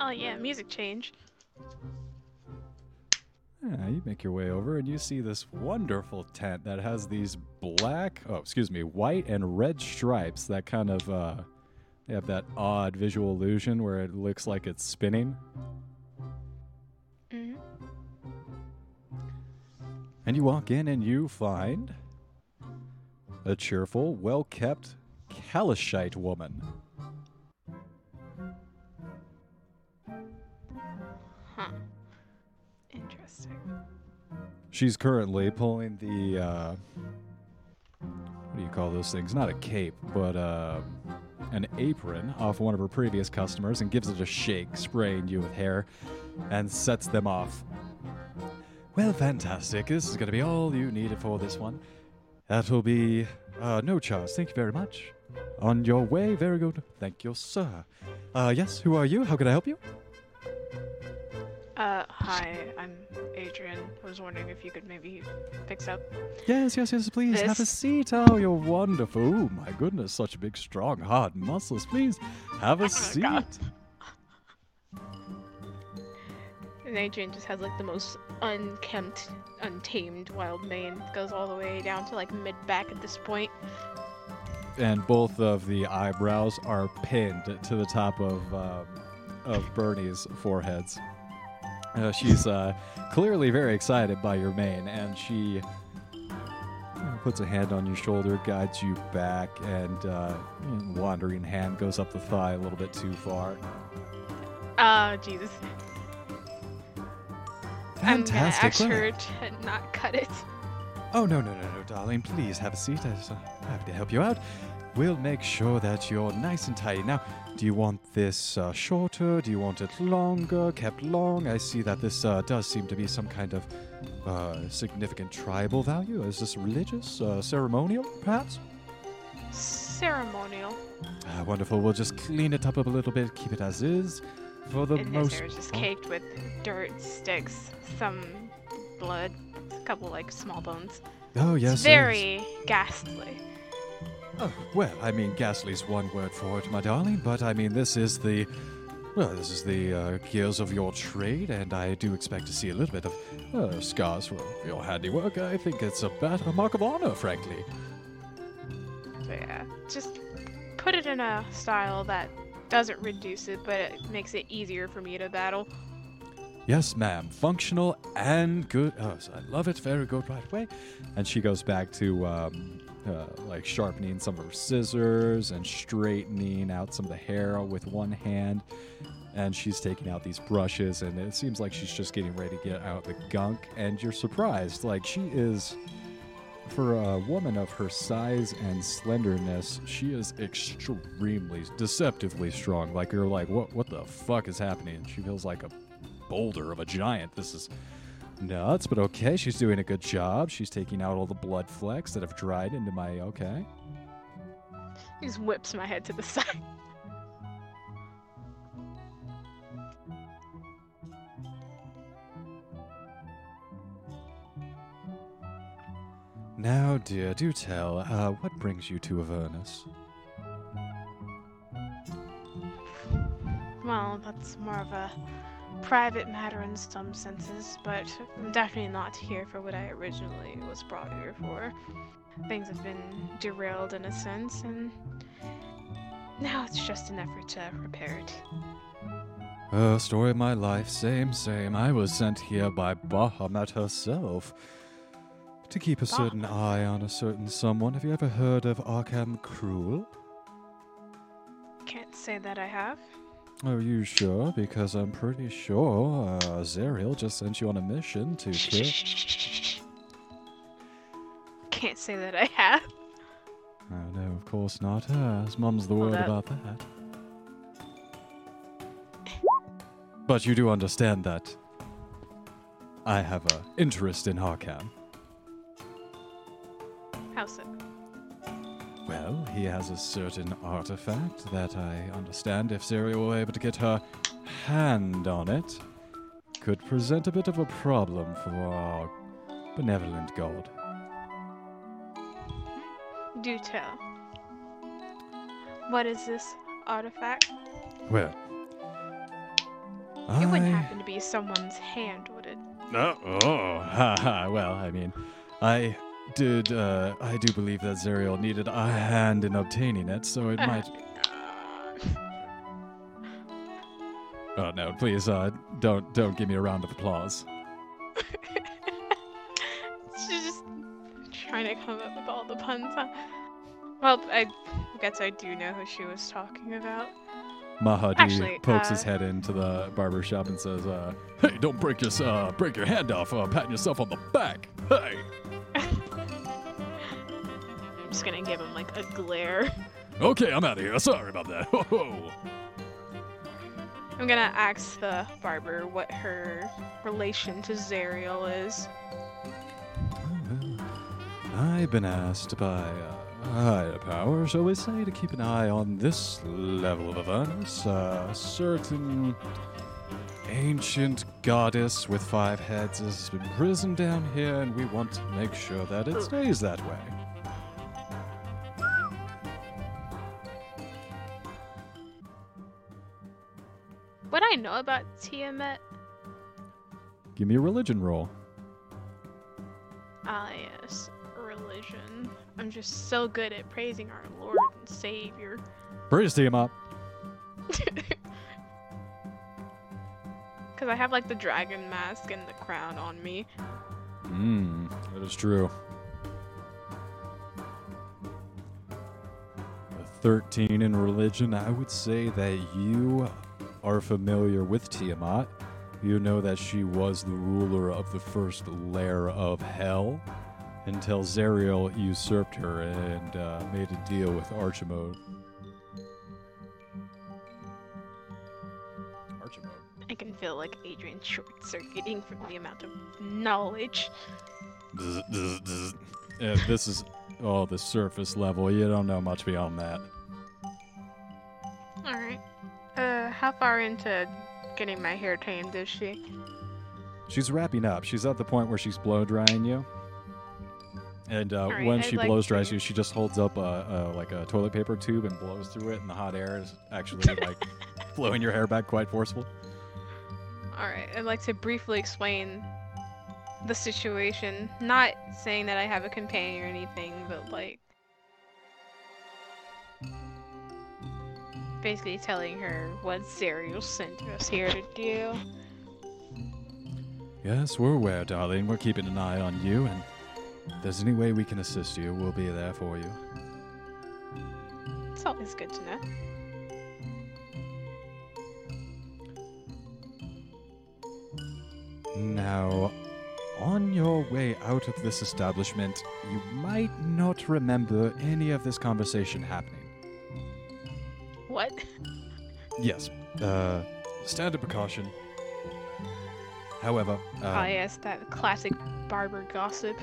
Oh, yeah, music change. Yeah, you make your way over, and you see this wonderful tent that has these white and red stripes that kind of, they have that odd visual illusion where it looks like it's spinning. Mm-hmm. And you walk in, and you find a cheerful, well-kept Kalashite woman. She's currently pulling the, what do you call those things? Not a cape, but an apron off one of her previous customers and gives it a shake, spraying you with hair, and sets them off. Well, fantastic. This is going to be all you needed for this one. That will be no charge. Thank you very much. On your way. Very good. Thank you, sir. Yes, who are you? How can I help you? Hi, I'm Adrian. I was wondering if you could maybe fix up. Yes, please, this. Have a seat. Oh, you're wonderful. Oh, my goodness, such a big, strong, hard muscles. Please, have a seat. God. And Adrian just has, like, the most unkempt, untamed wild mane. Goes all the way down to, like, mid-back at this point. And both of the eyebrows are pinned to the top of Bernie's foreheads. She's clearly very excited by your mane, and she puts a hand on your shoulder, guides you back, and wandering hand goes up the thigh a little bit too far. Oh, Jesus. Fantastic. I'm going to ask her to not cut it. Oh, no, darling. Please have a seat. I'm happy to help you out. We'll make sure that you're nice and tidy. Now, do you want this shorter? Do you want it longer? Kept long? I see that this does seem to be some kind of significant tribal value. Is this religious? Ceremonial, perhaps? Ceremonial. Wonderful. We'll just clean it up a little bit. Keep it as is. For the most hair is just caked with dirt, sticks, some blood, a couple, like, small bones. Oh, yes. It's very ghastly. Oh, well, I mean, ghastly's one word for it, my darling, but I mean, this is the gears of your trade, and I do expect to see a little bit of scars for your handiwork. I think it's a mark of honor, frankly. So, yeah, just put it in a style that doesn't reduce it, but it makes it easier for me to battle. Yes, ma'am. Functional and good. Oh, so I love it. Very good right away. And she goes back to... like sharpening some of her scissors and straightening out some of the hair with one hand, and she's taking out these brushes, and it seems like she's just getting ready to get out the gunk, and you're surprised. Like, she is, for a woman of her size and slenderness, she is extremely, deceptively strong. Like, you're like, what the fuck is happening? She feels like a boulder of a giant. This is nuts, but okay, she's doing a good job. She's taking out all the blood flecks that have dried into my... Okay. He just whips my head to the side. Now, dear, do tell, what brings you to Avernus? Well, that's more of a private matter in some senses, but I'm definitely not here for what I originally was brought here for. Things have been derailed in a sense, and now it's just an effort to repair it. Story of my life, same. I was sent here by Bahamut herself. To keep a certain eye on a certain someone. Have you ever heard of Arkhan the Cruel? Can't say that I have. Are you sure? Because I'm pretty sure Zariel just sent you on a mission to kill... Can't say that I have. Oh, no, of course not. His mum's the word about that. But you do understand that I have an interest in Arkhan. How so? Well, he has a certain artifact that I understand if Zariel were able to get her hand on it, could present a bit of a problem for our benevolent god. Do tell. What is this artifact? Well, it wouldn't happen to be someone's hand, would it? Well, I mean, I do believe that Zariel needed a hand in obtaining it, so it might... Oh, no, please, don't give me a round of applause. She's just trying to come up with all the puns. Well, I guess I do know who she was talking about. Mahadi actually, pokes his head into the barber shop and says, hey, don't break your hand off, patting yourself on the back. Hey! I'm just gonna give him like a glare. Okay, I'm out of here. Sorry about that. I'm gonna ask the barber what her relation to Zariel is. I've been asked by a higher power, shall we say, to keep an eye on this level of Avernus. A certain ancient goddess with 5 heads is imprisoned down here, and we want to make sure that it stays that way. What I know about Tiamat? Give me a religion roll. Yes, religion. I'm just so good at praising our Lord and Savior. Praise Tiamat. Because I have like the dragon mask and the crown on me. That is true. A 13 in religion, I would say that you are familiar with Tiamat. You know that she was the ruler of the first layer of hell until Zariel usurped her and made a deal with Archimode. I can feel like Adrian short-circuiting from the amount of knowledge. This is all the surface level. You don't know much beyond that. All right. How far into getting my hair tamed is she? She's wrapping up. She's at the point where she's blow drying you. And right, when she blows dries you, she just holds up a toilet paper tube and blows through it, and the hot air is actually like blowing your hair back quite forceful. All right, I'd like to briefly explain the situation. Not saying that I have a companion or anything, but like basically telling her what Zariel sent us here to do. Yes, we're aware, darling. We're keeping an eye on you, and if there's any way we can assist you, we'll be there for you. It's always good to know. Now, on your way out of this establishment, you might not remember any of this conversation happening. What? Yes. Standard precaution. However... yes, that classic barber gossip.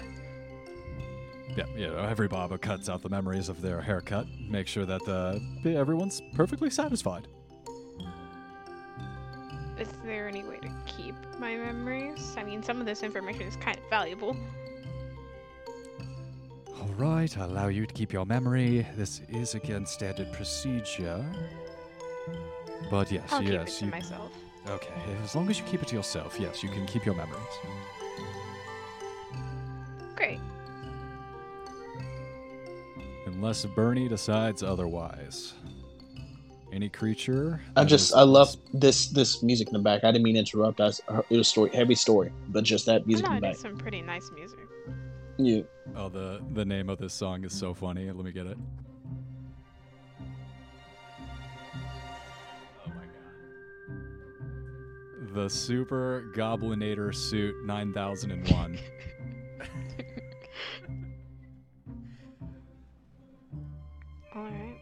Yeah, you know, every barber cuts out the memories of their haircut, make sure that everyone's perfectly satisfied. Is there any way to keep my memories? I mean, some of this information is kind of valuable. All right, I'll allow you to keep your memory. This is, again, standard procedure. But yes, I'll keep it to myself. Okay, as long as you keep it to yourself, yes, you can keep your memories. Great. Unless Bernie decides otherwise. Any creature? I love this music in the back. I didn't mean to interrupt. It was heavy story, but just that music in the back. It's some pretty nice music. Yeah. Oh, the name of this song is so funny. Let me get it. Oh my god. The Super Goblinator Suit 9001. All right.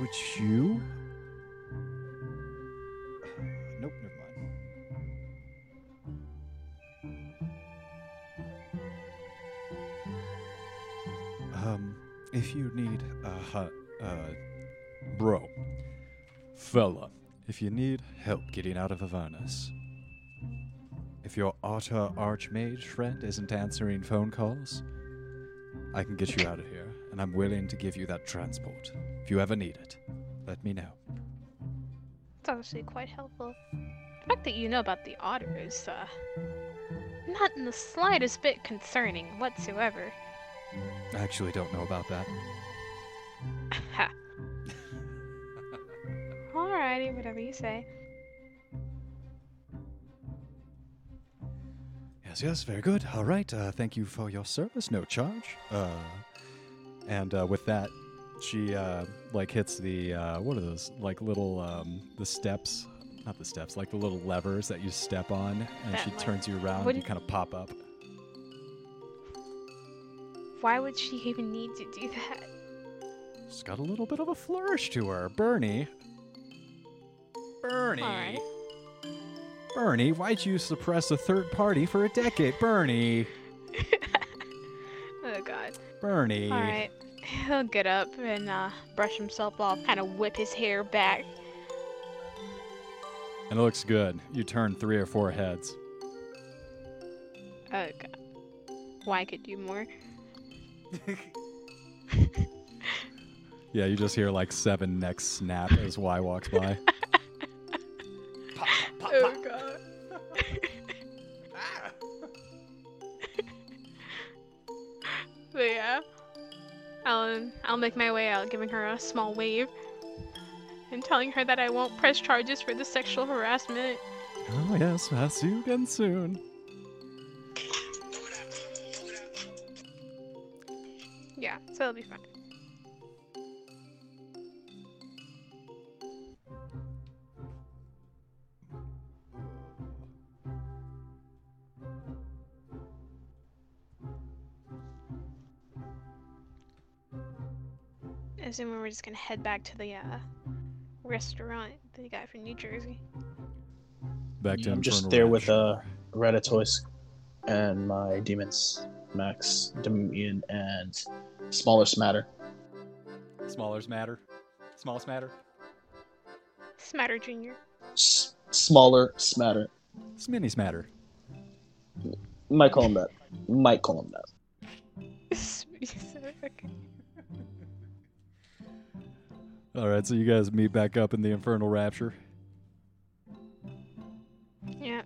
Would you? Nope, never mind. If you need if you need help getting out of Avernus, if your otter archmage friend isn't answering phone calls, I can get you out of here, and I'm willing to give you that transport. If you ever need it, let me know. It's honestly quite helpful. The fact that you know about the otter is, not in the slightest bit concerning whatsoever. I actually don't know about that. Alrighty, whatever you say. Yes, very good. All right, thank you for your service. No charge. And with that, she hits the what are those little the steps? Not the steps, like the little levers that you step on, and that she turns you around. And you kind of pop up. Why would she even need to do that? She's got a little bit of a flourish to her, Bernie. All right. Bernie, why'd you suppress a third party for a decade? Bernie! Oh, God. Bernie. All right. He'll get up and brush himself off, kind of whip his hair back. And it looks good. You turn 3 or 4 heads. Oh, God. Why could you more? Yeah, you just hear 7 necks snap as Y walks by. Oh, God. But yeah, I'll make my way out, giving her a small wave and telling her that I won't press charges for the sexual harassment. Oh, yes, I'll see you again soon. Yeah, so it'll be fine. I assume we're just gonna head back to the restaurant that you got from New Jersey. Back to I'm just there with Ratatoise and my demons, Max, Dominion, and Smatter Jr. Smaller Smatter. Sminny Smatter. Might call him that. Okay. All right, so you guys meet back up in the Infernal Rapture. Yeah.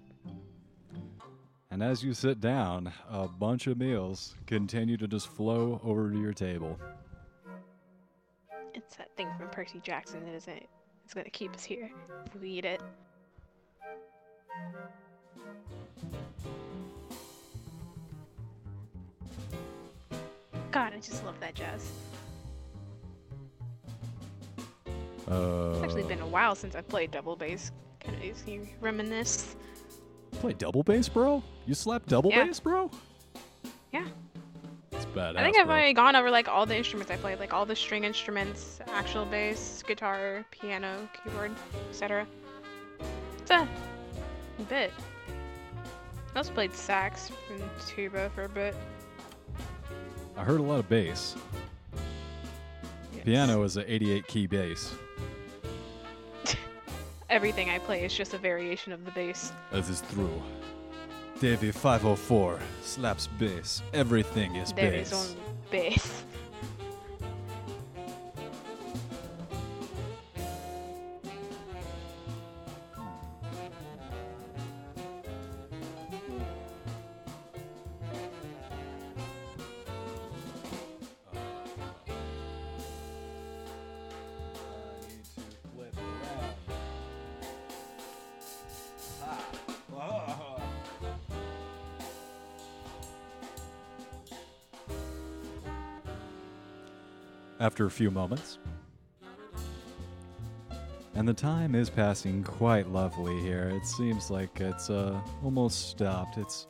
And as you sit down, a bunch of meals continue to just flow over to your table. It's that thing from Percy Jackson, isn't it? It's going to keep us here if we eat it. God, I just love that jazz. It's actually been a while since I played double bass. Kind of makes you reminisce. Play double bass, bro? You slapped double bass, bro? Yeah. It's badass. I think I've already gone over all the instruments I played, all the string instruments, actual bass, guitar, piano, keyboard, etc. A bit. I also played sax and tuba for a bit. I heard a lot of bass. Yes. Piano is an 88-key bass. Everything I play is just a variation of the bass. That is true. Davey 504 slaps bass. Everything is bass. There is only bass. After a few moments. And the time is passing quite lovely here. It seems like it's almost stopped. It's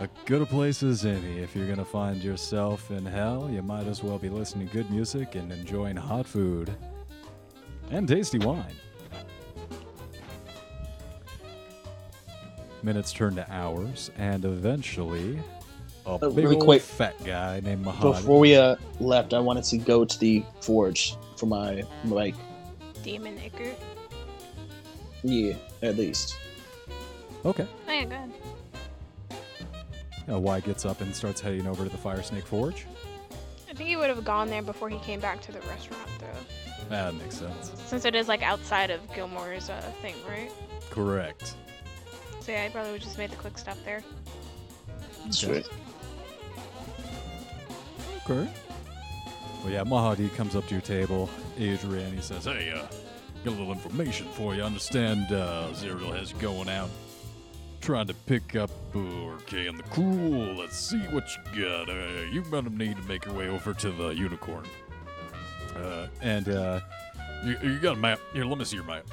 a good a place as any. If you're going to find yourself in hell, you might as well be listening to good music and enjoying hot food. And tasty wine. Minutes turn to hours, and eventually... a big really quick fat guy named Mahadi. Before we left, I wanted to go to the forge for my like demon Icker. Yeah, at least. Okay. Oh, yeah, go ahead. Y gets up and starts heading over to the Fire Snake Forge. I think he would have gone there before he came back to the restaurant, though. That makes sense. Since it is like outside of Gilmore's thing, right? Correct. So yeah, I probably would just made the quick stop there. Sweet. Okay. Well, yeah, Mahadi comes up to your table, Adrian, he says, "Hey, got a little information for you. I understand Zariel has going out trying to pick up Arkhan the Cruel. Let's see what you got. You might need to make your way over to the unicorn. And you got a map. Here, let me see your map.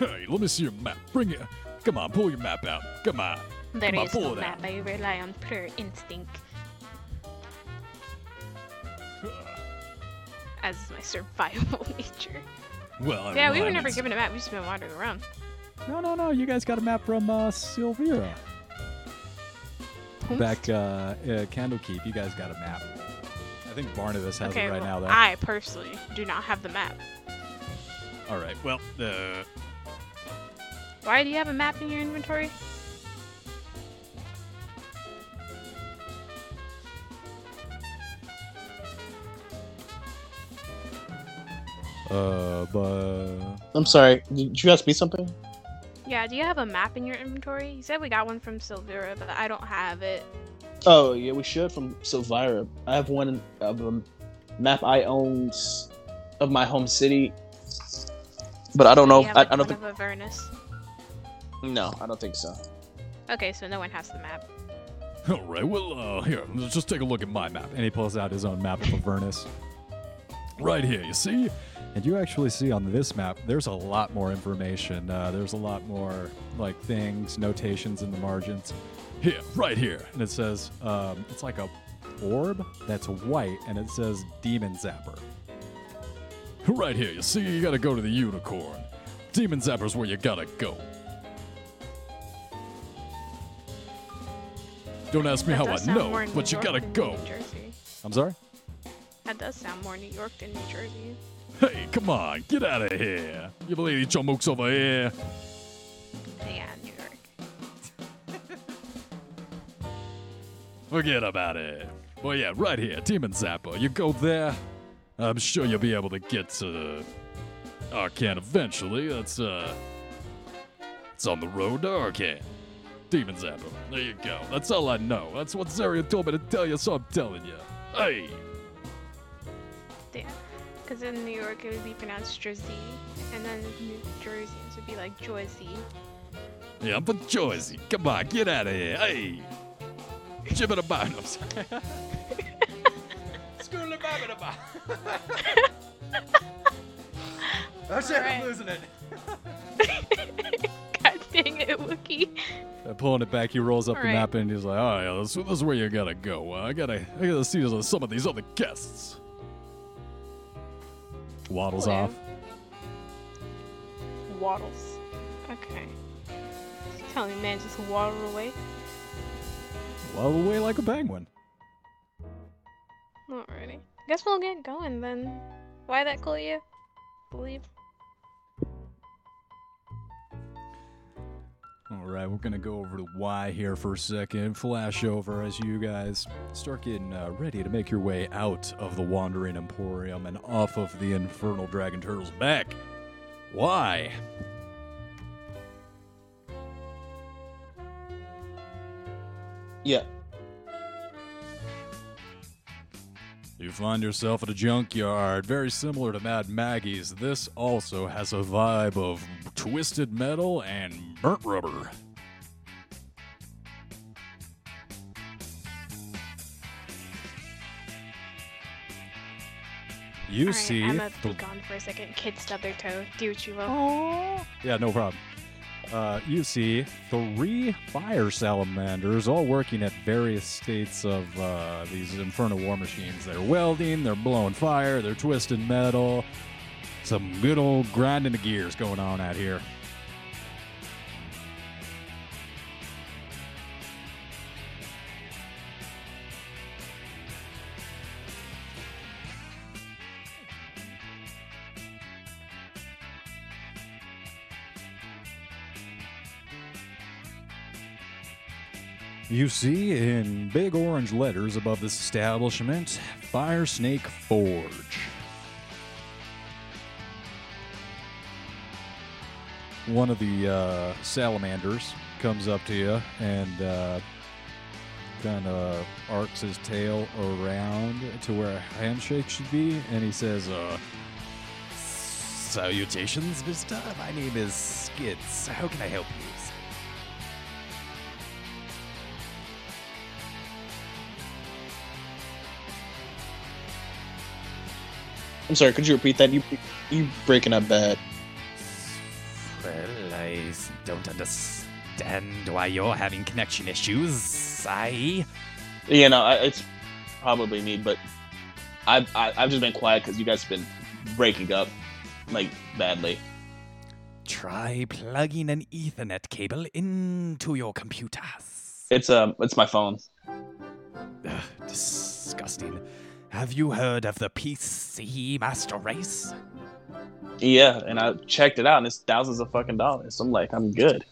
Hey, let me see your map. Bring it. Come on, pull your map out. Come on. There Come is on, no map. I rely on pure instinct. As my survival nature. Well, yeah, we were never given a map. We've just been wandering around. No. You guys got a map from Silvira. Back at Candlekeep, you guys got a map. I think Barnabas has it now, though. I personally do not have the map. All right, well... Why do you have a map in your inventory? But... I'm sorry, did you ask me something? Yeah, do you have a map in your inventory? You said we got one from Silvira, but I don't have it. Oh, yeah, we should from Silvira. I have one of a map I own of my home city, but I don't know. I don't think... of Avernus? No, I don't think so. Okay, so no one has the map. Alright, well, here, let's just take a look at my map. And he pulls out his own map of Avernus. Right here, you see? And you actually see on this map, there's a lot more information. There's a lot more, like, things, notations in the margins. Here, right here. And it says, it's like a orb that's white, and it says Demon Zapper. Right here, you see? You gotta go to the unicorn. Demon Zapper's where you gotta go. Don't ask me how I know, but you gotta go. I'm sorry? That does sound more New York than New Jersey. Hey, come on, get out of here. You lady chumooks over here. Yeah, New York. Forget about it. Well, yeah, right here, Demon Zapper. You go there, I'm sure you'll be able to get to Arkhan eventually. That's, it's on the road to Arkhan. Demon Zapper, there you go. That's all I know. That's what Zariel told me to tell you, so I'm telling you. Hey! Damn. Because in New York, it would be pronounced Jersey, and then New Jersey would be like Jersey. Yeah, but Jersey. Come on, get out of here. Hey! Jibba-da-bottoms. Scooter-da-bottoms. Oh, shit, right. I'm losing it. God dang it, Wookie. Pulling it back, he rolls up the map, and he's like, all right, this is where you gotta go. I gotta see some of these other guests. Waddles off. Waddles. Okay. Tell me, man, just waddle away. Waddle away like a penguin. Not really. Guess we'll get going then. Why that call you? Believe. Alright, we're gonna go over to Y here for a second, flash over as you guys start getting ready to make your way out of the Wandering Emporium and off of the Infernal Dragon Turtle's back. Why? Yeah. You find yourself at a junkyard, very similar to Mad Maggie's. This also has a vibe of twisted metal and burnt rubber. You right, see... I'm going to be gone for a second. Kids stub their toe. Do what you will. Aww. Yeah, no problem. You see three fire salamanders all working at various states of these Inferno War Machines. They're welding, they're blowing fire, they're twisting metal. Some good old grinding of gears going on out here. You see in big orange letters above this establishment, Fire Snake Forge. One of the salamanders comes up to you and kind of arcs his tail around to where a handshake should be, and he says, "Salutations, mister. My name is Skits. How can I help you?" I'm sorry, could you repeat that? You breaking up bad. Well, I don't understand why you're having connection issues. Yeah, no, it's probably me, but I've just been quiet because you guys have been breaking up, like, badly. Try plugging an Ethernet cable into your computer. It's my phone. Ugh, disgusting. Have you heard of the PC Master Race? Yeah, and I checked it out, and it's thousands of fucking dollars. I'm like, I'm good.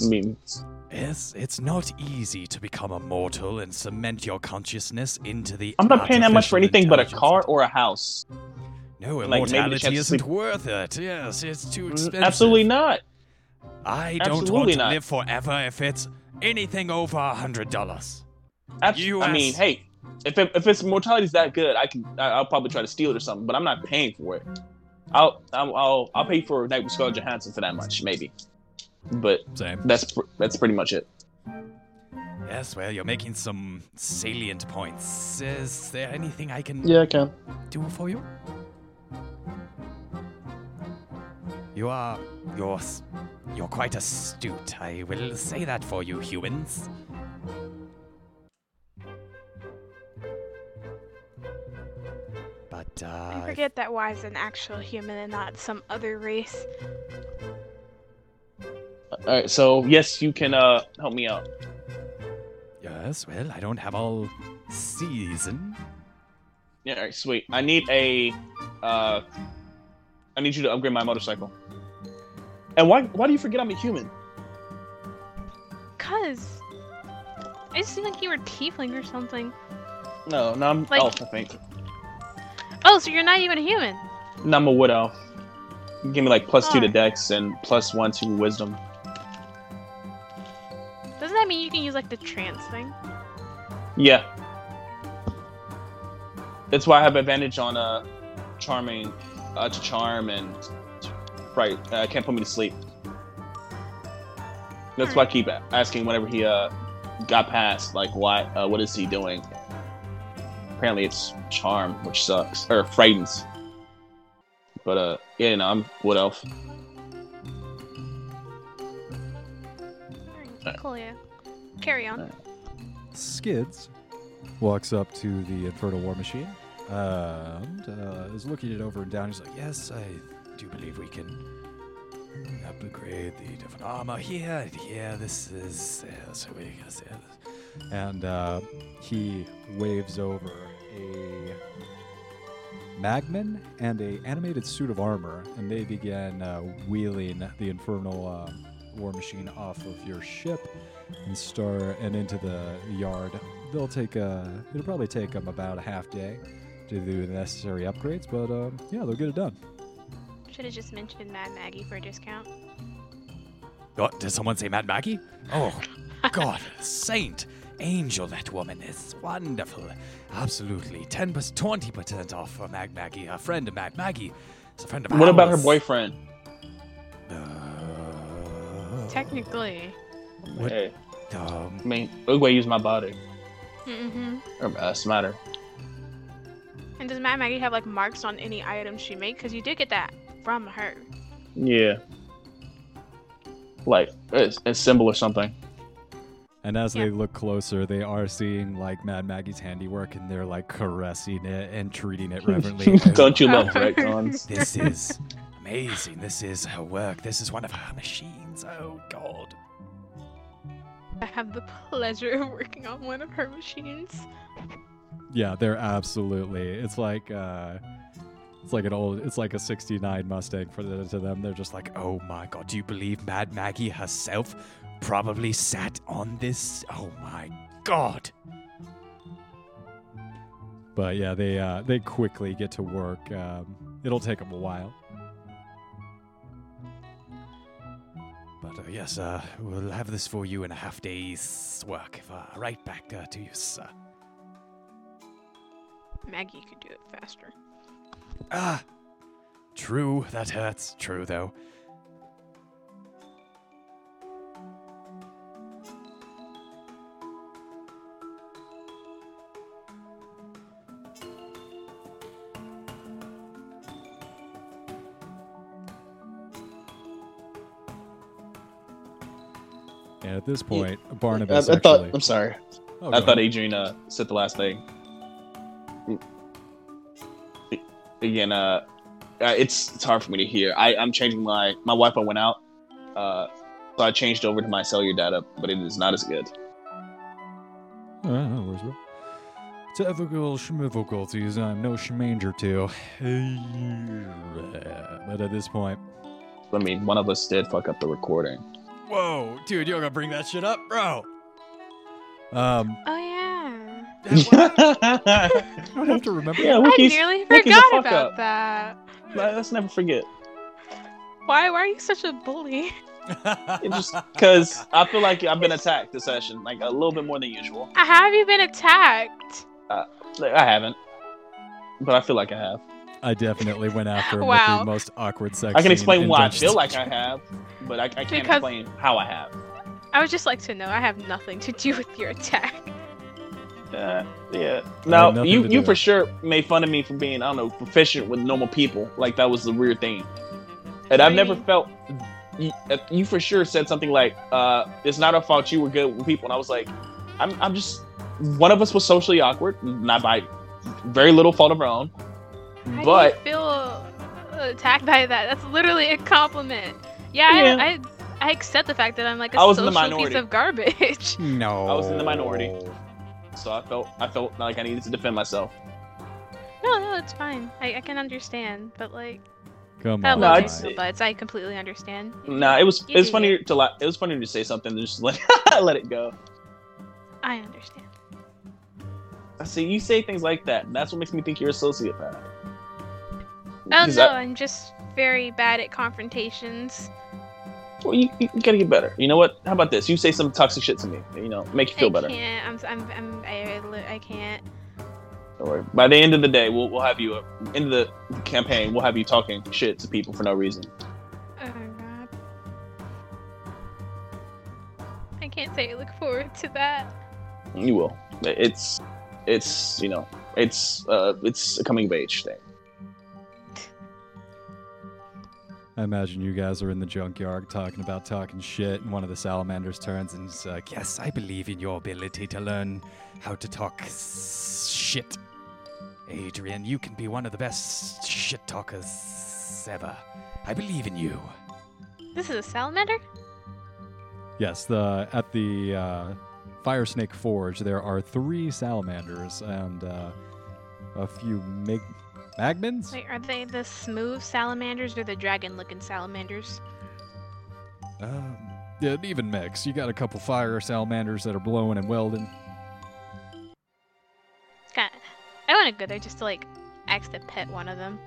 I mean... It's not easy to become immortal and cement your consciousness into the... I'm not paying that much for anything but a car or a house. No, immortality isn't worth it. Yes, it's too expensive. Absolutely not. I don't want to live forever if it's anything over $100. I mean, hey... If its mortality's that good, I'll probably try to steal it or something. But I'm not paying for it. I'll pay for a night with Scarlett Johansson for that much, maybe. But same. That's pretty much it. Yes, well, you're making some salient points. Is there anything I can? Yeah, I can. Do for you? You're quite astute. I will say that for you, humans. But, I forget that Y is an actual human and not some other race. Alright, so yes, you can help me out. Yes, well, I don't have all season. Yeah, alright, sweet. I need you to upgrade my motorcycle. And why do you forget I'm a human? 'Cause it seemed like you were tiefling or something. No, I'm like... elf, I think. Oh, so you're not even a human? No, I'm a wood elf. You give me like plus 2 to dex and plus 1 to wisdom. Doesn't that mean you can use like the trance thing? Yeah. That's why I have advantage on charming, to charm and right. Can't put me to sleep. That's why I keep asking whenever he got past, like why? What is he doing? Apparently it's charm, which sucks. Or frightens. But, yeah, no, I'm wood elf. Right, cool, yeah. Carry on. Right. Skids walks up to the Infernal War Machine and is looking it over and down. He's like, yes, I do believe we can upgrade the different armor here. Yeah, this is, yeah, so we can say this. And he waves over a Magman and a animated suit of armor, and they begin wheeling the Infernal War Machine off of your ship and into the yard. They'll take it'll probably take them about a half day to do the necessary upgrades, but yeah, they'll get it done. Should have just mentioned Mad Maggie for a discount. What? Did someone say Mad Maggie? Oh, God, saint, angel, that woman is wonderful. Absolutely. 10%, 20% off for Mad Maggie. A friend of Mad Maggie is a friend of ours. What about her boyfriend? Technically. What? Hey. I mean, Uguay used my body. Mm-hmm. Or Smatter. And does Mad Maggie have, like, marks on any items she makes? Because you did get that from her. Yeah. Like, a symbol or something. And as they look closer, they are seeing, like, Mad Maggie's handiwork, and they're, like, caressing it and treating it reverently. Don't you love retcons? This is amazing. This is her work. This is one of her machines. Oh, God. I have the pleasure of working on one of her machines. Yeah, they're absolutely. It's like an old. It's like a '69 Mustang to them. They're just like, oh my God! Do you believe Mad Maggie herself probably sat on this? Oh my God! But yeah, they quickly get to work. It'll take them a while. But yes, we'll have this for you in a half day's work. Right back to you, sir. Maggie could do it faster. Ah! True, that hurts. True, though. And at this point, Barnabas I'm sorry. Oh, I thought Adrian said the last thing. Again, it's hard for me to hear. I'm changing my Wi-Fi went out, so I changed over to my cellular data, but it is not as good. Where's it? Technical difficulties. I'm no schmanger too. But at this point, I mean, one of us did fuck up the recording. Whoa, dude, you're gonna bring that shit up, bro? Oh yeah. I don't have to remember. Yeah, I nearly forgot about that. Let's never forget. Why? Why are you such a bully? Just because I feel like I've been attacked this session, like a little bit more than usual. Have you been attacked? I haven't, but I feel like I have. I definitely went after him with the most awkward sex. I can explain why I feel like I have, but I can't explain how I have. I would just like to know. I have nothing to do with your attack. Yeah. Now, you for sure made fun of me for being, I don't know, proficient with normal people. Like, that was the weird thing. And I've never felt... You for sure said something like, it's not our fault you were good with people. And I was like, I'm just... One of us was socially awkward, not by very little fault of our own. But... I feel attacked by that. That's literally a compliment. Yeah. I accept the fact that I'm like a social piece of garbage. No. I was in the minority. So I felt like I needed to defend myself. No, it's fine. I can understand, but like, come on, I completely understand. It was funnier to it was funnier to say something than just let it go. I understand. I see you say things like that, and that's what makes me think you're a sociopath. Oh no, I'm just very bad at confrontations. Well, you gotta get better. You know what? How about this? You say some toxic shit to me. You know, make you feel better. I can't. I can't. Don't worry. By the end of the day, we'll have you end of the campaign. We'll have you talking shit to people for no reason. Oh God! I can't say I look forward to that. You will. It's a coming of age thing. I imagine you guys are in the junkyard talking shit, and one of the salamanders turns and is like, yes, I believe in your ability to learn how to talk shit. Adrian, you can be one of the best shit talkers ever. I believe in you. This is a salamander? Yes, at the Fire Snake Forge, there are 3 salamanders and a few magmins. Wait, are they the smooth salamanders or the dragon-looking salamanders? Yeah, an even mix. You got a couple fire salamanders that are blowing and welding. God, I want to go there just to ask to pet one of them.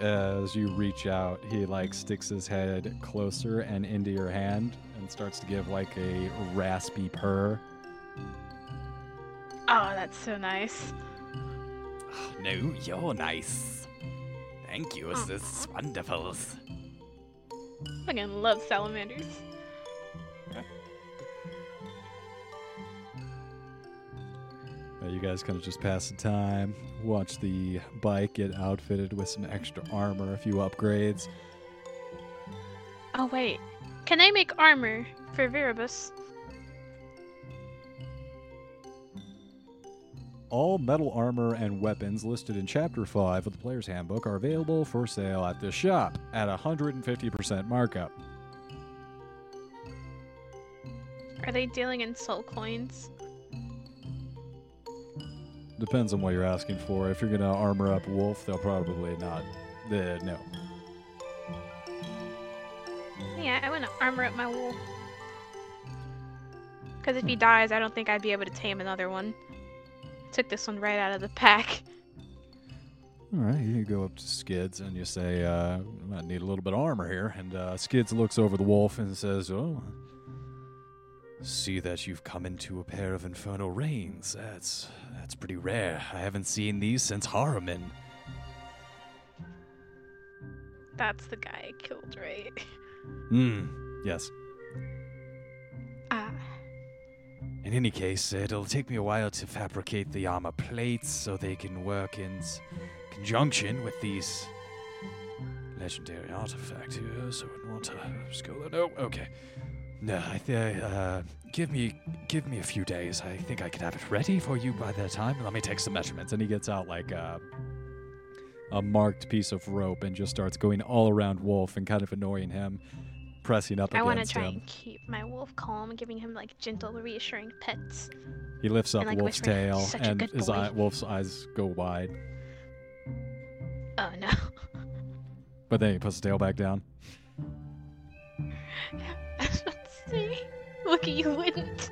As you reach out, he sticks his head closer and into your hand and starts to give a raspy purr. Oh, that's so nice. Oh, no, you're nice. Thank you, this is wonderful. I fucking love salamanders. You guys kind of just pass the time, watch the bike get outfitted with some extra armor, a few upgrades. Oh, wait. Can I make armor for Vivorous? All metal armor and weapons listed in Chapter 5 of the Player's Handbook are available for sale at this shop at 150% markup. Are they dealing in soul coins? Depends on what you're asking for. If you're going to armor up Wolf, they'll probably not. No. Yeah, I want to armor up my Wolf. Because if he dies, I don't think I'd be able to tame another one. Took this one right out of the pack. All right, you go up to Skids and you say, I need a little bit of armor here. And Skids looks over the Wolf and says, oh, see that you've come into a pair of infernal reins. That's pretty rare. I haven't seen these since Harriman. That's the guy I killed, right? Yes. In any case, it'll take me a while to fabricate the armor plates so they can work in conjunction with these legendary artifacts here. So I want to just go there. No, okay. No, give me a few days. I think I could have it ready for you by that time. Let me take some measurements. And he gets out a marked piece of rope and just starts going all around Wolf and kind of annoying him, pressing up against him. I want to try and keep my Wolf calm, giving him gentle, reassuring pets. He lifts up Wolf's tail and Wolf's eyes go wide. Oh no! But then he puts the tail back down. Look, you wouldn't.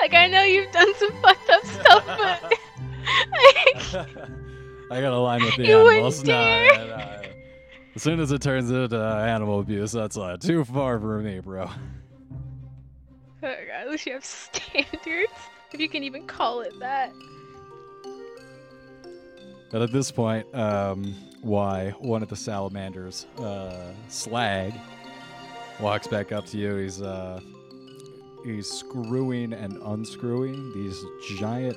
I know you've done some fucked up stuff, but I gotta line with the animals. No. As soon as it turns into animal abuse, that's too far for me, bro. Oh God, at least you have standards, if you can even call it that. But at this point, one of the salamanders, Slag, walks back up to you. He's screwing and unscrewing these giant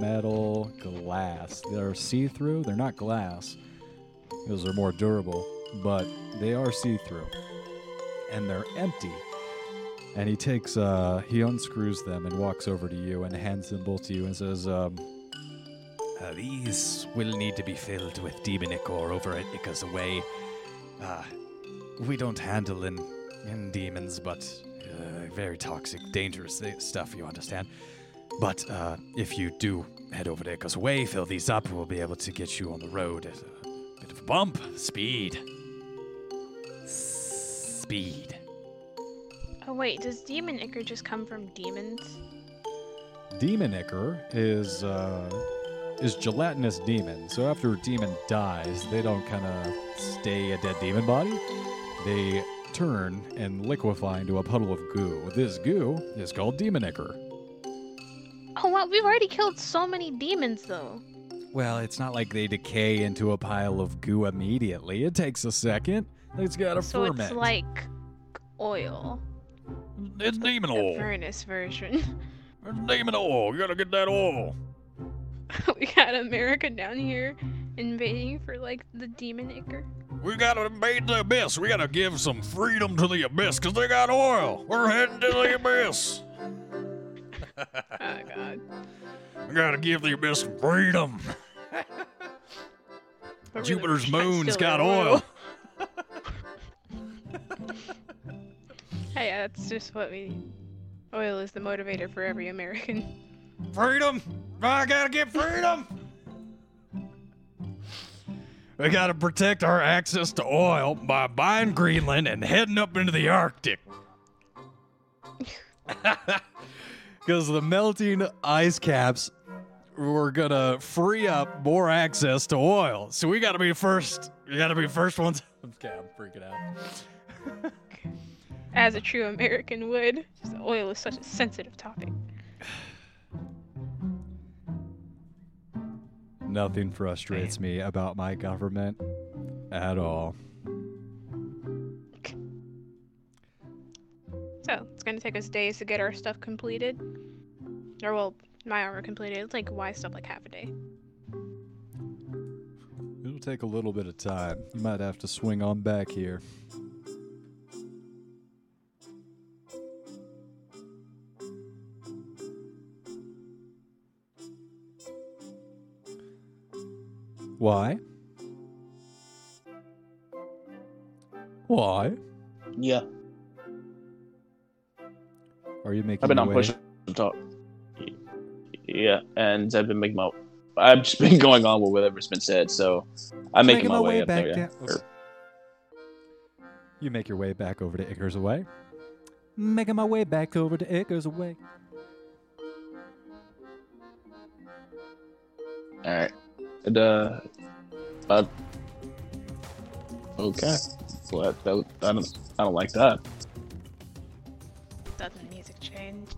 metal glass. They're see-through. They're not glass. Those are more durable, but they are see-through. And they're empty. And he takes, he unscrews them and walks over to you and hands them both to you and says, these will need to be filled with demonic ore over at Ickers Away. We don't handle in demons, but very toxic, dangerous stuff, you understand. But if you do head over to Ickers Away, fill these up, we'll be able to get you on the road at a bit of a bump. Speed. Oh, wait, does Demon Icker just come from demons? Demon Icker is gelatinous demon. So after a demon dies, they don't kind of stay a dead demon body. They turn and liquefy into a puddle of goo. This goo is called Demon Icker. Oh, wow. We've already killed so many demons, though. Well, it's not like they decay into a pile of goo immediately. It takes a second. It's got to ferment. So it's like oil. It's demon oil. The furnace version. It's demon oil. You got to get that oil. We got America down here invading for, the Demon Icker. We gotta invade the Abyss. We gotta give some freedom to the Abyss, because they got oil. We're heading to the Abyss. Oh, God. We gotta give the Abyss freedom. But Jupiter's moon's got oil. Hey, that's just what we need. Oil is the motivator for every American. Freedom! I gotta get freedom! We gotta protect our access to oil by buying Greenland and heading up into the Arctic. Because the melting ice caps were gonna free up more access to oil. So we gotta be first. We gotta be first ones. Okay, I'm freaking out. As a true American would. Oil is such a sensitive topic. Nothing frustrates me about my government at all. So, it's going to take us days to get our stuff completed. Or, well, my armor completed. It'll take Y stuff like half a day. It'll take a little bit of time. You might have to swing on back here. Why? Why? Yeah. Are you making? I've been on push to talk. Yeah, and I've been making my. I've just been going on with whatever's been said, so I'm making my way up back there. Yeah. You make your way back over to Ickers Away. Making my way back over to Ickers Away. All right. And, okay. Well, I don't like that. Doesn't the music change?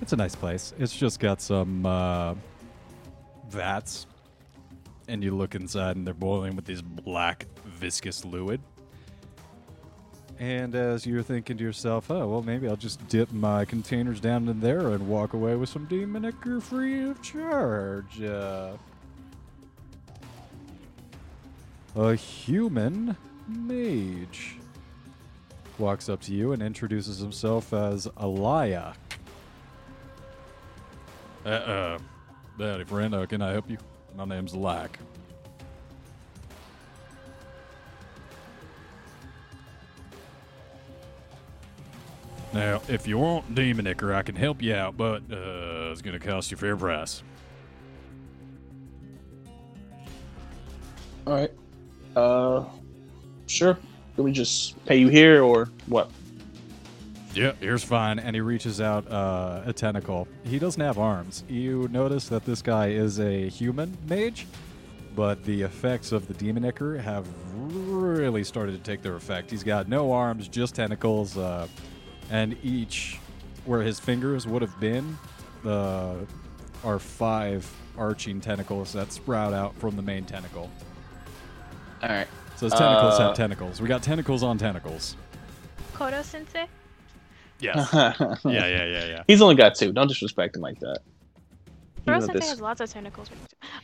It's a nice place. It's just got some vats, and you look inside, and they're boiling with this black viscous fluid. And as you're thinking to yourself, oh, well, maybe I'll just dip my containers down in there and walk away with some Demon Zapper free of charge. A human mage walks up to you and introduces himself as Alaya. Daddy friend, can I help you? My name's Lag. Now, if you want Demon Zapper, I can help you out, but it's going to cost you a fair price. All right. Sure. Can we just pay you here or what? Yeah, here's fine. And he reaches out a tentacle. He doesn't have arms. You notice that this guy is a human mage, but the effects of the Demon Zapper have really started to take their effect. He's got no arms, just tentacles, and each, where his fingers would have been, are five arching tentacles that sprout out from the main tentacle. All right. So his tentacles have tentacles. We got tentacles on tentacles. Koro-sensei? Yes. Yeah. He's only got two. Don't disrespect him like that. Koro-sensei has lots of tentacles.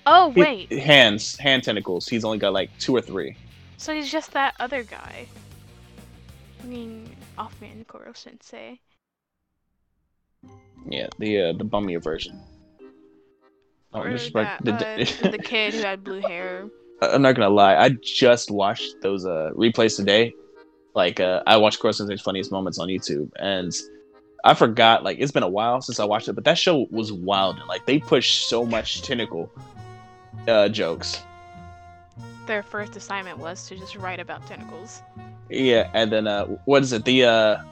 Oh, wait. Hand tentacles. He's only got like two or three. So he's just that other guy. I mean, Offman Koro-sensei. Yeah, the bummier version. Or the kid who had blue hair. I'm not gonna lie, I just watched those replays today. Like, I watched Koro-sensei's Funniest Moments on YouTube, and I forgot. Like, it's been a while since I watched it, but that show was wild. Like, they pushed so much tentacle jokes. Their first assignment was to just write about tentacles. Yeah, and then what is it? There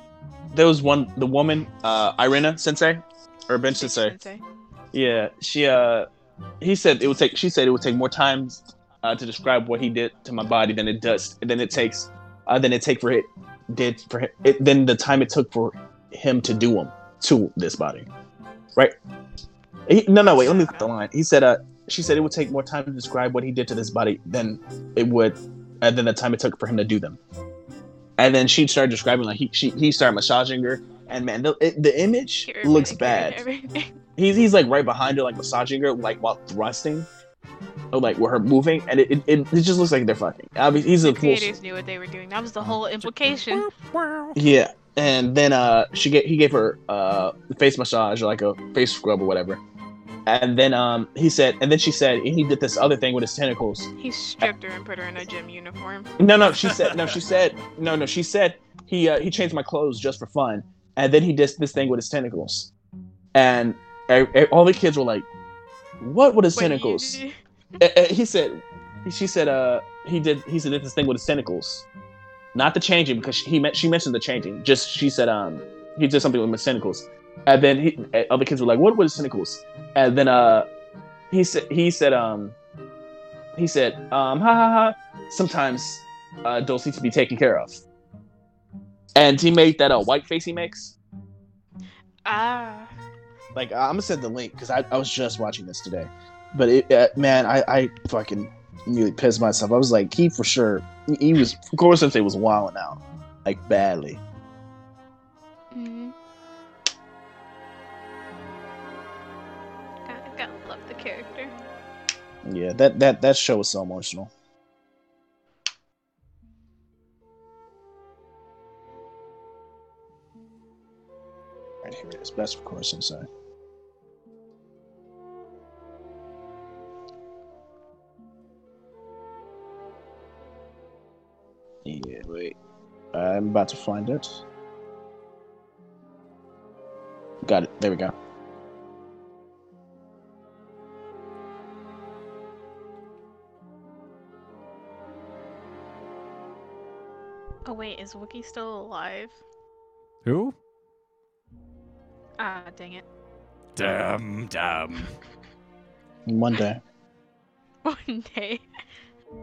was one, the woman, Irina Sensei, or Ben Sensei. Yeah, she said it would take more time to describe what he did to my body than it does, than the time it took for him to do him to this body, right? No, wait, let me look at the line. He said, she said it would take more time to describe what he did to this body than the time it took for him to do them. And then she started describing, like, he started massaging her, and man, the image looks bad. He's like right behind her, like massaging her, like while thrusting, or like with her moving, and it just looks like they're fucking. I mean, the creators knew what they were doing. That was the whole implication. Yeah, and then he gave her a face massage or like a face scrub or whatever, And then she said he did this other thing with his tentacles. He stripped her and put her in a gym uniform. She said he changed my clothes just for fun, and then he did this thing with his tentacles. And all the kids were like, "What with his tentacles?" He said this thing with his tentacles, not the changing, because she mentioned the changing. Just she said he did something with his tentacles. And then other kids were like, "What were the tentacles?" And then he said, "Ha ha ha." Sometimes adults need to be taken care of. And he made that white face he makes. Like, I'm gonna send the link because I was just watching this today. But I fucking nearly pissed myself. I was like, he for sure, he was. Koro-sensei was wilding out, like badly. Mm-hmm. I love the character. Yeah, that show was so emotional. Right, here it is. Best of course inside. Yeah, wait. I'm about to find it. Got it. There we go. Oh wait, is Wookiee still alive? Who? Ah, dang it. Damn. One day.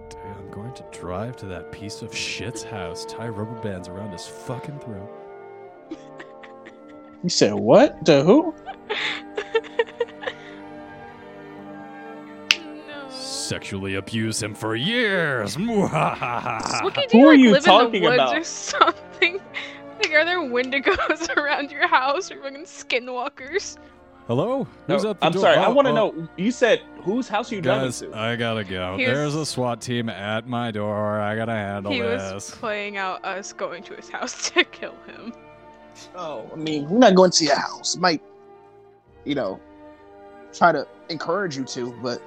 Dude, I'm going to drive to that piece of shit's house, tie rubber bands around his fucking throat. You said what? To who? Sexually abuse him for years. Who are you talking about? Or something? Like, are there Wendigos around your house or fucking skinwalkers? Hello? Who's up the door? I'm sorry. I want to know. You said whose house are you driving to? I gotta go. There's a SWAT team at my door. I gotta handle this. He was playing out us going to his house to kill him. Oh, I mean, we're not going to your house. Might, try to encourage you to, but.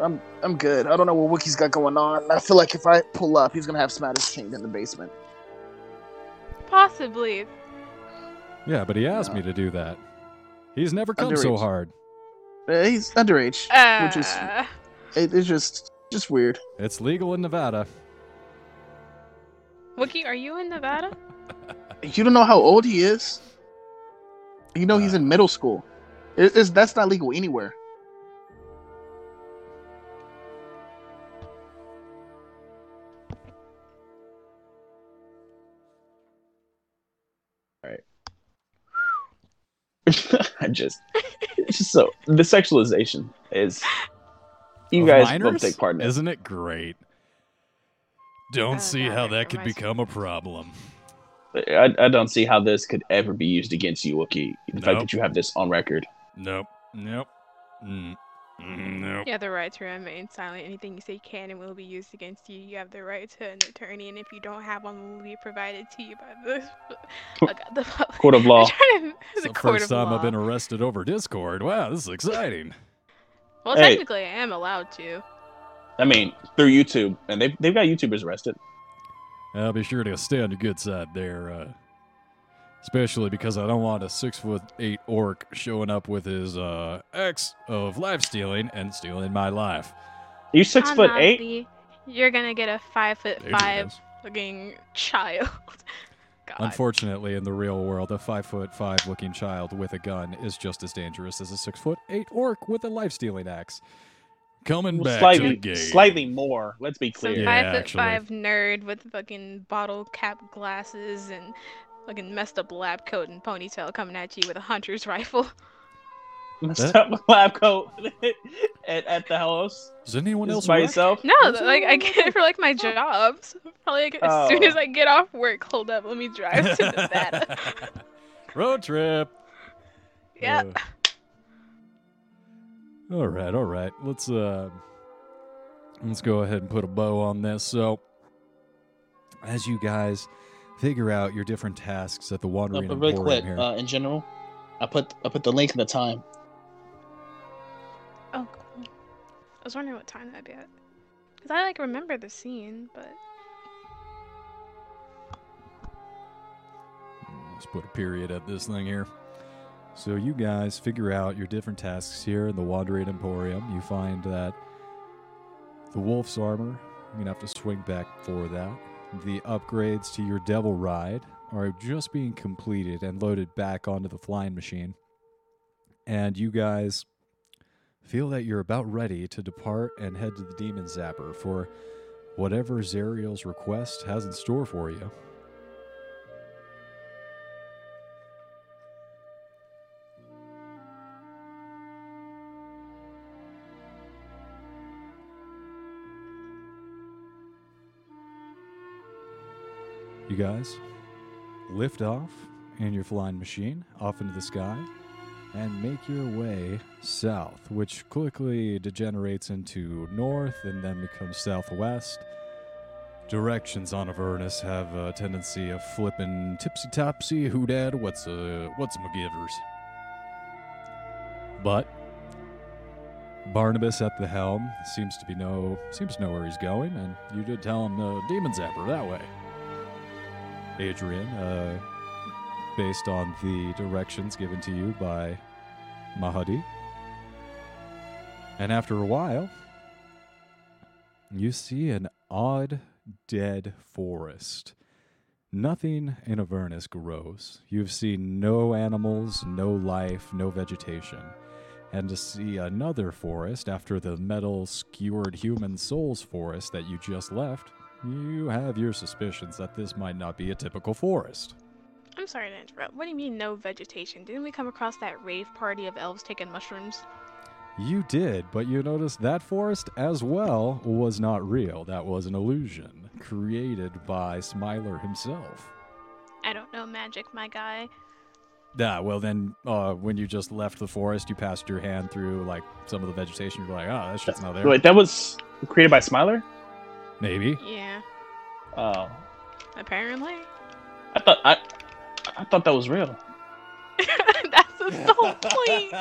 I'm good. I don't know what Wookiee's got going on. I feel like if I pull up, he's gonna have Smatter's chained in the basement. Possibly. Yeah, but he asked me to do that. He's never come underage. So hard. He's underage, which is it's just weird. It's legal in Nevada. Wookiee, are you in Nevada? You don't know how old he is. You know he's in middle school. That's not legal anywhere. So the sexualization is you guys minors? Both take part in it. Isn't it great? Don't see how that could become a problem. I don't see how this could ever be used against you, Wookiee. The fact that you have this on record. Nope. Nope. You have the right to remain silent. Anything you say can and will be used against you. You have the right to an attorney, and if you don't have one, will be provided to you by the court of law. It's the first time I've been arrested over Discord. Wow, this is exciting. Well, technically, I am allowed to. I mean, through YouTube, and they've got YouTubers arrested. I'll be sure to stay on your good side there, especially because I don't want a 6'8" orc showing up with his ex of life stealing and stealing my life. Are you 6'8"? You're gonna get a 5'5" looking child. God. Unfortunately, in the real world, a 5'5" looking child with a gun is just as dangerous as a 6'8" orc with a life stealing axe. Coming back to the game. Slightly more, let's be clear. Some 5'5" nerd with fucking bottle cap glasses and fucking messed up lab coat and ponytail coming at you with a hunter's rifle. Messed up lab coat at the house. Is anyone else by yourself? No, I get it for my jobs. Probably as soon as I get off work. Hold up, let me drive to Nevada. Road trip. Yeah. All right. Let's go ahead and put a bow on this. So, as you guys figure out your different tasks at the Wandering Emporium here. In general, I put the link in the time. I was wondering what time that'd be at. Because I, like, remember the scene, but... Let's put a period at this thing here. So you guys figure out your different tasks here in the Wandering Emporium. You find that the wolf's armor, you're going to have to swing back for that. The upgrades to your devil ride are just being completed and loaded back onto the flying machine. And you guys feel that you're about ready to depart and head to the Demon Zapper for whatever Zariel's request has in store for you. You guys lift off in your flying machine off into the sky and make your way south, which quickly degenerates into north and then becomes southwest. Directions on Avernus have a tendency of flipping tipsy-topsy, who-dad, what's my givers. But Barnabas at the helm seems to know where he's going, and you did tell him the Demon Zapper that way. Adrian, based on the directions given to you by Mahadi. And after a while, you see an odd, dead forest. Nothing in Avernus grows. You've seen no animals, no life, no vegetation. And to see another forest after the metal-skewered human souls forest that you just left, you have your suspicions that this might not be a typical forest. I'm sorry to interrupt. What do you mean no vegetation? Didn't we come across that rave party of elves taking mushrooms? You did, but you noticed that forest as well was not real. That was an illusion created by Smiler himself. I don't know magic, my guy. Ah, well then, when you just left the forest, you passed your hand through, like, some of the vegetation. You're like, oh, that shit's not there. Wait, that was created by Smiler? Maybe. Yeah. Oh. Apparently. I thought that was real. That's the whole point.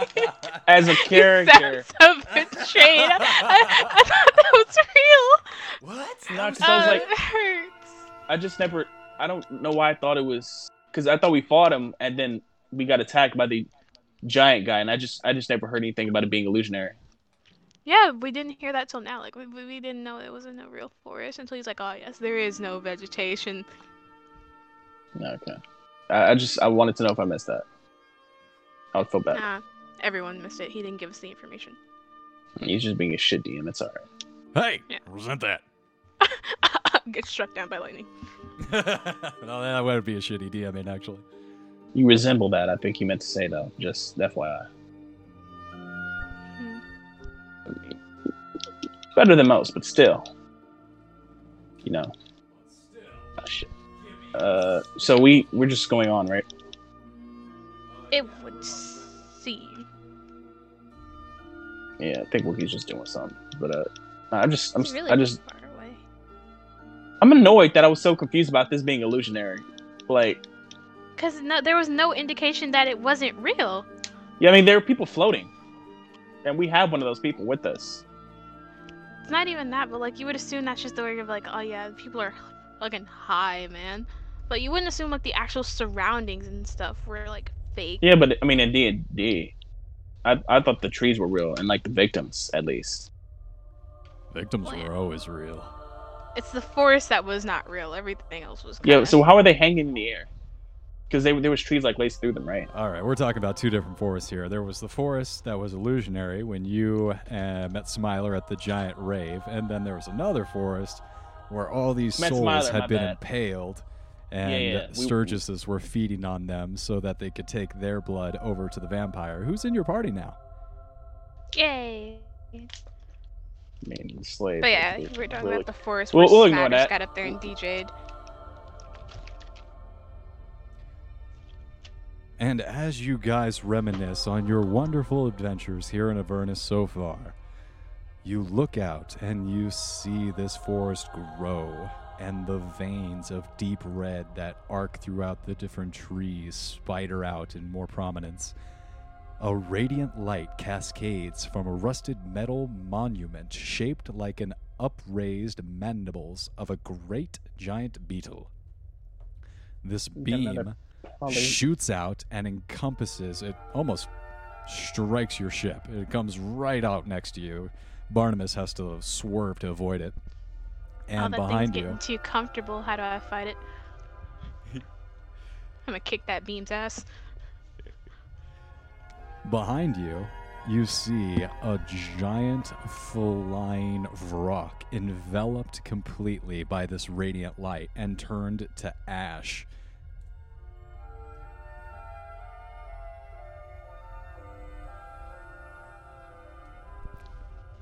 As a character. That's so betrayed. I thought that was real. What? No, because I was like, it hurts. I don't know why I thought it was. Because I thought we fought him and then we got attacked by the giant guy, and I just never heard anything about it being illusionary. Yeah, we didn't hear that till now. Like, we didn't know it wasn't a real forest until he's like, oh, yes, there is no vegetation. Okay. I wanted to know if I missed that. I would feel bad. Nah, everyone missed it. He didn't give us the information. He's just being a shit DM. It's all right. Hey, yeah. Resent that. Get struck down by lightning. No, that would be a shitty DM, actually. You resemble that, I think he meant to say, though. Just FYI. Better than most, but still. You know. Oh, shit. So we're just going on, right? It would seem. Yeah, I think Wookiee's just doing something. But I'm annoyed that I was so confused about this being illusionary. Like, because there was no indication that it wasn't real. Yeah, I mean, there are people floating. And we have one of those people with us. It's not even that, but, like, you would assume that's just the way you're like, oh yeah, people are fucking high, man. But you wouldn't assume, like, the actual surroundings and stuff were, like, fake. Yeah, but I mean, in D&D, I thought the trees were real, and, like, the victims, at least. Victims were always real. It's the forest that was not real. Everything else was kinda... Yeah, so how are they hanging in the air? Because there was trees, like, laced through them, right? All right, we're talking about two different forests here. There was the forest that was illusionary when you met Smiler at the giant rave, and then there was another forest where all these souls had been impaled, and Sturgises were feeding on them so that they could take their blood over to the vampire. Who's in your party now? Yay. Slave. But yeah, we're talking about the forest where Smatter got up there and DJ'd. And as you guys reminisce on your wonderful adventures here in Avernus so far, you look out and you see this forest grow and the veins of deep red that arc throughout the different trees spider out in more prominence. A radiant light cascades from a rusted metal monument shaped like an upraised mandibles of a great giant beetle. This beam shoots out and encompasses it, almost strikes your ship. It comes right out next to you. Barnabas has to swerve to avoid it. And behind you. Oh, that thing's getting too comfortable. How do I fight it? I'm gonna kick that beam's ass. Behind you, you see a giant flying rock enveloped completely by this radiant light and turned to ash.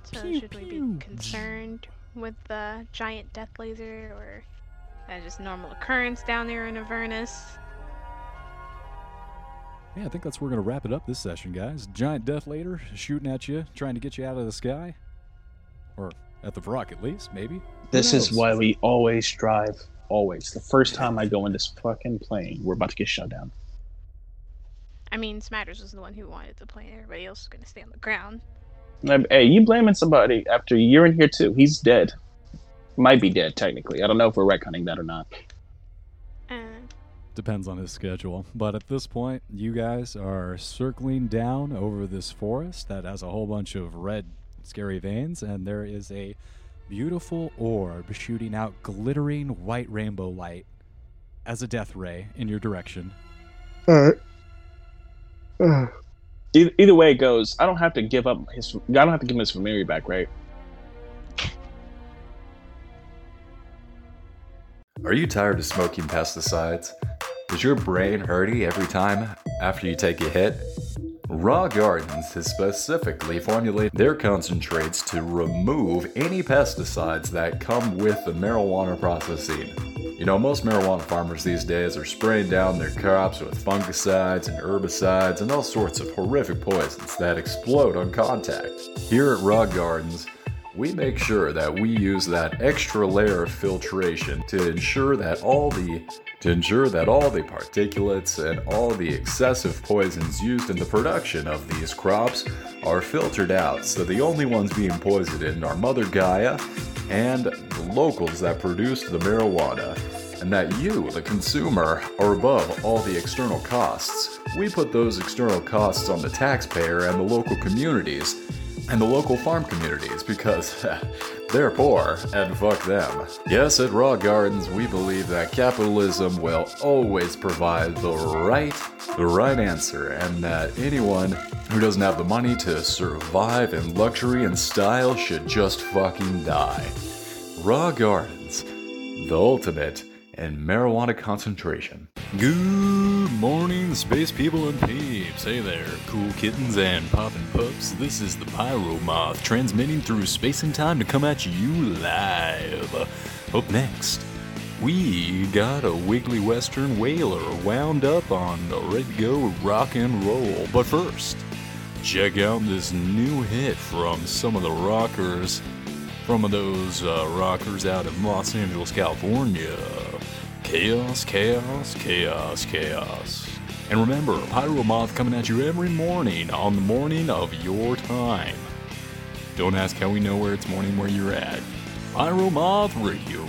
So should we be concerned with the giant death laser, or is that just normal occurrence down there in Avernus? Yeah, I think that's where we're going to wrap it up this session, guys. Giant death laser shooting at you, trying to get you out of the sky. Or at the rock, at least, maybe. This is why we always strive, always. The first time I go in this fucking plane, we're about to get shut down. I mean, Smatters was the one who wanted the plane. Everybody else is going to stay on the ground. Hey, you blaming somebody after you're in here, too. He's dead. Might be dead, technically. I don't know if we're retconning that or not. Depends on his schedule, but at this point you guys are circling down over this forest that has a whole bunch of red scary veins, and there is a beautiful orb shooting out glittering white rainbow light as a death ray in your direction. Either way it goes, I don't have to give up his familiarity back, right? Are you tired of smoking pesticides? Is your brain hurting every time after you take a hit? Raw Gardens has specifically formulated their concentrates to remove any pesticides that come with the marijuana processing. You know, most marijuana farmers these days are spraying down their crops with fungicides and herbicides and all sorts of horrific poisons that explode on contact. Here at Raw Gardens, we make sure that we use that extra layer of filtration to ensure that all the particulates and all the excessive poisons used in the production of these crops are filtered out. So the only ones being poisoned in are Mother Gaia and the locals that produce the marijuana. And that you, the consumer, are above all the external costs. We put those external costs on the taxpayer and the local communities and the local farm communities, because they're poor, and fuck them. Yes, at Raw Gardens, we believe that capitalism will always provide the right answer, and that anyone who doesn't have the money to survive in luxury and style should just fucking die. Raw Gardens, the ultimate in marijuana concentration. Good morning, space people and peeps. Hey there, cool kittens and poppin' pups. This is the Pyro Moth transmitting through space and time to come at you live. Up next, we got a wiggly western whaler wound up on the red go rock and roll. But first, check out this new hit from some of the rockers. From those rockers out of Los Angeles, California. Chaos, chaos, chaos, chaos. And remember, Pyro Moth coming at you every morning on the morning of your time. Don't ask how we know where it's morning where you're at. Pyro Moth Radio.